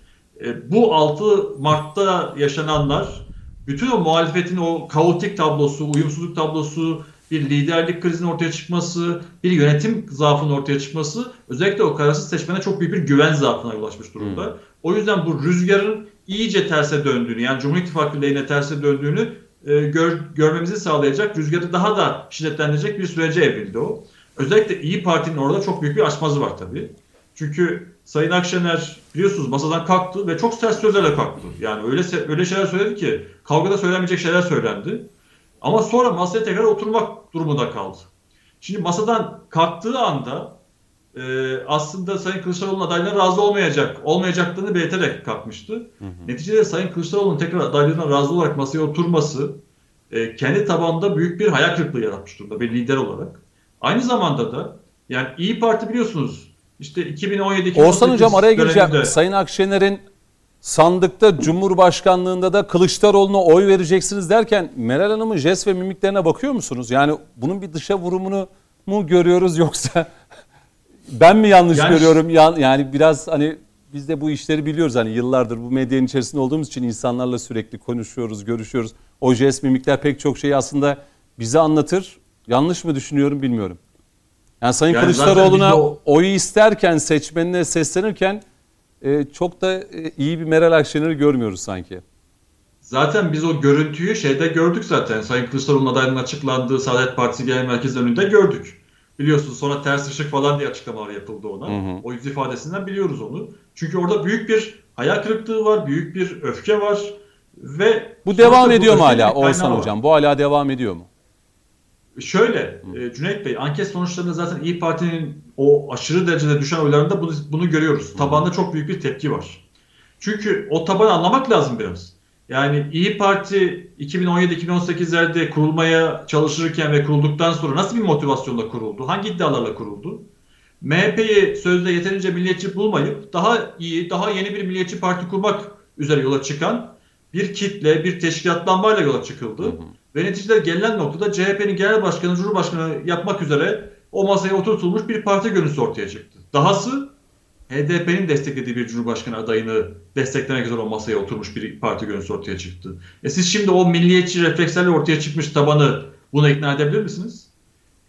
bu 6 Mart'ta yaşananlar, bütün o muhalefetin o kaotik tablosu, uyumsuzluk tablosu, bir liderlik krizinin ortaya çıkması, bir yönetim zaafının ortaya çıkması, özellikle o kararsız seçmene çok büyük bir güven zaafına ulaşmış durumda. Hmm. O yüzden bu rüzgarın iyice terse döndüğünü, yani Cumhur İttifakı lehine terse döndüğünü görmemizi sağlayacak, rüzgarı daha da şiddetlendirecek bir sürece evrildi o. Özellikle İYİ Parti'nin orada çok büyük bir açmazı var tabii. Çünkü Sayın Akşener biliyorsunuz masadan kalktı ve çok sert sözlerle kalktı. Yani öyle şeyler söyledi ki kavgada söylenmeyecek şeyler söylendi. Ama sonra masaya tekrar oturmak durumunda kaldı. Şimdi masadan kalktığı anda aslında Sayın Kılıçdaroğlu'nun adaylığına razı olmayacaklarını belirterek kalkmıştı. Hı hı. Neticede Sayın Kılıçdaroğlu'nun tekrar adaylığına razı olarak masaya oturması kendi tabanında büyük bir hayal kırıklığı yaratmış durumda bir lider olarak. Aynı zamanda da yani İYİ Parti biliyorsunuz işte 2017'deki... Oğuzhan Hocam araya gireceğim. Sayın Akşener'in sandıkta Cumhurbaşkanlığında da Kılıçdaroğlu'na oy vereceksiniz derken Meral Hanım'ın jest ve mimiklerine bakıyor musunuz? Yani bunun bir dışa vurumunu mu görüyoruz yoksa ben mi yanlış görüyorum? Yani biraz hani biz de bu işleri biliyoruz. Hani yıllardır bu medyanın içerisinde olduğumuz için insanlarla sürekli konuşuyoruz, görüşüyoruz. O jest mimikler pek çok şeyi aslında bize anlatır. Yanlış mı düşünüyorum bilmiyorum. Yani Sayın Kılıçdaroğlu'na oyu isterken, seçmenine seslenirken çok da iyi bir Meral Akşener'i görmüyoruz sanki. Zaten biz o görüntüyü şeyde gördük zaten. Sayın Kılıçdaroğlu'nun adaylığının açıklandığı Saadet Partisi Genel Merkezi'nin önünde gördük. Biliyorsunuz sonra ters ışık falan diye açıklamalar yapıldı ona. Hı hı. O yüz ifadesinden biliyoruz onu. Çünkü orada büyük bir hayal kırıklığı var, büyük bir öfke var. Ve bu devam ediyor mu hala Oğuzhan Hocam? Bu hala devam ediyor mu? Şöyle Cüneyt Bey, anket sonuçlarında zaten İYİ Parti'nin o aşırı derecede düşen oylarında bunu görüyoruz. Tabanda çok büyük bir tepki var. Çünkü o tabanı anlamak lazım biraz. Yani İYİ Parti 2017-2018'lerde kurulmaya çalışırken ve kurulduktan sonra nasıl bir motivasyonla kuruldu? Hangi iddialarla kuruldu? MHP'yi sözde yeterince milliyetçi bulmayıp daha iyi, daha yeni bir milliyetçi parti kurmak üzere yola çıkan bir kitle, bir teşkilatlanmayla yola çıkıldı. Hı hı. Ve neticede gelinen noktada CHP'nin genel başkanı, cumhurbaşkanı yapmak üzere o masaya oturtulmuş bir parti görüntüsü ortaya çıktı. Dahası HDP'nin desteklediği bir cumhurbaşkanı adayını desteklemek üzere o masaya oturmuş bir parti görüntüsü ortaya çıktı. Siz şimdi o milliyetçi reflekslerle ortaya çıkmış tabanı buna ikna edebilir misiniz?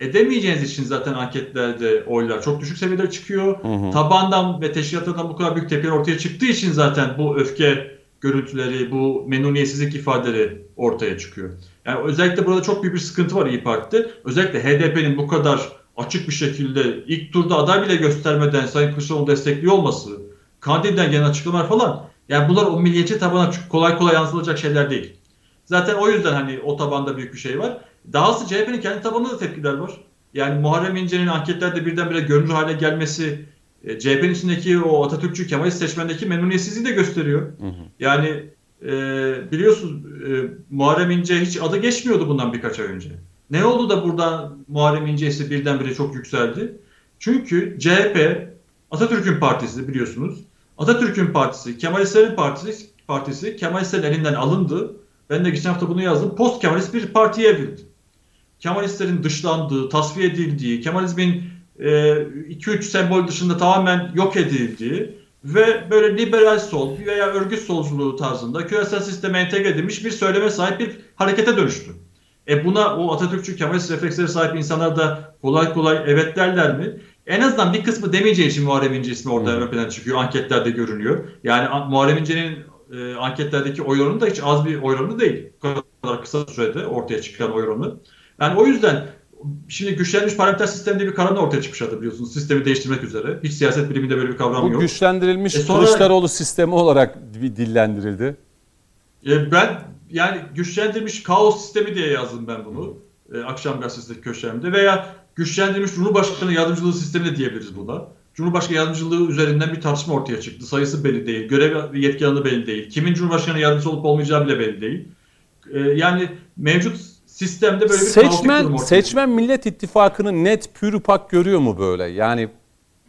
Edemeyeceğiniz için zaten anketlerde oylar çok düşük seviyelere çıkıyor. Hı hı. Tabandan ve teşkilatlardan bu kadar büyük tepkiler ortaya çıktığı için zaten bu öfke görüntüleri, bu memnuniyetsizlik ifadeleri ortaya çıkıyor. Yani özellikle burada çok büyük bir sıkıntı var İYİ Parti'de. Özellikle HDP'nin bu kadar açık bir şekilde ilk turda aday bile göstermeden Sayın Kılıçdaroğlu'nu destekliyor olması, Kandil'den gelen açıklamalar falan, yani bunlar o milliyetçi tabana kolay kolay yansıtılacak şeyler değil. Zaten o yüzden hani o tabanda büyük bir şey var. Dahası CHP'nin kendi tabanında da tepkiler var. Yani Muharrem İnce'nin anketlerde birdenbire görünür hale gelmesi, CHP'nin içindeki o Atatürkçü Kemalist seçmendeki memnuniyetsizliği de gösteriyor. Hı hı. Yani biliyorsunuz Muharrem İnce hiç adı geçmiyordu bundan birkaç ay önce. Ne oldu da buradan Muharrem İnce'si birdenbire çok yükseldi? Çünkü CHP Atatürk'ün partisi, biliyorsunuz. Atatürk'ün partisi, Kemalistlerin partisi Kemalistlerin elinden alındı. Ben de geçen hafta bunu yazdım. Post Kemalist bir partiye evrildi. Kemalistlerin dışlandığı, tasfiye edildiği, Kemalizmin 2-3 sembol dışında tamamen yok edildiği ve böyle liberal sol veya örgüt solculuğu tarzında küresel sisteme entegre edilmiş bir söyleme sahip bir harekete dönüştü. Buna o Atatürkçü Kemalist refleksleri sahip insanlar da kolay kolay evet derler mi? En azından bir kısmı demeyeceği için Muharrem İnce ismi orada ön plana çıkıyor. Anketlerde görünüyor. Yani Muharrem İnce'nin anketlerdeki oy oranı da hiç az bir oy oranı değil. Bu kadar kısa sürede ortaya çıkan oy oranı. Yani o yüzden şimdi güçlenmiş parlamenter sistemde bir kavram ortaya çıkmış adı, biliyorsunuz. Sistemi değiştirmek üzere. Hiç siyaset biliminde böyle bir kavram yok. Bu güçlendirilmiş Kılıçdaroğlu sistemi olarak bir dillendirildi. Yani güçlendirilmiş kaos sistemi diye yazdım ben bunu. Akşam gazetesindeki köşemde veya güçlendirilmiş Cumhurbaşkanı yardımcılığı sistemi de diyebiliriz buna. Cumhurbaşkanı yardımcılığı üzerinden bir tartışma ortaya çıktı. Sayısı belli değil, görev yetki alanı belli değil. Kimin Cumhurbaşkanı yardımcısı olup olmayacağı bile belli değil. Yani mevcut sistemde böyle bir kaotik durum ortaya. Seçmen Millet İttifakı'nı net pürüpak görüyor mu böyle? Yani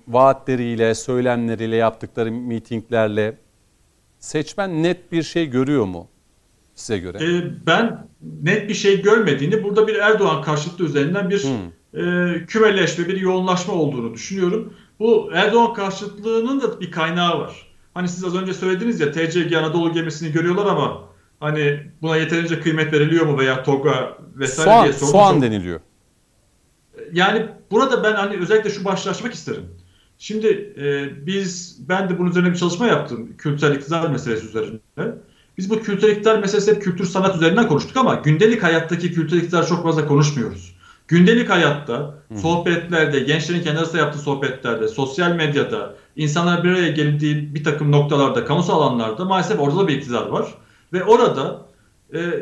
vaatleriyle, söylemleriyle, yaptıkları mitinglerle seçmen net bir şey görüyor mu? Size göre. Ben net bir şey görmediğini, burada bir Erdoğan karşıtlığı üzerinden bir kümeleşme, bir yoğunlaşma olduğunu düşünüyorum. Bu Erdoğan karşıtlığının da bir kaynağı var. Hani siz az önce söylediniz ya, TCG Anadolu gemisini görüyorlar ama hani buna yeterince kıymet veriliyor mu veya TOG'a vesaire diye sorun. Soğan deniliyor. Yani burada ben hani özellikle şu başlığı açmak isterim. Şimdi ben de bunun üzerine bir çalışma yaptım. Kültürel iktidar meselesi üzerinde. Biz bu kültür iktidar meselesi hep kültür sanat üzerinden konuştuk ama gündelik hayattaki kültür iktidar çok fazla konuşmuyoruz. Gündelik hayatta, sohbetlerde, gençlerin kendi arasında yaptığı sohbetlerde, sosyal medyada, insanlar bir araya geldiği bir takım noktalarda, kamusal alanlarda maalesef orada da bir iktidar var. Ve orada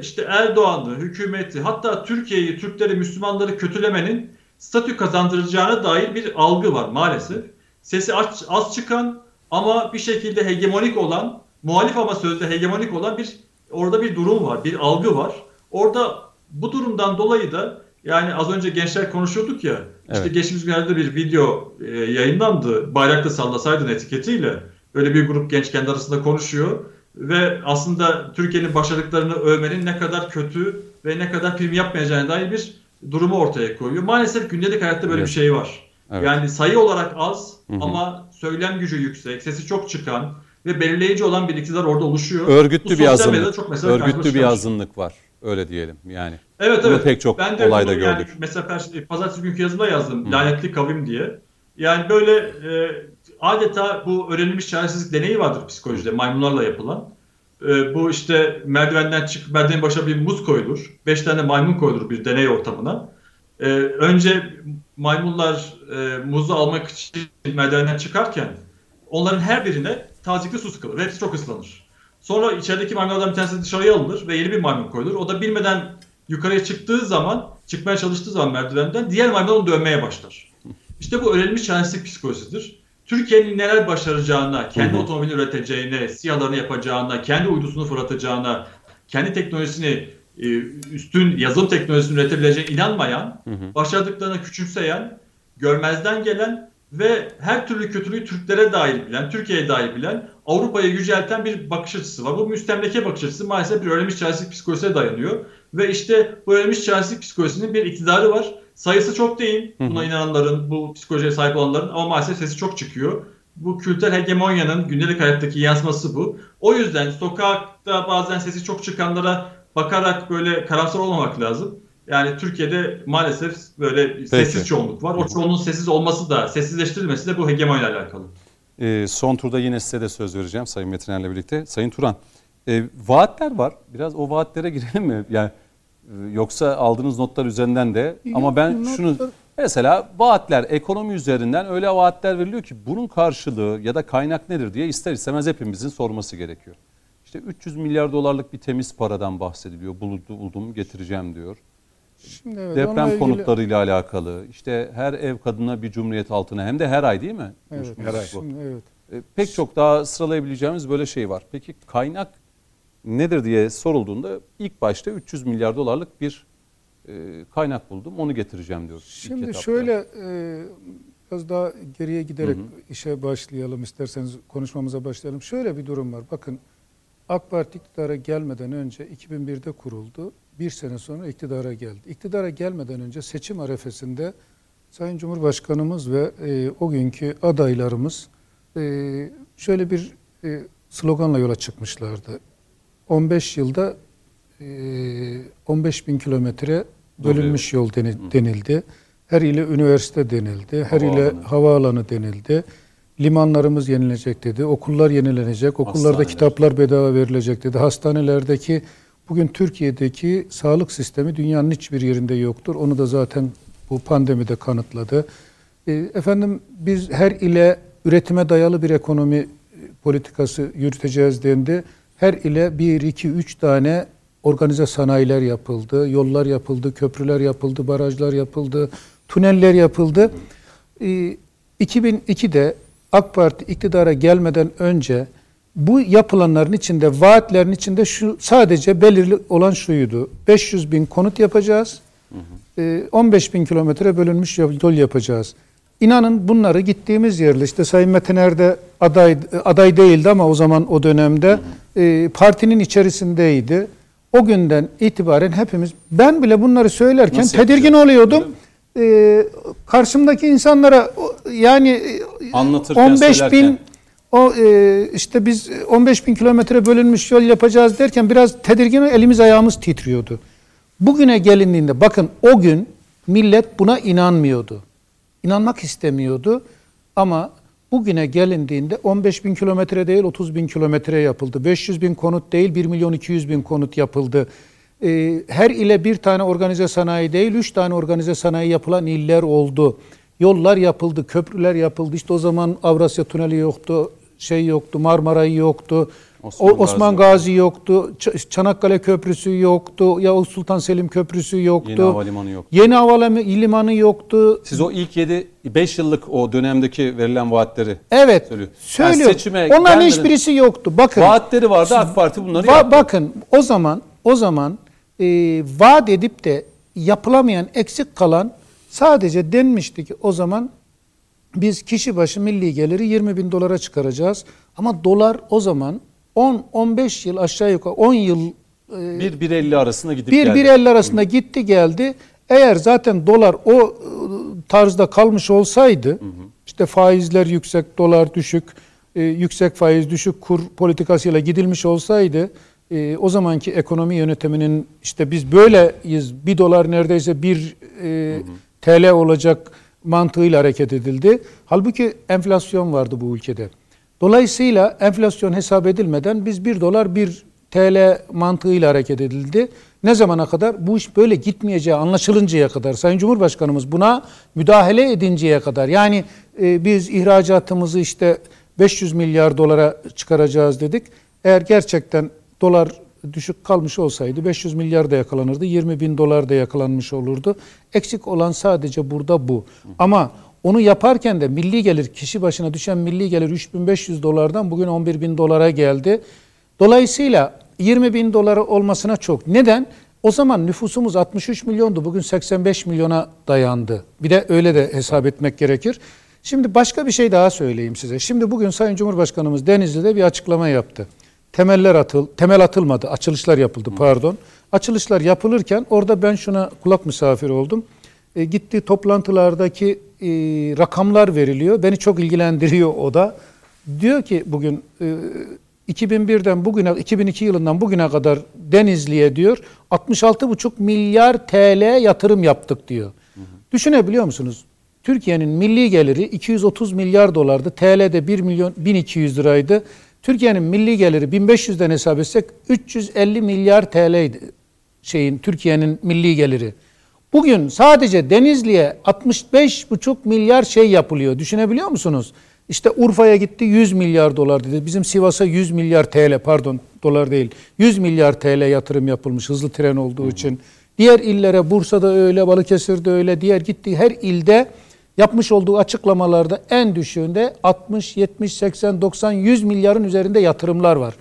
işte Erdoğan'ı, hükümeti, hatta Türkiye'yi, Türkleri, Müslümanları kötülemenin statü kazandıracağına dair bir algı var maalesef. Sesi az çıkan ama bir şekilde hegemonik olan, muhalif ama sözde hegemonik olan orada bir durum var, bir algı var. Orada bu durumdan dolayı da yani az önce gençler konuşuyorduk ya, evet. İşte geçmiş günlerde bir video yayınlandı. Bayrakta sallasaydın etiketiyle. Böyle bir grup genç kendi arasında konuşuyor ve aslında Türkiye'nin başardıklarını övmenin ne kadar kötü ve ne kadar prim yapmayacağına dair bir durumu ortaya koyuyor. Maalesef gündelik hayatta böyle bir şey var. Evet. Yani sayı olarak az ama söylem gücü yüksek, sesi çok çıkan ve belirleyici olan bir iktidar orada oluşuyor. Örgütlü bir azınlık. Örgütlü bir azınlık var. Öyle diyelim yani. Evet. Bunu pek çok olayda gördük. Yani mesela pazartesi günkü yazımda yazdım. Lanetli kavim diye. Yani böyle adeta bu öğrenilmiş çaresizlik deneyi vardır psikolojide. Maymunlarla yapılan. Bu işte merdivenin başına bir muz koyulur. 5 tane maymun koyulur bir deney ortamına. Önce maymunlar muzu almak için merdivenden çıkarken onların her birine tazikli su sıkılır ve hepsi çok ıslanır. Sonra içerideki maymunlardan bir tanesi dışarıya alınır ve yeni bir maymun koyulur. O da bilmeden yukarıya çıkmaya çalıştığı zaman merdivenden diğer maymun onu dövmeye başlar. İşte bu öğrenilmiş çaresizlik psikolojisidir. Türkiye'nin neler başaracağına, kendi otomobili üreteceğine, SİHA'larını yapacağına, kendi uydusunu fırlatacağına, kendi teknolojisini, üstün yazılım teknolojisini üretebileceğine inanmayan, başardıklarını küçümseyen, görmezden gelen ve her türlü kötülüğü Türklere dair bilen, Türkiye'ye dair bilen, Avrupa'yı yücelten bir bakış açısı var. Bu müstemleke bakış açısı maalesef bir öğrenilmiş çaresizlik psikolojisine dayanıyor. Ve işte bu öğrenilmiş çaresizlik psikolojisinin bir iktidarı var. Sayısı çok değil buna inananların, bu psikolojiye sahip olanların ama maalesef sesi çok çıkıyor. Bu kültürel hegemonyanın gündelik hayattaki yansıması bu. O yüzden sokakta bazen sesi çok çıkanlara bakarak böyle karamsar olmamak lazım. Yani Türkiye'de maalesef böyle sessiz çoğunluk var. O çoğunluğun sessiz olması da, sessizleştirilmesi de bu hegemonya ile alakalı. Son turda yine size de söz vereceğim Sayın Metiner'le birlikte. Sayın Turan, vaatler var. Biraz o vaatlere girelim mi? Yani yoksa aldığınız notlar üzerinden de. Ama ben şunu, mesela vaatler ekonomi üzerinden öyle vaatler veriliyor ki bunun karşılığı ya da kaynak nedir diye ister istemez hepimizin sorması gerekiyor. İşte 300 milyar dolarlık bir temiz paradan bahsediliyor. Buldum getireceğim diyor. Şimdi evet, deprem konutlarıyla alakalı, işte her ev kadına bir cumhuriyet altına, hem de her ay değil mi? Evet. Her ay. Şimdi, evet. Pek çok daha sıralayabileceğimiz böyle şey var. Peki kaynak nedir diye sorulduğunda ilk başta 300 milyar dolarlık bir kaynak buldum. Onu getireceğim diyor. Şimdi şöyle biraz daha geriye giderek işe başlayalım isterseniz, konuşmamıza başlayalım. Şöyle bir durum var. Bakın, AK Parti iktidara gelmeden önce 2001'de kuruldu. Bir sene sonra iktidara geldi. İktidara gelmeden önce seçim arefesinde Sayın Cumhurbaşkanımız ve o günkü adaylarımız şöyle bir sloganla yola çıkmışlardı. 15 yılda 15 bin kilometre bölünmüş yol denildi. Her ile üniversite denildi. Her ile havaalanı denildi. Limanlarımız yenilecek dedi. Okullar yenilenecek. Okullarda hastaneler, kitaplar bedava verilecek dedi. Hastanelerdeki, bugün Türkiye'deki sağlık sistemi dünyanın hiçbir yerinde yoktur. Onu da zaten bu pandemide kanıtladı. Efendim, biz her ile üretime dayalı bir ekonomi politikası yürüteceğiz dendi. Her ile 1, 2, 3 tane organize sanayiler yapıldı, yollar yapıldı, köprüler yapıldı, barajlar yapıldı, tüneller yapıldı. 2002'de AK Parti iktidara gelmeden önce bu yapılanların içinde, vaatlerin içinde şu, sadece belirli olan şuydu. 500 bin konut yapacağız, 15 bin kilometre bölünmüş yol yapacağız. İnanın bunları gittiğimiz yerde, işte Sayın Metiner de aday değildi ama o zaman, o dönemde partinin içerisindeydi. O günden itibaren hepimiz, ben bile bunları söylerken nasıl tedirgin yapacağım oluyordum. Karşımdaki insanlara, yani anlatırken, 15 bin, o işte biz 15 bin kilometre bölünmüş yol yapacağız derken biraz tedirgin, elimiz ayağımız titriyordu. Bugüne gelindiğinde bakın, o gün millet buna inanmıyordu. İnanmak istemiyordu ama bugüne gelindiğinde 15 bin kilometre değil 30 bin kilometre yapıldı. 500 bin konut değil 1 milyon 200 bin konut yapıldı. Her ile bir tane organize sanayi değil 3 tane organize sanayi yapılan iller oldu. Yollar yapıldı, köprüler yapıldı. İşte o zaman Avrasya Tüneli yoktu, şey yoktu, Marmara'yı yoktu, Osman Gazi yoktu, Çanakkale Köprüsü yoktu, Yavuz Sultan Selim Köprüsü yoktu, yeni havalimanı yoktu. Siz o ilk 5 yıllık o dönemdeki verilen vaatleri söylüyorum. Onların hiçbirisi yoktu. Bakın, vaatleri vardı, AK Parti bunları yaptı. Bakın, o zaman vaat edip de yapılamayan, eksik kalan, sadece denmişti ki o zaman biz kişi başı milli geliri 20 bin dolara çıkaracağız. Ama dolar o zaman 10-15 yıl aşağı yukarı 10 yıl 1-1.50 arasında gidip geldi. 1-1.50 arasında gitti geldi. Eğer zaten dolar o tarzda kalmış olsaydı, işte faizler yüksek, dolar düşük, yüksek faiz düşük kur politikasıyla gidilmiş olsaydı, o zamanki ekonomi yönetiminin işte biz böyleyiz, bir dolar neredeyse bir TL olacak mantığıyla hareket edildi. Halbuki enflasyon vardı bu ülkede. Dolayısıyla enflasyon hesap edilmeden biz 1 dolar 1 TL mantığıyla hareket edildi. Ne zamana kadar? Bu iş böyle gitmeyeceği anlaşılıncaya kadar. Sayın Cumhurbaşkanımız buna müdahale edinceye kadar. Yani biz ihracatımızı işte 500 milyar dolara çıkaracağız dedik. Eğer gerçekten dolar düşük kalmış olsaydı 500 milyar da yakalanırdı, 20 bin dolar da yakalanmış olurdu. Eksik olan sadece burada bu. Ama onu yaparken de milli gelir, kişi başına düşen milli gelir 3500 dolardan bugün 11 bin dolara geldi. Dolayısıyla 20 bin dolara olmasına çok. Neden? O zaman nüfusumuz 63 milyondu, bugün 85 milyona dayandı. Bir de öyle de hesap etmek gerekir. Şimdi başka bir şey daha söyleyeyim size. Şimdi bugün Sayın Cumhurbaşkanımız Denizli'de bir açıklama yaptı. Temel atılmadı, açılışlar yapıldı pardon. Açılışlar yapılırken orada ben şuna kulak misafiri oldum. Gittiği toplantılardaki rakamlar veriliyor. Beni çok ilgilendiriyor o da. Diyor ki bugün 2001'den bugüne, 2002 yılından bugüne kadar Denizli'ye diyor 66,5 milyar TL yatırım yaptık diyor. Düşünebiliyor musunuz? Türkiye'nin milli geliri 230 milyar dolardı. TL'de 1 milyon 1200 liraydı. Türkiye'nin milli geliri 1500'den hesap etsek 350 milyar TL'ydi Türkiye'nin milli geliri. Bugün sadece Denizli'ye 65,5 milyar şey yapılıyor. Düşünebiliyor musunuz? İşte Urfa'ya gitti 100 milyar dolar dedi. Bizim Sivas'a 100 milyar TL, pardon dolar değil, 100 milyar TL yatırım yapılmış hızlı tren olduğu için. Diğer illere, Bursa'da öyle, Balıkesir'de öyle, diğer gittiği her ilde yapmış olduğu açıklamalarda en düşüğünde 60, 70, 80, 90, 100 milyarın üzerinde yatırımlar var.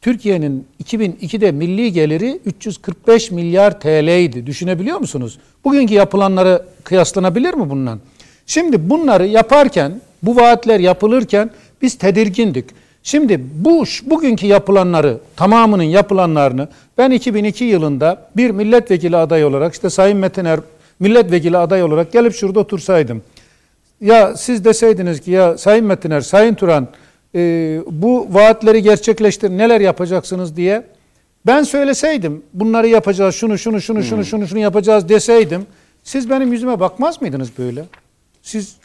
Türkiye'nin 2002'de milli geliri 345 milyar TL'ydi. Düşünebiliyor musunuz? Bugünkü yapılanları kıyaslanabilir mi bundan? Şimdi bunları yaparken, bu vaatler yapılırken biz tedirgindik. Şimdi bugünkü yapılanları, tamamının yapılanlarını ben 2002 yılında bir milletvekili adayı olarak, işte Sayın Metiner milletvekili adayı olarak gelip şurada otursaydım, ya siz deseydiniz ki ya Sayın Metiner, Sayın Turan bu vaatleri gerçekleştirin, neler yapacaksınız diye, ben söyleseydim bunları yapacağız, şunu yapacağız deseydim, siz benim yüzüme bakmaz mıydınız böyle? Siz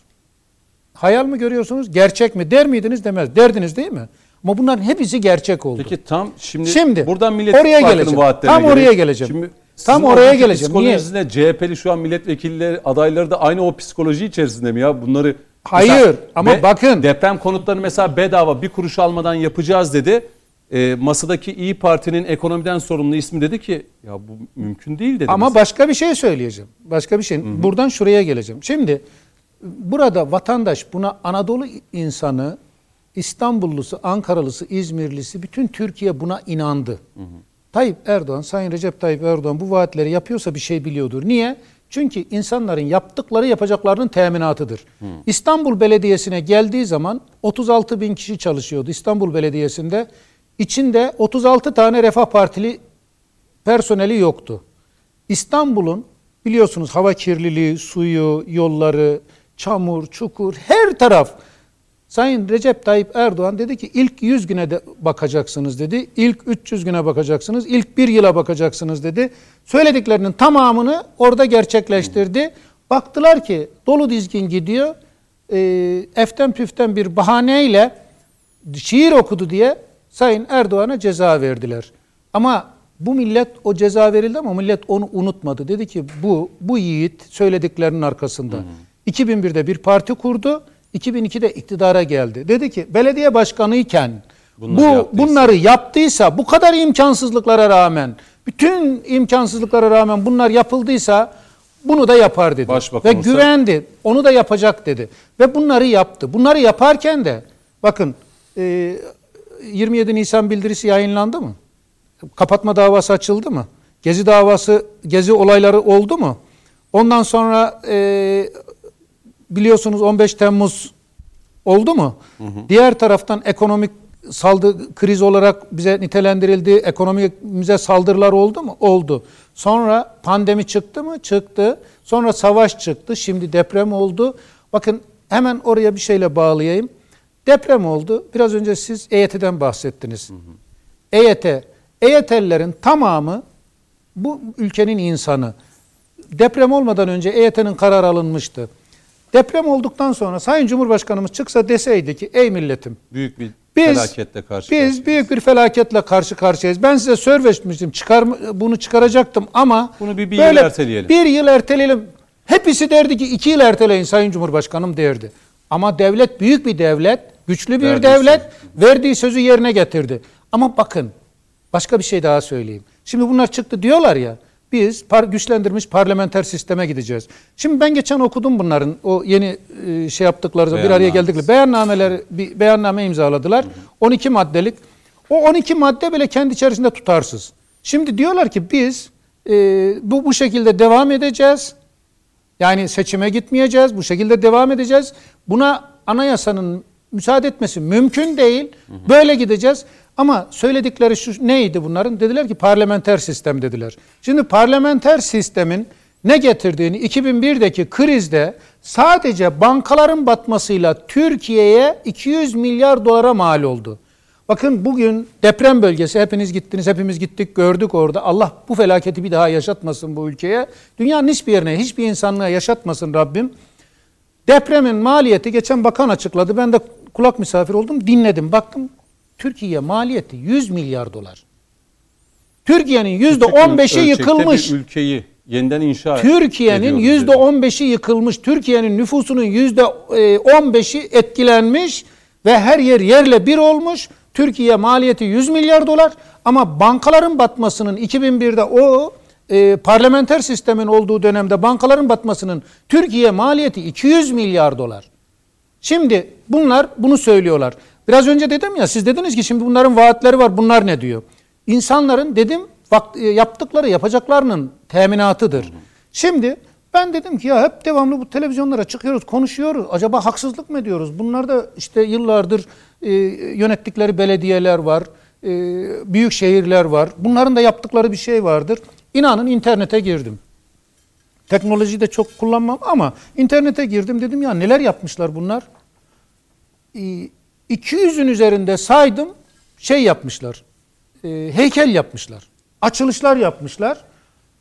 hayal mi görüyorsunuz, gerçek mi der miydiniz, demez derdiniz değil mi? Ama bunların hepsi gerçek oldu. Peki tam şimdi buradan Millet İttifakı'nın vaatlerine geleceğim. Şimdi tam oraya geleceğim. Psikolojisinde CHP'li şu an milletvekilleri adayları da aynı o psikoloji içerisinde mi ya? Bunları hayır ama bakın. Deprem konutlarını mesela bedava bir kuruş almadan yapacağız dedi. Masadaki İYİ Parti'nin ekonomiden sorumlu ismi dedi ki ya bu mümkün değil dedi. Ama mesela başka bir şey söyleyeceğim. Başka bir şey. Hı-hı. Buradan şuraya geleceğim. Şimdi burada vatandaş buna Anadolu insanı, İstanbullusu, Ankaralısı, İzmirlisi, bütün Türkiye buna inandı. Hı-hı. Tayyip Erdoğan, Sayın Recep Tayyip Erdoğan bu vaatleri yapıyorsa bir şey biliyordur. Niye? Çünkü insanların yaptıkları yapacaklarının teminatıdır. Hı. İstanbul Belediyesi'ne geldiği zaman 36 bin kişi çalışıyordu İstanbul Belediyesi'nde. İçinde 36 tane Refah Partili personeli yoktu. İstanbul'un biliyorsunuz hava kirliliği, suyu, yolları, çamur, çukur, her taraf. Sayın Recep Tayyip Erdoğan dedi ki ilk 100 güne de bakacaksınız dedi. İlk 300 güne bakacaksınız. İlk 1 yıla bakacaksınız dedi. Söylediklerinin tamamını orada gerçekleştirdi. Baktılar ki dolu dizgin gidiyor. Eften püften bir bahaneyle şiir okudu diye Sayın Erdoğan'a ceza verdiler. Ama bu millet, o ceza verildi ama millet onu unutmadı. Dedi ki bu yiğit söylediklerinin arkasında. 2001'de bir parti kurdu. 2002'de iktidara geldi. Dedi ki belediye başkanıyken bunları yaptıysa, bu kadar imkansızlıklara rağmen, bütün imkansızlıklara rağmen bunlar yapıldıysa bunu da yapar dedi. Ve güvendi. Onu da yapacak dedi. Ve bunları yaptı. Bunları yaparken de bakın 27 Nisan bildirisi yayınlandı mı? Kapatma davası açıldı mı? Gezi davası, Gezi olayları oldu mu? Ondan sonra biliyorsunuz 15 Temmuz oldu mu? Hı hı. Diğer taraftan ekonomik saldırı, kriz olarak bize nitelendirildi. Ekonomimize saldırılar oldu mu? Oldu. Sonra pandemi çıktı mı? Çıktı. Sonra savaş çıktı. Şimdi deprem oldu. Bakın hemen oraya bir şeyle bağlayayım. Deprem oldu. Biraz önce siz EYT'den bahsettiniz. Hı hı. EYT'lilerin tamamı bu ülkenin insanı. Deprem olmadan önce EYT'nin kararı alınmıştı. Deprem olduktan sonra Sayın Cumhurbaşkanımız çıksa deseydi ki ey milletim büyük bir felaketle karşı karşıyayız. Büyük bir felaketle karşı karşıyayız. Ben size sözleşmiştim. Bunu çıkaracaktım ama bunu bir yıl erteleyelim. Bir yıl erteleyelim. Hepsi derdi ki 2 yıl erteleyin Sayın Cumhurbaşkanım derdi. Ama devlet büyük bir devlet, güçlü bir devlet verdiği sözü yerine getirdi. Ama bakın başka bir şey daha söyleyeyim. Şimdi bunlar çıktı diyorlar ya. Biz güçlendirilmiş parlamenter sisteme gideceğiz. Şimdi ben geçen okudum bunların o yeni şey yaptıkları, bir araya geldikleri beyanname imzaladılar. Hı hı. 12 maddelik. O 12 madde bile kendi içerisinde tutarsız. Şimdi diyorlar ki biz bu şekilde devam edeceğiz. Yani seçime gitmeyeceğiz. Bu şekilde devam edeceğiz. Buna anayasanın müsaade etmesi mümkün değil. Hı hı. Böyle gideceğiz. Ama söyledikleri şu neydi bunların? Dediler ki parlamenter sistem dediler. Şimdi parlamenter sistemin ne getirdiğini 2001'deki krizde sadece bankaların batmasıyla Türkiye'ye 200 milyar dolara mal oldu. Bakın bugün deprem bölgesi, hepiniz gittiniz, hepimiz gittik, gördük orada. Allah bu felaketi bir daha yaşatmasın bu ülkeye. Dünyanın hiçbir yerine, hiçbir insanlığa yaşatmasın Rabbim. Depremin maliyeti geçen bakan açıkladı. Ben de kulak misafir oldum, dinledim, baktım. Türkiye maliyeti 100 milyar dolar. Türkiye'nin %15'i yıkılmış. Ülkeyi yeniden inşa Türkiye'nin %15'i yıkılmış. Türkiye'nin nüfusunun %15'i etkilenmiş ve her yer yerle bir olmuş. Türkiye maliyeti 100 milyar dolar ama bankaların batmasının 2001'de o parlamenter sistemin olduğu dönemde bankaların batmasının Türkiye maliyeti 200 milyar dolar. Şimdi bunlar bunu söylüyorlar. Biraz önce dedim ya, siz dediniz ki şimdi bunların vaatleri var, bunlar ne diyor? İnsanların dedim yaptıkları yapacaklarının teminatıdır. Şimdi ben dedim ki ya hep devamlı bu televizyonlara çıkıyoruz, konuşuyoruz. Acaba haksızlık mı diyoruz? Bunlar da işte yıllardır yönettikleri belediyeler var, büyük şehirler var. Bunların da yaptıkları bir şey vardır. İnanın internete girdim. Teknolojiyi de çok kullanmam ama internete girdim, dedim ya neler yapmışlar bunlar? 200'ün üzerinde saydım, şey yapmışlar, heykel yapmışlar, açılışlar yapmışlar.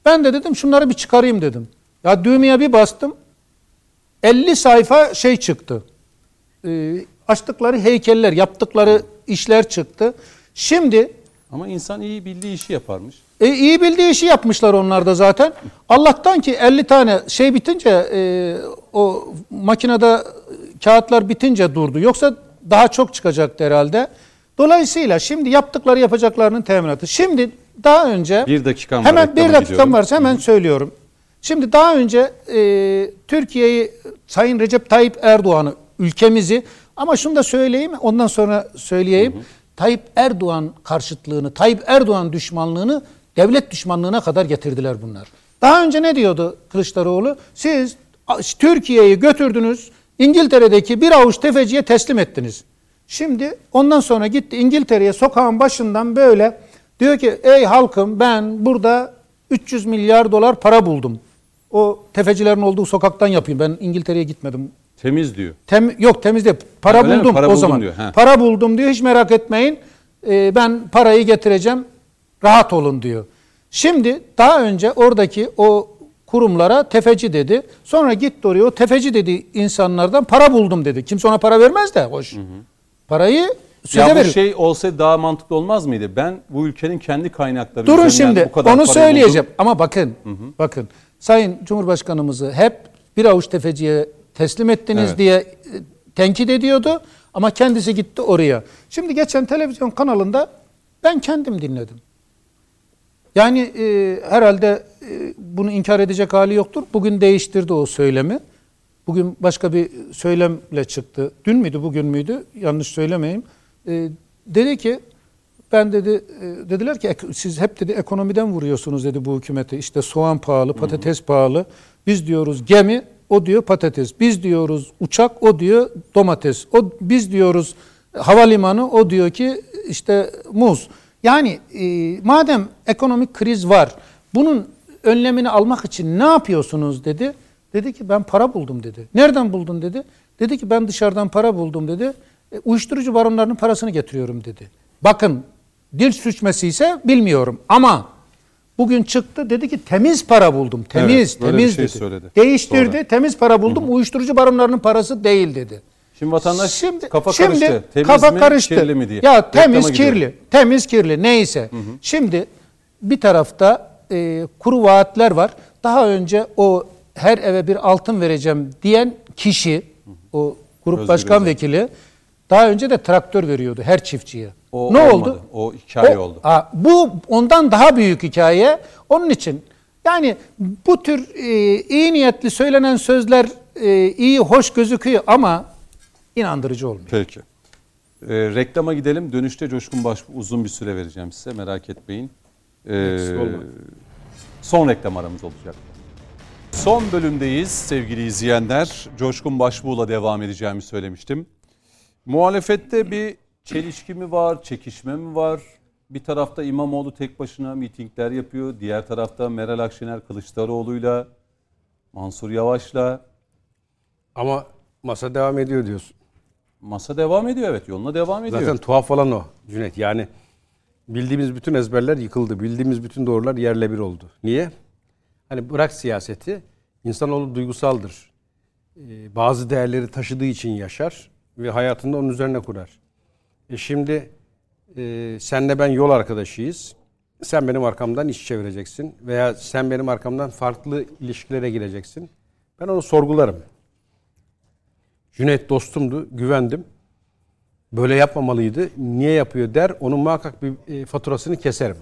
Ben de dedim şunları bir çıkarayım dedim. Ya düğmeye bir bastım, 50 sayfa şey çıktı. Açtıkları heykeller, yaptıkları işler çıktı. Şimdi... Ama insan iyi bildiği işi yaparmış. İyi bildiği işi yapmışlar onlar da zaten. Allah'tan ki 50 tane şey bitince, o makinede kağıtlar bitince durdu. Yoksa daha çok çıkacaktı herhalde. Dolayısıyla şimdi yaptıkları yapacaklarının teminatı. Şimdi daha önce... Bir dakikam var. Hemen bir dakikam varsa hemen söylüyorum. Şimdi daha önce Türkiye'yi, Sayın Recep Tayyip Erdoğan'ı, ülkemizi, ama şunu da söyleyeyim, ondan sonra söyleyeyim. Tayyip Erdoğan karşıtlığını, Tayyip Erdoğan düşmanlığını devlet düşmanlığına kadar getirdiler bunlar. Daha önce ne diyordu Kılıçdaroğlu? Siz Türkiye'yi götürdünüz, İngiltere'deki bir avuç tefeciye teslim ettiniz. Şimdi ondan sonra gitti İngiltere'ye, sokağın başından böyle diyor ki ey halkım, ben burada 300 milyar dolar para buldum. O tefecilerin olduğu sokaktan yapayım. Ben İngiltere'ye gitmedim. Temiz diyor. Yok temiz değil. Para öyle buldum, para o buldum zaman. Diyor. Para buldum diyor. Hiç merak etmeyin. Ben parayı getireceğim. Rahat olun diyor. Şimdi daha önce oradaki o kurumlara tefeci dedi. Sonra gitti oraya, o tefeci dedi insanlardan para buldum dedi. Kimse ona para vermez de hoş. Hı hı. Parayı söze verir. Ya bu şey olsa daha mantıklı olmaz mıydı? Ben bu ülkenin kendi kaynakları üzerinden şimdi, bu kadar parayı buldum. Durun şimdi onu söyleyeceğim. Ama bakın, bakın. Sayın Cumhurbaşkanımızı hep bir avuç tefeciye teslim ettiniz diye tenkit ediyordu. Ama kendisi gitti oraya. Şimdi geçen televizyon kanalında ben kendim dinledim. Yani herhalde bunu inkar edecek hali yoktur. Bugün değiştirdi o söylemi. Bugün başka bir söylemle çıktı. Dün müydü, bugün müydü? Yanlış söylemeyeyim. Dedi ki ben dedi, dediler ki siz hep dedi ekonomiden vuruyorsunuz dedi bu hükümete. İşte soğan pahalı, patates pahalı. Biz diyoruz gemi, o diyor patates. Biz diyoruz uçak, o diyor domates. Biz diyoruz havalimanı, o diyor ki işte muz. Yani madem ekonomik kriz var, bunun önlemini almak için ne yapıyorsunuz dedi. Dedi ki ben para buldum dedi. Nereden buldun dedi. Dedi ki ben dışarıdan para buldum dedi. Uyuşturucu baronlarının parasını getiriyorum dedi. Bakın, dil suçması ise bilmiyorum ama bugün çıktı dedi ki temiz para buldum. Temiz, evet, temiz şey dedi. Söyledi. Değiştirdi. Sonra. Temiz para buldum. Hı-hı. Uyuşturucu baronlarının parası değil dedi. Şimdi vatandaş kafa karıştı. Temiz kafa mi, karıştı. Kirli mi diye. Ya temiz, reklama kirli. Gidiyor. Temiz, kirli neyse. Hı-hı. Şimdi bir tarafta kuru vaatler var. Daha önce o her eve bir altın vereceğim diyen kişi, o grup Özgür başkan Özel vekili, daha önce de traktör veriyordu her çiftçiye. O ne olmadı. Oldu? O hikaye oldu. Bu ondan daha büyük hikaye. Onun için yani bu tür iyi niyetli söylenen sözler iyi, hoş gözüküyor ama inandırıcı olmuyor. Peki. Reklama gidelim. Dönüşte Coşkun Başbuğ, uzun bir süre vereceğim size. Merak etmeyin. Son reklam aramız olacak. Son bölümdeyiz sevgili izleyenler. Coşkun Başbuğ'la devam edeceğimi söylemiştim. Muhalefette bir çelişki mi var, çekişme mi var? Bir tarafta İmamoğlu tek başına mitingler yapıyor. Diğer tarafta Meral Akşener Kılıçdaroğlu'yla, Mansur Yavaş'la. Ama masa devam ediyor diyorsun. Masa devam ediyor, evet, yoluna devam ediyor. Zaten tuhaf olan o Cüneyt. Yani bildiğimiz bütün ezberler yıkıldı. Bildiğimiz bütün doğrular yerle bir oldu. Niye? Hani bırak siyaseti, insanoğlu duygusaldır. Bazı değerleri taşıdığı için yaşar ve hayatını onun üzerine kurar. Şimdi senle ben yol arkadaşıyız. Sen benim arkamdan iş çevireceksin veya sen benim arkamdan farklı ilişkilere gireceksin. Ben onu sorgularım. Cüneyt dostumdu, güvendim. Böyle yapmamalıydı, niye yapıyor der, onun muhakkak bir faturasını keserim.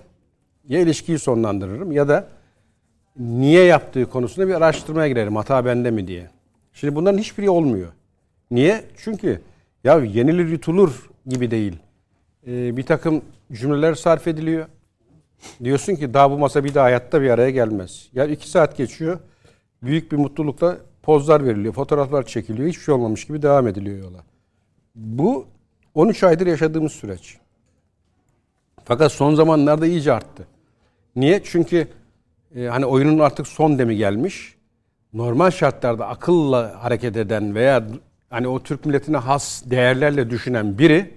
Ya ilişkiyi sonlandırırım ya da niye yaptığı konusunda bir araştırmaya girerim. Hata bende mi diye. Şimdi bunların hiçbiri olmuyor. Niye? Çünkü ya yenilir yutulur gibi değil. Bir takım cümleler sarf ediliyor. Diyorsun ki daha bu masa bir daha hayatta bir araya gelmez. Yani 2 saat geçiyor. Büyük bir mutlulukla pozlar veriliyor. Fotoğraflar çekiliyor. Hiçbir şey olmamış gibi devam ediliyor yola. Bu 13 aydır yaşadığımız süreç. Fakat son zamanlarda iyice arttı. Niye? Çünkü hani oyunun artık son demi gelmiş. Normal şartlarda akılla hareket eden veya hani o Türk milletine has değerlerle düşünen biri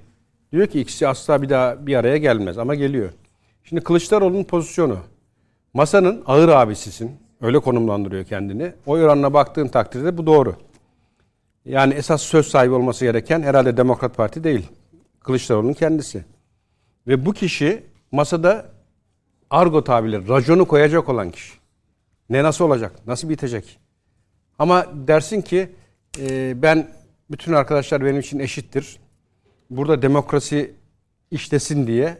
diyor ki ikisi asla bir daha bir araya gelmez ama geliyor. Şimdi Kılıçdaroğlu'nun pozisyonu. Masanın ağır abisisin. Öyle konumlandırıyor kendini. Oy oranına baktığın takdirde bu doğru. Yani esas söz sahibi olması gereken herhalde Demokrat Parti değil. Kılıçdaroğlu'nun kendisi. Ve bu kişi masada argo tabirle raconu koyacak olan kişi. Ne nasıl olacak? Nasıl bitecek? Ama dersin ki ben bütün arkadaşlar benim için eşittir. Burada demokrasi işlesin diye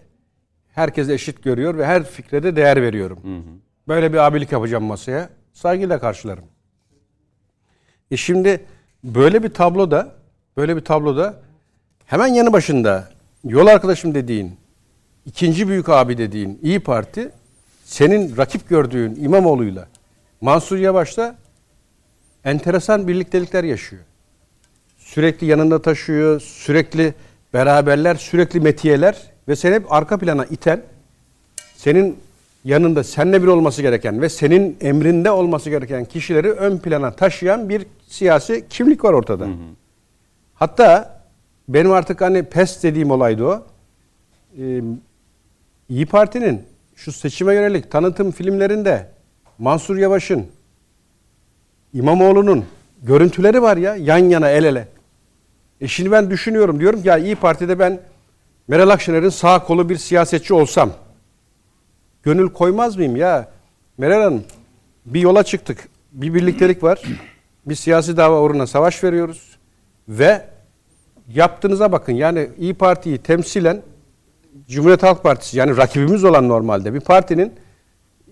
herkes eşit görüyor ve her fikre de değer veriyorum. Hı hı. Böyle bir abilik yapacağım masaya. Saygıyla karşılarım. Şimdi böyle bir tabloda hemen yanı başında yol arkadaşım dediğin, ikinci büyük abi dediğin İYİ Parti senin rakip gördüğün İmamoğlu'yla Mansur Yavaş'la enteresan birliktelikler yaşıyor. Sürekli yanında taşıyor, sürekli beraberler, sürekli metiyeler ve seni hep arka plana iten, senin yanında seninle bir olması gereken ve senin emrinde olması gereken kişileri ön plana taşıyan bir siyasi kimlik var ortada. Hı hı. Hatta benim artık hani pes dediğim olaydı o. İYİ Parti'nin şu seçime yönelik tanıtım filmlerinde Mansur Yavaş'ın, İmamoğlu'nun görüntüleri var ya yan yana el ele. Şimdi ben düşünüyorum diyorum ki ya İYİ Parti'de ben Meral Akşener'in sağ kolu bir siyasetçi olsam gönül koymaz mıyım ya? Meral Hanım bir yola çıktık. Bir birliktelik var. Bir siyasi dava uğruna savaş veriyoruz. Ve yaptığınıza bakın. Yani İYİ Parti'yi temsilen Cumhuriyet Halk Partisi yani rakibimiz olan normalde bir partinin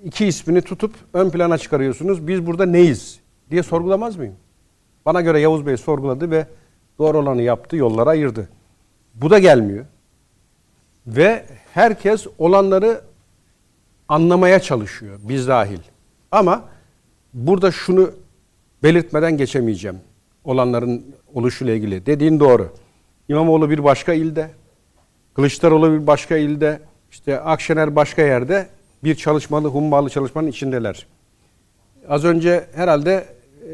2 ismini tutup ön plana çıkarıyorsunuz. Biz burada neyiz diye sorgulamaz mıyım? Bana göre Yavuz Bey sorguladı ve doğru olanı yaptı, yollara ayırdı. Bu da gelmiyor. Ve herkes olanları anlamaya çalışıyor, biz dahil. Ama burada şunu belirtmeden geçemeyeceğim. Olanların oluşuyla ilgili. Dediğin doğru. İmamoğlu bir başka ilde, Kılıçdaroğlu bir başka ilde, işte Akşener başka yerde bir çalışmalı, hummalı çalışmanın içindeler. Az önce herhalde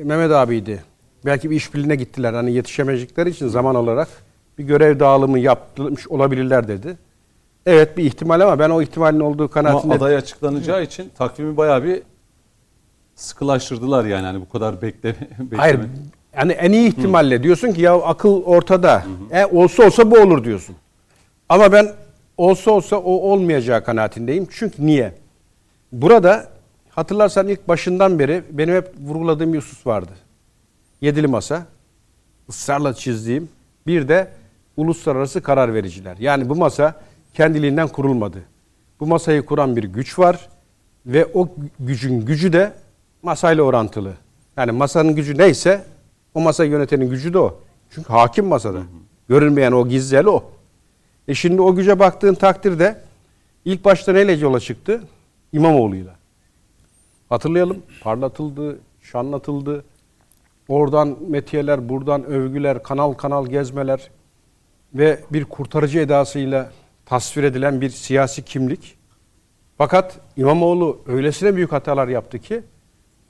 Mehmet abiydi. Belki bir işbirliğine gittiler. Hani yetişemeyecekleri için zaman olarak bir görev dağılımı yapmış olabilirler dedi. Evet bir ihtimal ama ben o ihtimalin olduğu kanaatinde... Ama aday açıklanacağı için takvimi bayağı bir sıkılaştırdılar yani. Yani bu kadar bekleme. Hayır yani en iyi ihtimalle diyorsun ki ya akıl ortada. Olsa olsa bu olur diyorsun. Ama ben olsa olsa o olmayacağı kanaatindeyim. Çünkü niye? Burada hatırlarsan ilk başından beri benim hep vurguladığım bir husus vardı. Yedili masa, ısrarla çizdiğim bir de uluslararası karar vericiler. Yani bu masa kendiliğinden kurulmadı. Bu masayı kuran bir güç var ve o gücün gücü de masayla orantılı. Yani masanın gücü neyse o masayı yönetenin gücü de o. Çünkü hakim masada. Görünmeyen o gizli o. Şimdi o güce baktığın takdirde ilk başta neyle yola çıktı? İmamoğlu'yla. Hatırlayalım. Parlatıldı, şanlatıldı. Oradan metiyeler, buradan övgüler, kanal kanal gezmeler ve bir kurtarıcı edasıyla tasvir edilen bir siyasi kimlik. Fakat İmamoğlu öylesine büyük hatalar yaptı ki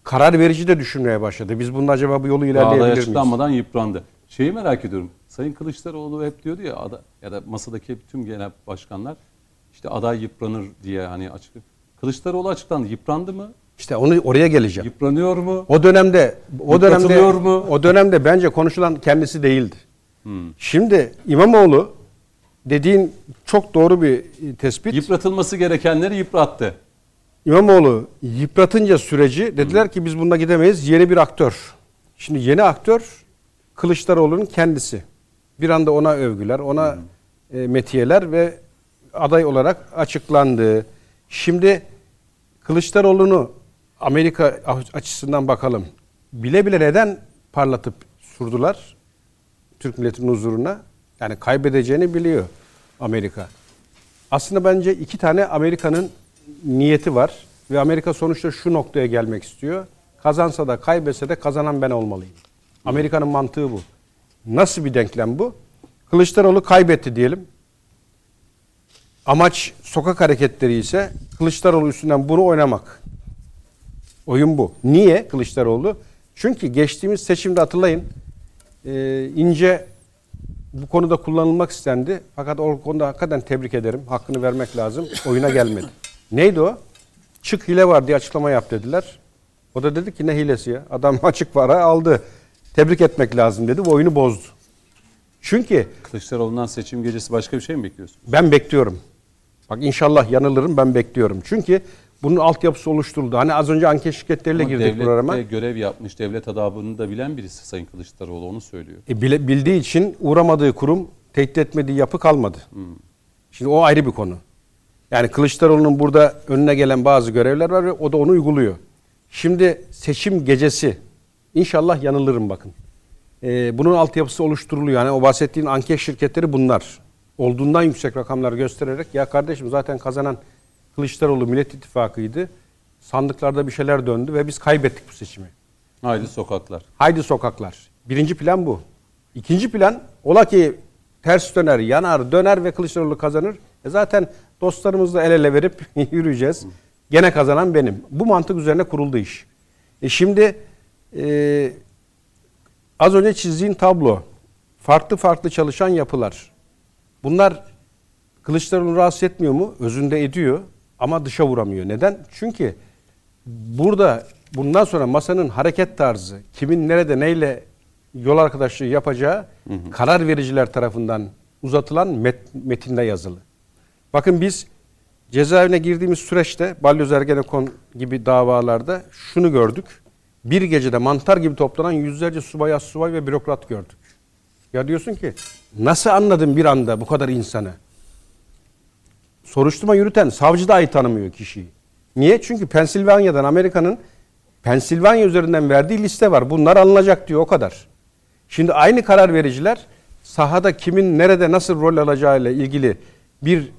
karar verici de düşünmeye başladı. Biz bunun acaba bu yolu ilerleyebilir miyiz? Aday açıklanmadan yıprandı. Şeyi merak ediyorum. Sayın Kılıçdaroğlu hep diyordu ya ya da masadaki tüm genel başkanlar işte aday yıpranır diye hani açık. Kılıçdaroğlu açıklandı. Yıprandı mı? İşte onu oraya geleceğim. Yıpranıyor mu? O dönemde bence konuşulan kendisi değildi. Şimdi İmamoğlu dediğin çok doğru bir tespit. Yıpratılması gerekenleri yıprattı. İmamoğlu yıpratınca süreci dediler ki biz bunda gidemeyiz. Yeni bir aktör. Şimdi yeni aktör Kılıçdaroğlu'nun kendisi. Bir anda ona övgüler, ona metiyeler ve aday olarak açıklandı. Şimdi Kılıçdaroğlu'nu Amerika açısından bakalım. Bile bile neden parlatıp sürdüler Türk milletinin huzuruna? Yani kaybedeceğini biliyor Amerika. Aslında bence iki tane Amerika'nın niyeti var. Ve Amerika sonuçta şu noktaya gelmek istiyor. Kazansa da kaybetse de kazanan ben olmalıyım. Amerika'nın mantığı bu. Nasıl bir denklem bu? Kılıçdaroğlu kaybetti diyelim. Amaç sokak hareketleri ise Kılıçdaroğlu üstünden bunu oynamak. Oyun bu. Niye Kılıçdaroğlu? Çünkü geçtiğimiz seçimde hatırlayın ince bu konuda kullanılmak istendi. Fakat o konuda hakikaten tebrik ederim. Hakkını vermek lazım. Oyuna gelmedi. Neydi o? Çık hile var diye açıklama yap dediler. O da dedi ki ne hilesi ya? Adam açık para aldı. Tebrik etmek lazım dedi. Bu oyunu bozdu. Çünkü Kılıçdaroğlu'ndan seçim gecesi başka bir şey mi bekliyorsunuz? Ben bekliyorum. Bak inşallah yanılırım, ben bekliyorum. Çünkü bunun altyapısı oluşturuldu. Hani az önce anket şirketleriyle ama girdik programa. Devlette görev yapmış, devlet adabını da bilen birisi Sayın Kılıçdaroğlu, onu söylüyor. Bildiği için uğramadığı kurum, tehdit etmediği yapı kalmadı. Şimdi o ayrı bir konu. Yani Kılıçdaroğlu'nun burada önüne gelen bazı görevler var ve o da onu uyguluyor. Şimdi seçim gecesi, inşallah yanılırım bakın. Bunun altyapısı oluşturuluyor. Yani o bahsettiğin anket şirketleri bunlar. Olduğundan yüksek rakamlar göstererek ya kardeşim zaten kazanan Kılıçdaroğlu Millet İttifakı'ydı. Sandıklarda bir şeyler döndü ve biz kaybettik bu seçimi. Haydi sokaklar. Haydi sokaklar. Birinci plan bu. İkinci plan ola ki ters döner, yanar, döner ve Kılıçdaroğlu kazanır. Zaten dostlarımızla el ele verip yürüyeceğiz. Gene kazanan benim. Bu mantık üzerine kuruldu iş. Şimdi az önce çizdiğin tablo, farklı farklı çalışan yapılar. Bunlar Kılıçdaroğlu'nu rahatsız etmiyor mu? Özünde ediyor ama dışa vuramıyor. Neden? Çünkü burada bundan sonra masanın hareket tarzı, kimin nerede neyle yol arkadaşlığı yapacağı karar vericiler tarafından uzatılan metinde yazılı. Bakın biz cezaevine girdiğimiz süreçte Balyoz Ergenekon gibi davalarda şunu gördük. Bir gecede mantar gibi toplanan yüzlerce subay, astsubay ve bürokrat gördük. Ya diyorsun ki nasıl anladın bir anda bu kadar insanı? Soruşturma yürüten savcı dahi tanımıyor kişiyi. Niye? Çünkü Pensilvanya'dan, Amerika'nın Pensilvanya üzerinden verdiği liste var. Bunlar alınacak diyor, o kadar. Şimdi aynı karar vericiler sahada kimin nerede nasıl rol alacağıyla ilgili bir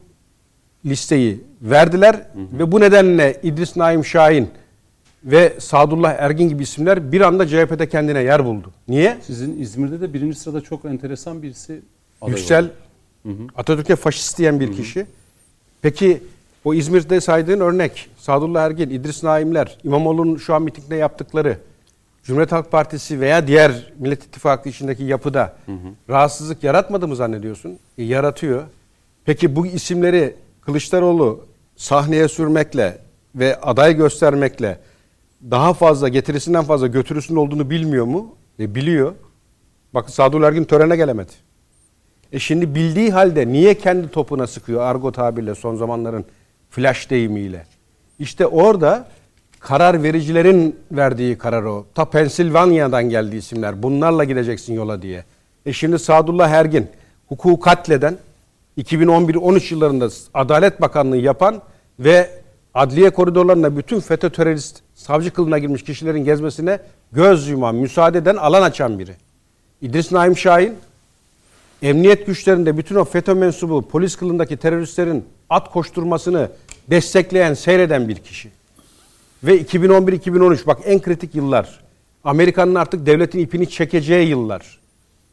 listeyi verdiler. Ve bu nedenle İdris Naim Şahin ve Sadullah Ergin gibi isimler bir anda CHP'de kendine yer buldu. Niye? Sizin İzmir'de de birinci sırada çok enteresan birisi aday Yüksel, Atatürk'e faşist diyen bir kişi. Peki o İzmir'de saydığın örnek, Sadullah Ergin, İdris Naimler, İmamoğlu'nun şu an mitingde yaptıkları, Cumhuriyet Halk Partisi veya diğer Millet İttifakı içindeki yapıda rahatsızlık yaratmadı mı zannediyorsun? Yaratıyor. Peki bu isimleri Kılıçdaroğlu sahneye sürmekle ve aday göstermekle daha fazla getirisinden fazla götürüsünün olduğunu bilmiyor mu? Biliyor. Bakın Sadullah Ergin törene gelemedi. Şimdi bildiği halde niye kendi topuna sıkıyor argo tabirle, son zamanların flash deyimiyle? İşte orada karar vericilerin verdiği karar o. Ta Pensilvanya'dan geldi isimler. Bunlarla gideceksin yola diye. Şimdi Sadullah Ergin hukuku katleden, 2011-13 yıllarında Adalet Bakanlığı yapan ve adliye koridorlarında bütün FETÖ terörist savcı kılığına girmiş kişilerin gezmesine göz yuman, müsaade eden, alan açan biri. İdris Naim Şahin, emniyet güçlerinde bütün o FETÖ mensubu polis kılığındaki teröristlerin at koşturmasını destekleyen, seyreden bir kişi. Ve 2011-2013 bak en kritik yıllar. Amerika'nın artık devletin ipini çekeceği yıllar.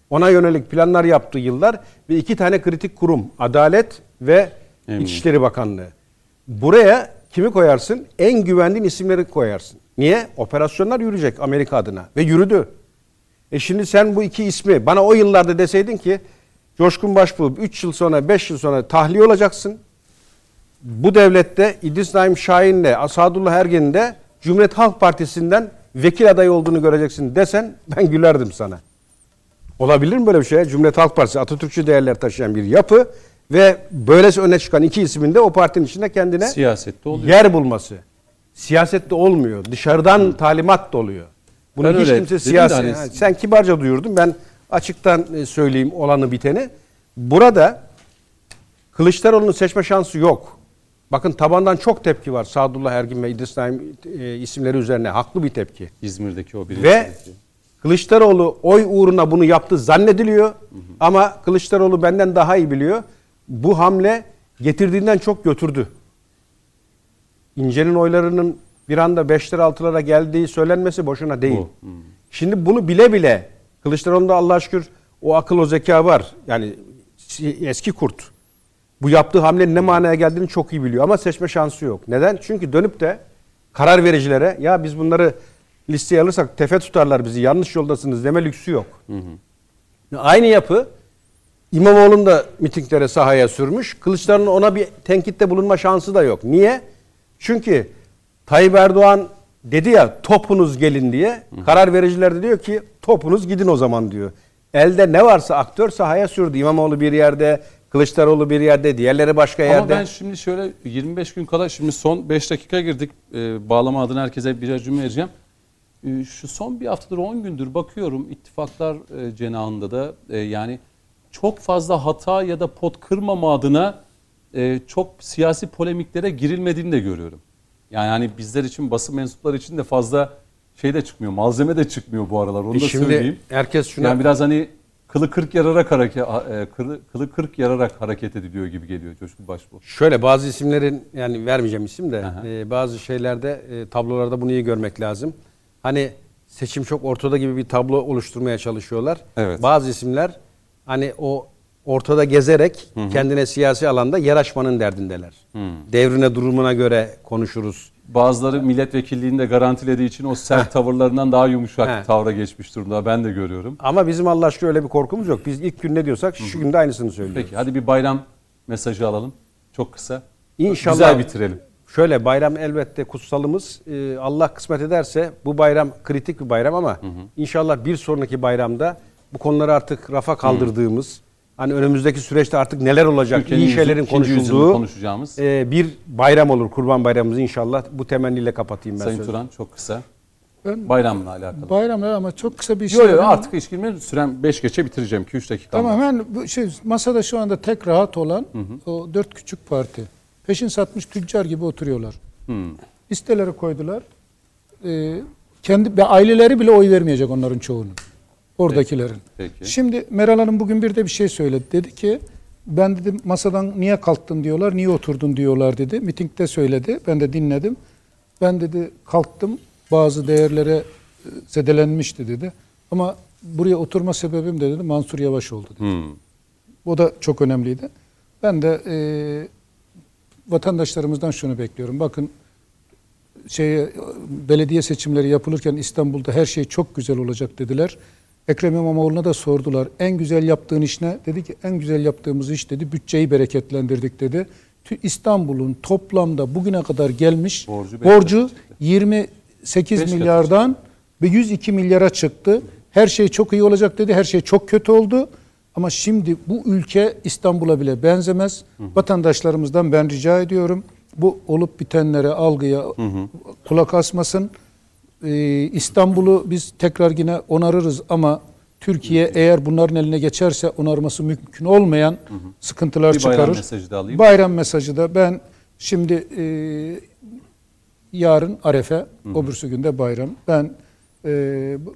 Ona yönelik planlar yaptığı yıllar ve iki tane kritik kurum. Adalet ve İçişleri Bakanlığı. Buraya kimi koyarsın? En güvendiğin isimleri koyarsın. Niye? Operasyonlar yürüyecek Amerika adına. Ve yürüdü. Şimdi sen bu iki ismi bana o yıllarda deseydin ki Coşkun Başbuğ 3 yıl sonra 5 yıl sonra tahliye olacaksın. Bu devlette İdris Naim Şahin'le Sadullah Ergin'in de Cumhuriyet Halk Partisi'nden vekil adayı olduğunu göreceksin desen ben gülerdim sana. Olabilir mi böyle bir şey? Cumhuriyet Halk Partisi Atatürkçü değerler taşıyan bir yapı ve böylesi öne çıkan iki ismin de o partinin içinde kendine yer bulması. Siyasette olmuyor. Dışarıdan talimat da oluyor. Bunu ben hiç kimse siyasi... Hani... Sen kibarca duyurdun. Ben açıktan söyleyeyim olanı biteni. Burada Kılıçdaroğlu'nun seçme şansı yok. Bakın tabandan çok tepki var. Sadullah Ergin ve İdris Naim isimleri üzerine. Haklı bir tepki. İzmir'deki o birinci. Ve Kılıçdaroğlu oy uğruna bunu yaptı zannediliyor. Hı hı. Ama Kılıçdaroğlu benden daha iyi biliyor. Bu hamle getirdiğinden çok götürdü. İnce'nin oylarının bir anda 5'lere 6'lara geldiği söylenmesi boşuna değil. Hı hı. Şimdi bunu bile bile Kılıçdaroğlu'nda Allah'a şükür o akıl o zeka var. Yani eski kurt. Bu yaptığı hamlenin ne manaya geldiğini çok iyi biliyor ama seçme şansı yok. Neden? Çünkü dönüp de karar vericilere ya biz bunları listeye alırsak tefe tutarlar bizi, yanlış yoldasınız deme lüksü yok. Hı hı. Aynı yapı İmamoğlu'nun da mitinglere sahaya sürmüş. Kılıçdaroğlu'nun ona bir tenkitte bulunma şansı da yok. Niye? Çünkü Tayyip Erdoğan dedi ya topunuz gelin diye. Hı hı. Karar vericiler de diyor ki topunuz gidin o zaman diyor. Elde ne varsa aktör sahaya sürdü. İmamoğlu bir yerde, Kılıçdaroğlu bir yerde, diğerleri başka yerde. Ama ben şimdi şöyle 25 gün kala, şimdi son 5 dakika girdik. Bağlama adına herkese birer cümle vereceğim. Şu son bir haftadır 10 gündür bakıyorum ittifaklar cenahında da yani çok fazla hata ya da pot kırmama adına çok siyasi polemiklere girilmediğini de görüyorum. Yani hani bizler için, basın mensupları için de fazla şey de çıkmıyor, malzeme de çıkmıyor bu aralar. Onu da şimdi söyleyeyim. Herkes şuna... Yani biraz hani kılı kırk yararak hareket ediliyor gibi geliyor Coşkun Başbuğ. Şöyle bazı isimlerin, yani vermeyeceğim isim de bazı şeylerde tablolarda bunu iyi görmek lazım. Hani seçim çok ortada gibi bir tablo oluşturmaya çalışıyorlar. Evet. Bazı isimler hani o ortada gezerek hı hı. kendine siyasi alanda yer açmanın derdindeler. Hı. Devrine durumuna göre konuşuruz. Bazıları milletvekilliğini de garantilediği için o sert tavırlarından daha yumuşak tavra geçmiş durumda. Ben de görüyorum. Ama bizim Allah aşkına öyle bir korkumuz yok. Biz ilk gün ne diyorsak şu günde aynısını söylüyoruz. Peki hadi bir bayram mesajı alalım. Çok kısa. İnşallah. Güzel bitirelim. Şöyle bayram elbette kutsalımız. Allah kısmet ederse bu bayram kritik bir bayram ama hı hı. inşallah bir sonraki bayramda bu konuları artık rafa kaldırdığımız, hı. hani önümüzdeki süreçte artık neler olacak, Türkiye'nin iyi şeylerin konuşulduğu bir bayram olur. Kurban bayramımızı inşallah bu temenniyle kapatayım ben. Sayın sözü. Turan çok kısa. Bayramla alakalı. Bayramla ama çok kısa bir şey. Yok artık hiç girmeyelim. Süren 5 geçe bitireceğim. 2-3 dakika. Tamam hemen masada şu anda tek rahat olan hı hı. o 4 küçük parti. Peşin satmış tüccar gibi oturuyorlar. Listeleri koydular. Kendi aileleri bile oy vermeyecek onların çoğunun. Oradakilerin. Peki. Şimdi Meral Hanım bugün bir de bir şey söyledi. Dedi ki ben dedim masadan niye kalktın diyorlar, niye oturdun diyorlar dedi. Mitingde söyledi. Ben de dinledim. Ben dedi kalktım. Bazı değerlere zedelenmişti dedi. Ama buraya oturma sebebim de dedi Mansur Yavaş oldu dedi. O da çok önemliydi. Ben de vatandaşlarımızdan şunu bekliyorum. Bakın belediye seçimleri yapılırken İstanbul'da her şey çok güzel olacak dediler. Ekrem İmamoğlu'na da sordular. En güzel yaptığın iş ne? Dedi ki en güzel yaptığımız iş dedi bütçeyi bereketlendirdik dedi. İstanbul'un toplamda bugüne kadar gelmiş borcu 28 milyardan ve 102 milyara çıktı. Her şey çok iyi olacak dedi. Her şey çok kötü oldu. Ama şimdi bu ülke İstanbul'a bile benzemez. Hı hı. Vatandaşlarımızdan ben rica ediyorum. Bu olup bitenlere, algıya hı hı. kulak asmasın. İstanbul'u biz tekrar yine onarırız ama Türkiye hı hı. eğer bunların eline geçerse onarması mümkün olmayan hı hı. sıkıntılar bir çıkarır. Bayram mesajı da alayım. Bayram mesajı da ben şimdi yarın Arefe, hı hı. öbürsü günde bayram. Ben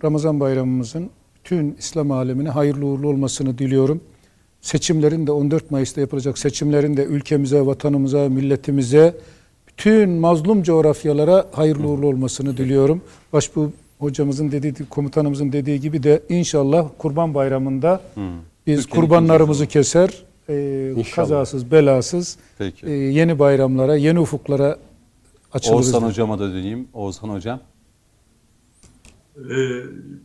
Ramazan bayramımızın tüm İslam alemine hayırlı uğurlu olmasını diliyorum. Seçimlerin de 14 Mayıs'ta yapılacak seçimlerin de ülkemize, vatanımıza, milletimize, bütün mazlum coğrafyalara hayırlı uğurlu olmasını diliyorum. Başbuğ hocamızın dediği, komutanımızın dediği gibi de inşallah Kurban Bayramı'nda biz Türkiye'nin kurbanlarımızı keser, kazasız, belasız yeni bayramlara, yeni ufuklara açılırız. Oğuzhan hocama da döneyim. Oğuzhan hocam.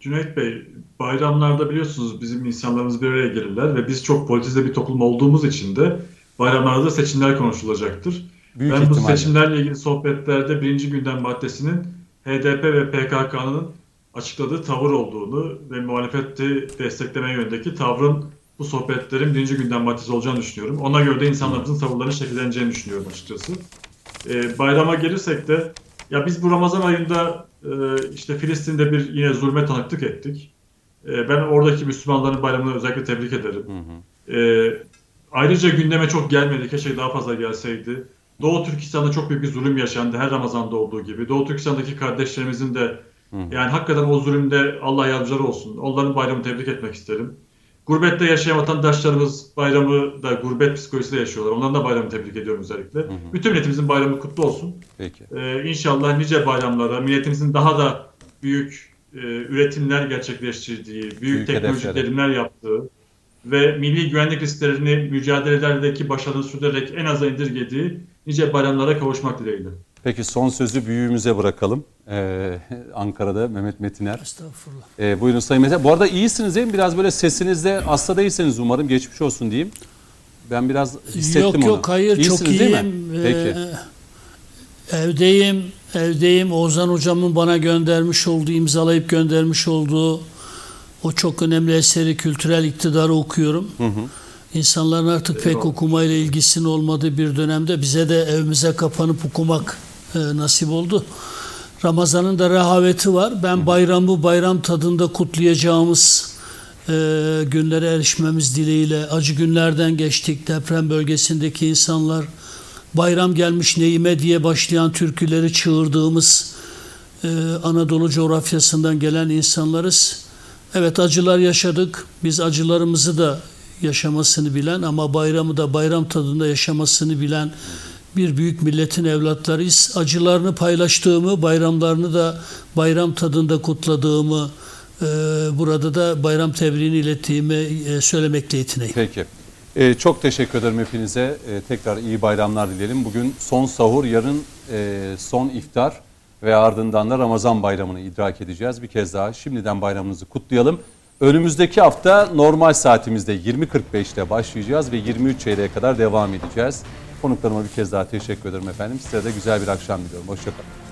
Cüneyt Bey, bayramlarda biliyorsunuz bizim insanlarımız bir araya gelirler ve biz çok politize bir toplum olduğumuz için de bayramlarda seçimler konuşulacaktır. Büyük ben ihtimalle. Bu seçimlerle ilgili sohbetlerde birinci gündem maddesinin HDP ve PKK'nın açıkladığı tavır olduğunu ve muhalefeti destekleme yönündeki tavrın bu sohbetlerin birinci gündem maddesi olacağını düşünüyorum. Ona göre de insanlarımızın tavırlarını şekilleneceğini düşünüyorum açıkçası. Bayrama gelirsek de ya biz bu Ramazan ayında işte Filistin'de bir yine zulme tanıklık ettik. Ben oradaki Müslümanların bayramını özellikle tebrik ederim. Hı hı. Ayrıca gündeme çok gelmedi. Keşke daha fazla gelseydi. Doğu Türkistan'da çok büyük bir zulüm yaşandı her Ramazan'da olduğu gibi. Doğu Türkistan'daki kardeşlerimizin de Yani hakikaten o zulümde Allah yardımcıları olsun. Onların bayramı tebrik etmek isterim. Gurbette yaşayan vatandaşlarımız bayramı da gurbet psikolojisiyle yaşıyorlar. Onların da bayramı tebrik ediyorum özellikle. Bütün milletimizin bayramı kutlu olsun. Peki. İnşallah nice bayramlara, milletimizin daha da büyük üretimler gerçekleştirdiği, büyük teknolojik devrimler yaptığı ve milli güvenlik risklerini mücadelelerdeki başarını sürdürerek en aza indirgediği nice bayramlara kavuşmak dileğiyle. Peki son sözü büyüğümüze bırakalım. Ankara'da Mehmet Metiner. Estağfurullah. Buyurun Sayın Metiner. Bu arada iyisiniz değil mi? Biraz böyle sesinizde hasta değilseniz umarım geçmiş olsun diyeyim. Ben biraz hissettim onu. Yok hayır iyisiniz, çok iyiyim. Peki. Evdeyim. Oğuzhan hocamın bana göndermiş olduğu, imzalayıp göndermiş olduğu o çok önemli eseri Kültürel İktidar'ı okuyorum. Hı hı. İnsanların artık pek okumayla ilgisinin olmadığı bir dönemde bize de evimize kapanıp okumak nasip oldu. Ramazan'ın da rehaveti var. Ben bayramı bayram tadında kutlayacağımız günlere erişmemiz dileğiyle. Acı günlerden geçtik. Deprem bölgesindeki insanlar, bayram gelmiş neyime diye başlayan türküleri çığırdığımız Anadolu coğrafyasından gelen insanlarız. Evet, acılar yaşadık. Biz acılarımızı da yaşamasını bilen ama bayramı da bayram tadında yaşamasını bilen bir büyük milletin evlatlarıyız. Acılarını paylaştığımı, bayramlarını da bayram tadında kutladığımı, burada da bayram tebriğini ilettiğimi söylemekle yetineyim. Peki. Çok teşekkür ederim hepinize. Tekrar iyi bayramlar dileyelim. Bugün son sahur, yarın son iftar ve ardından da Ramazan bayramını idrak edeceğiz. Bir kez daha şimdiden bayramınızı kutlayalım. Önümüzdeki hafta normal saatimizde 20.45'te başlayacağız ve 23.00'e kadar devam edeceğiz. Konuklarıma bir kez daha teşekkür ederim efendim. Size de güzel bir akşam diliyorum. Hoşça kalın.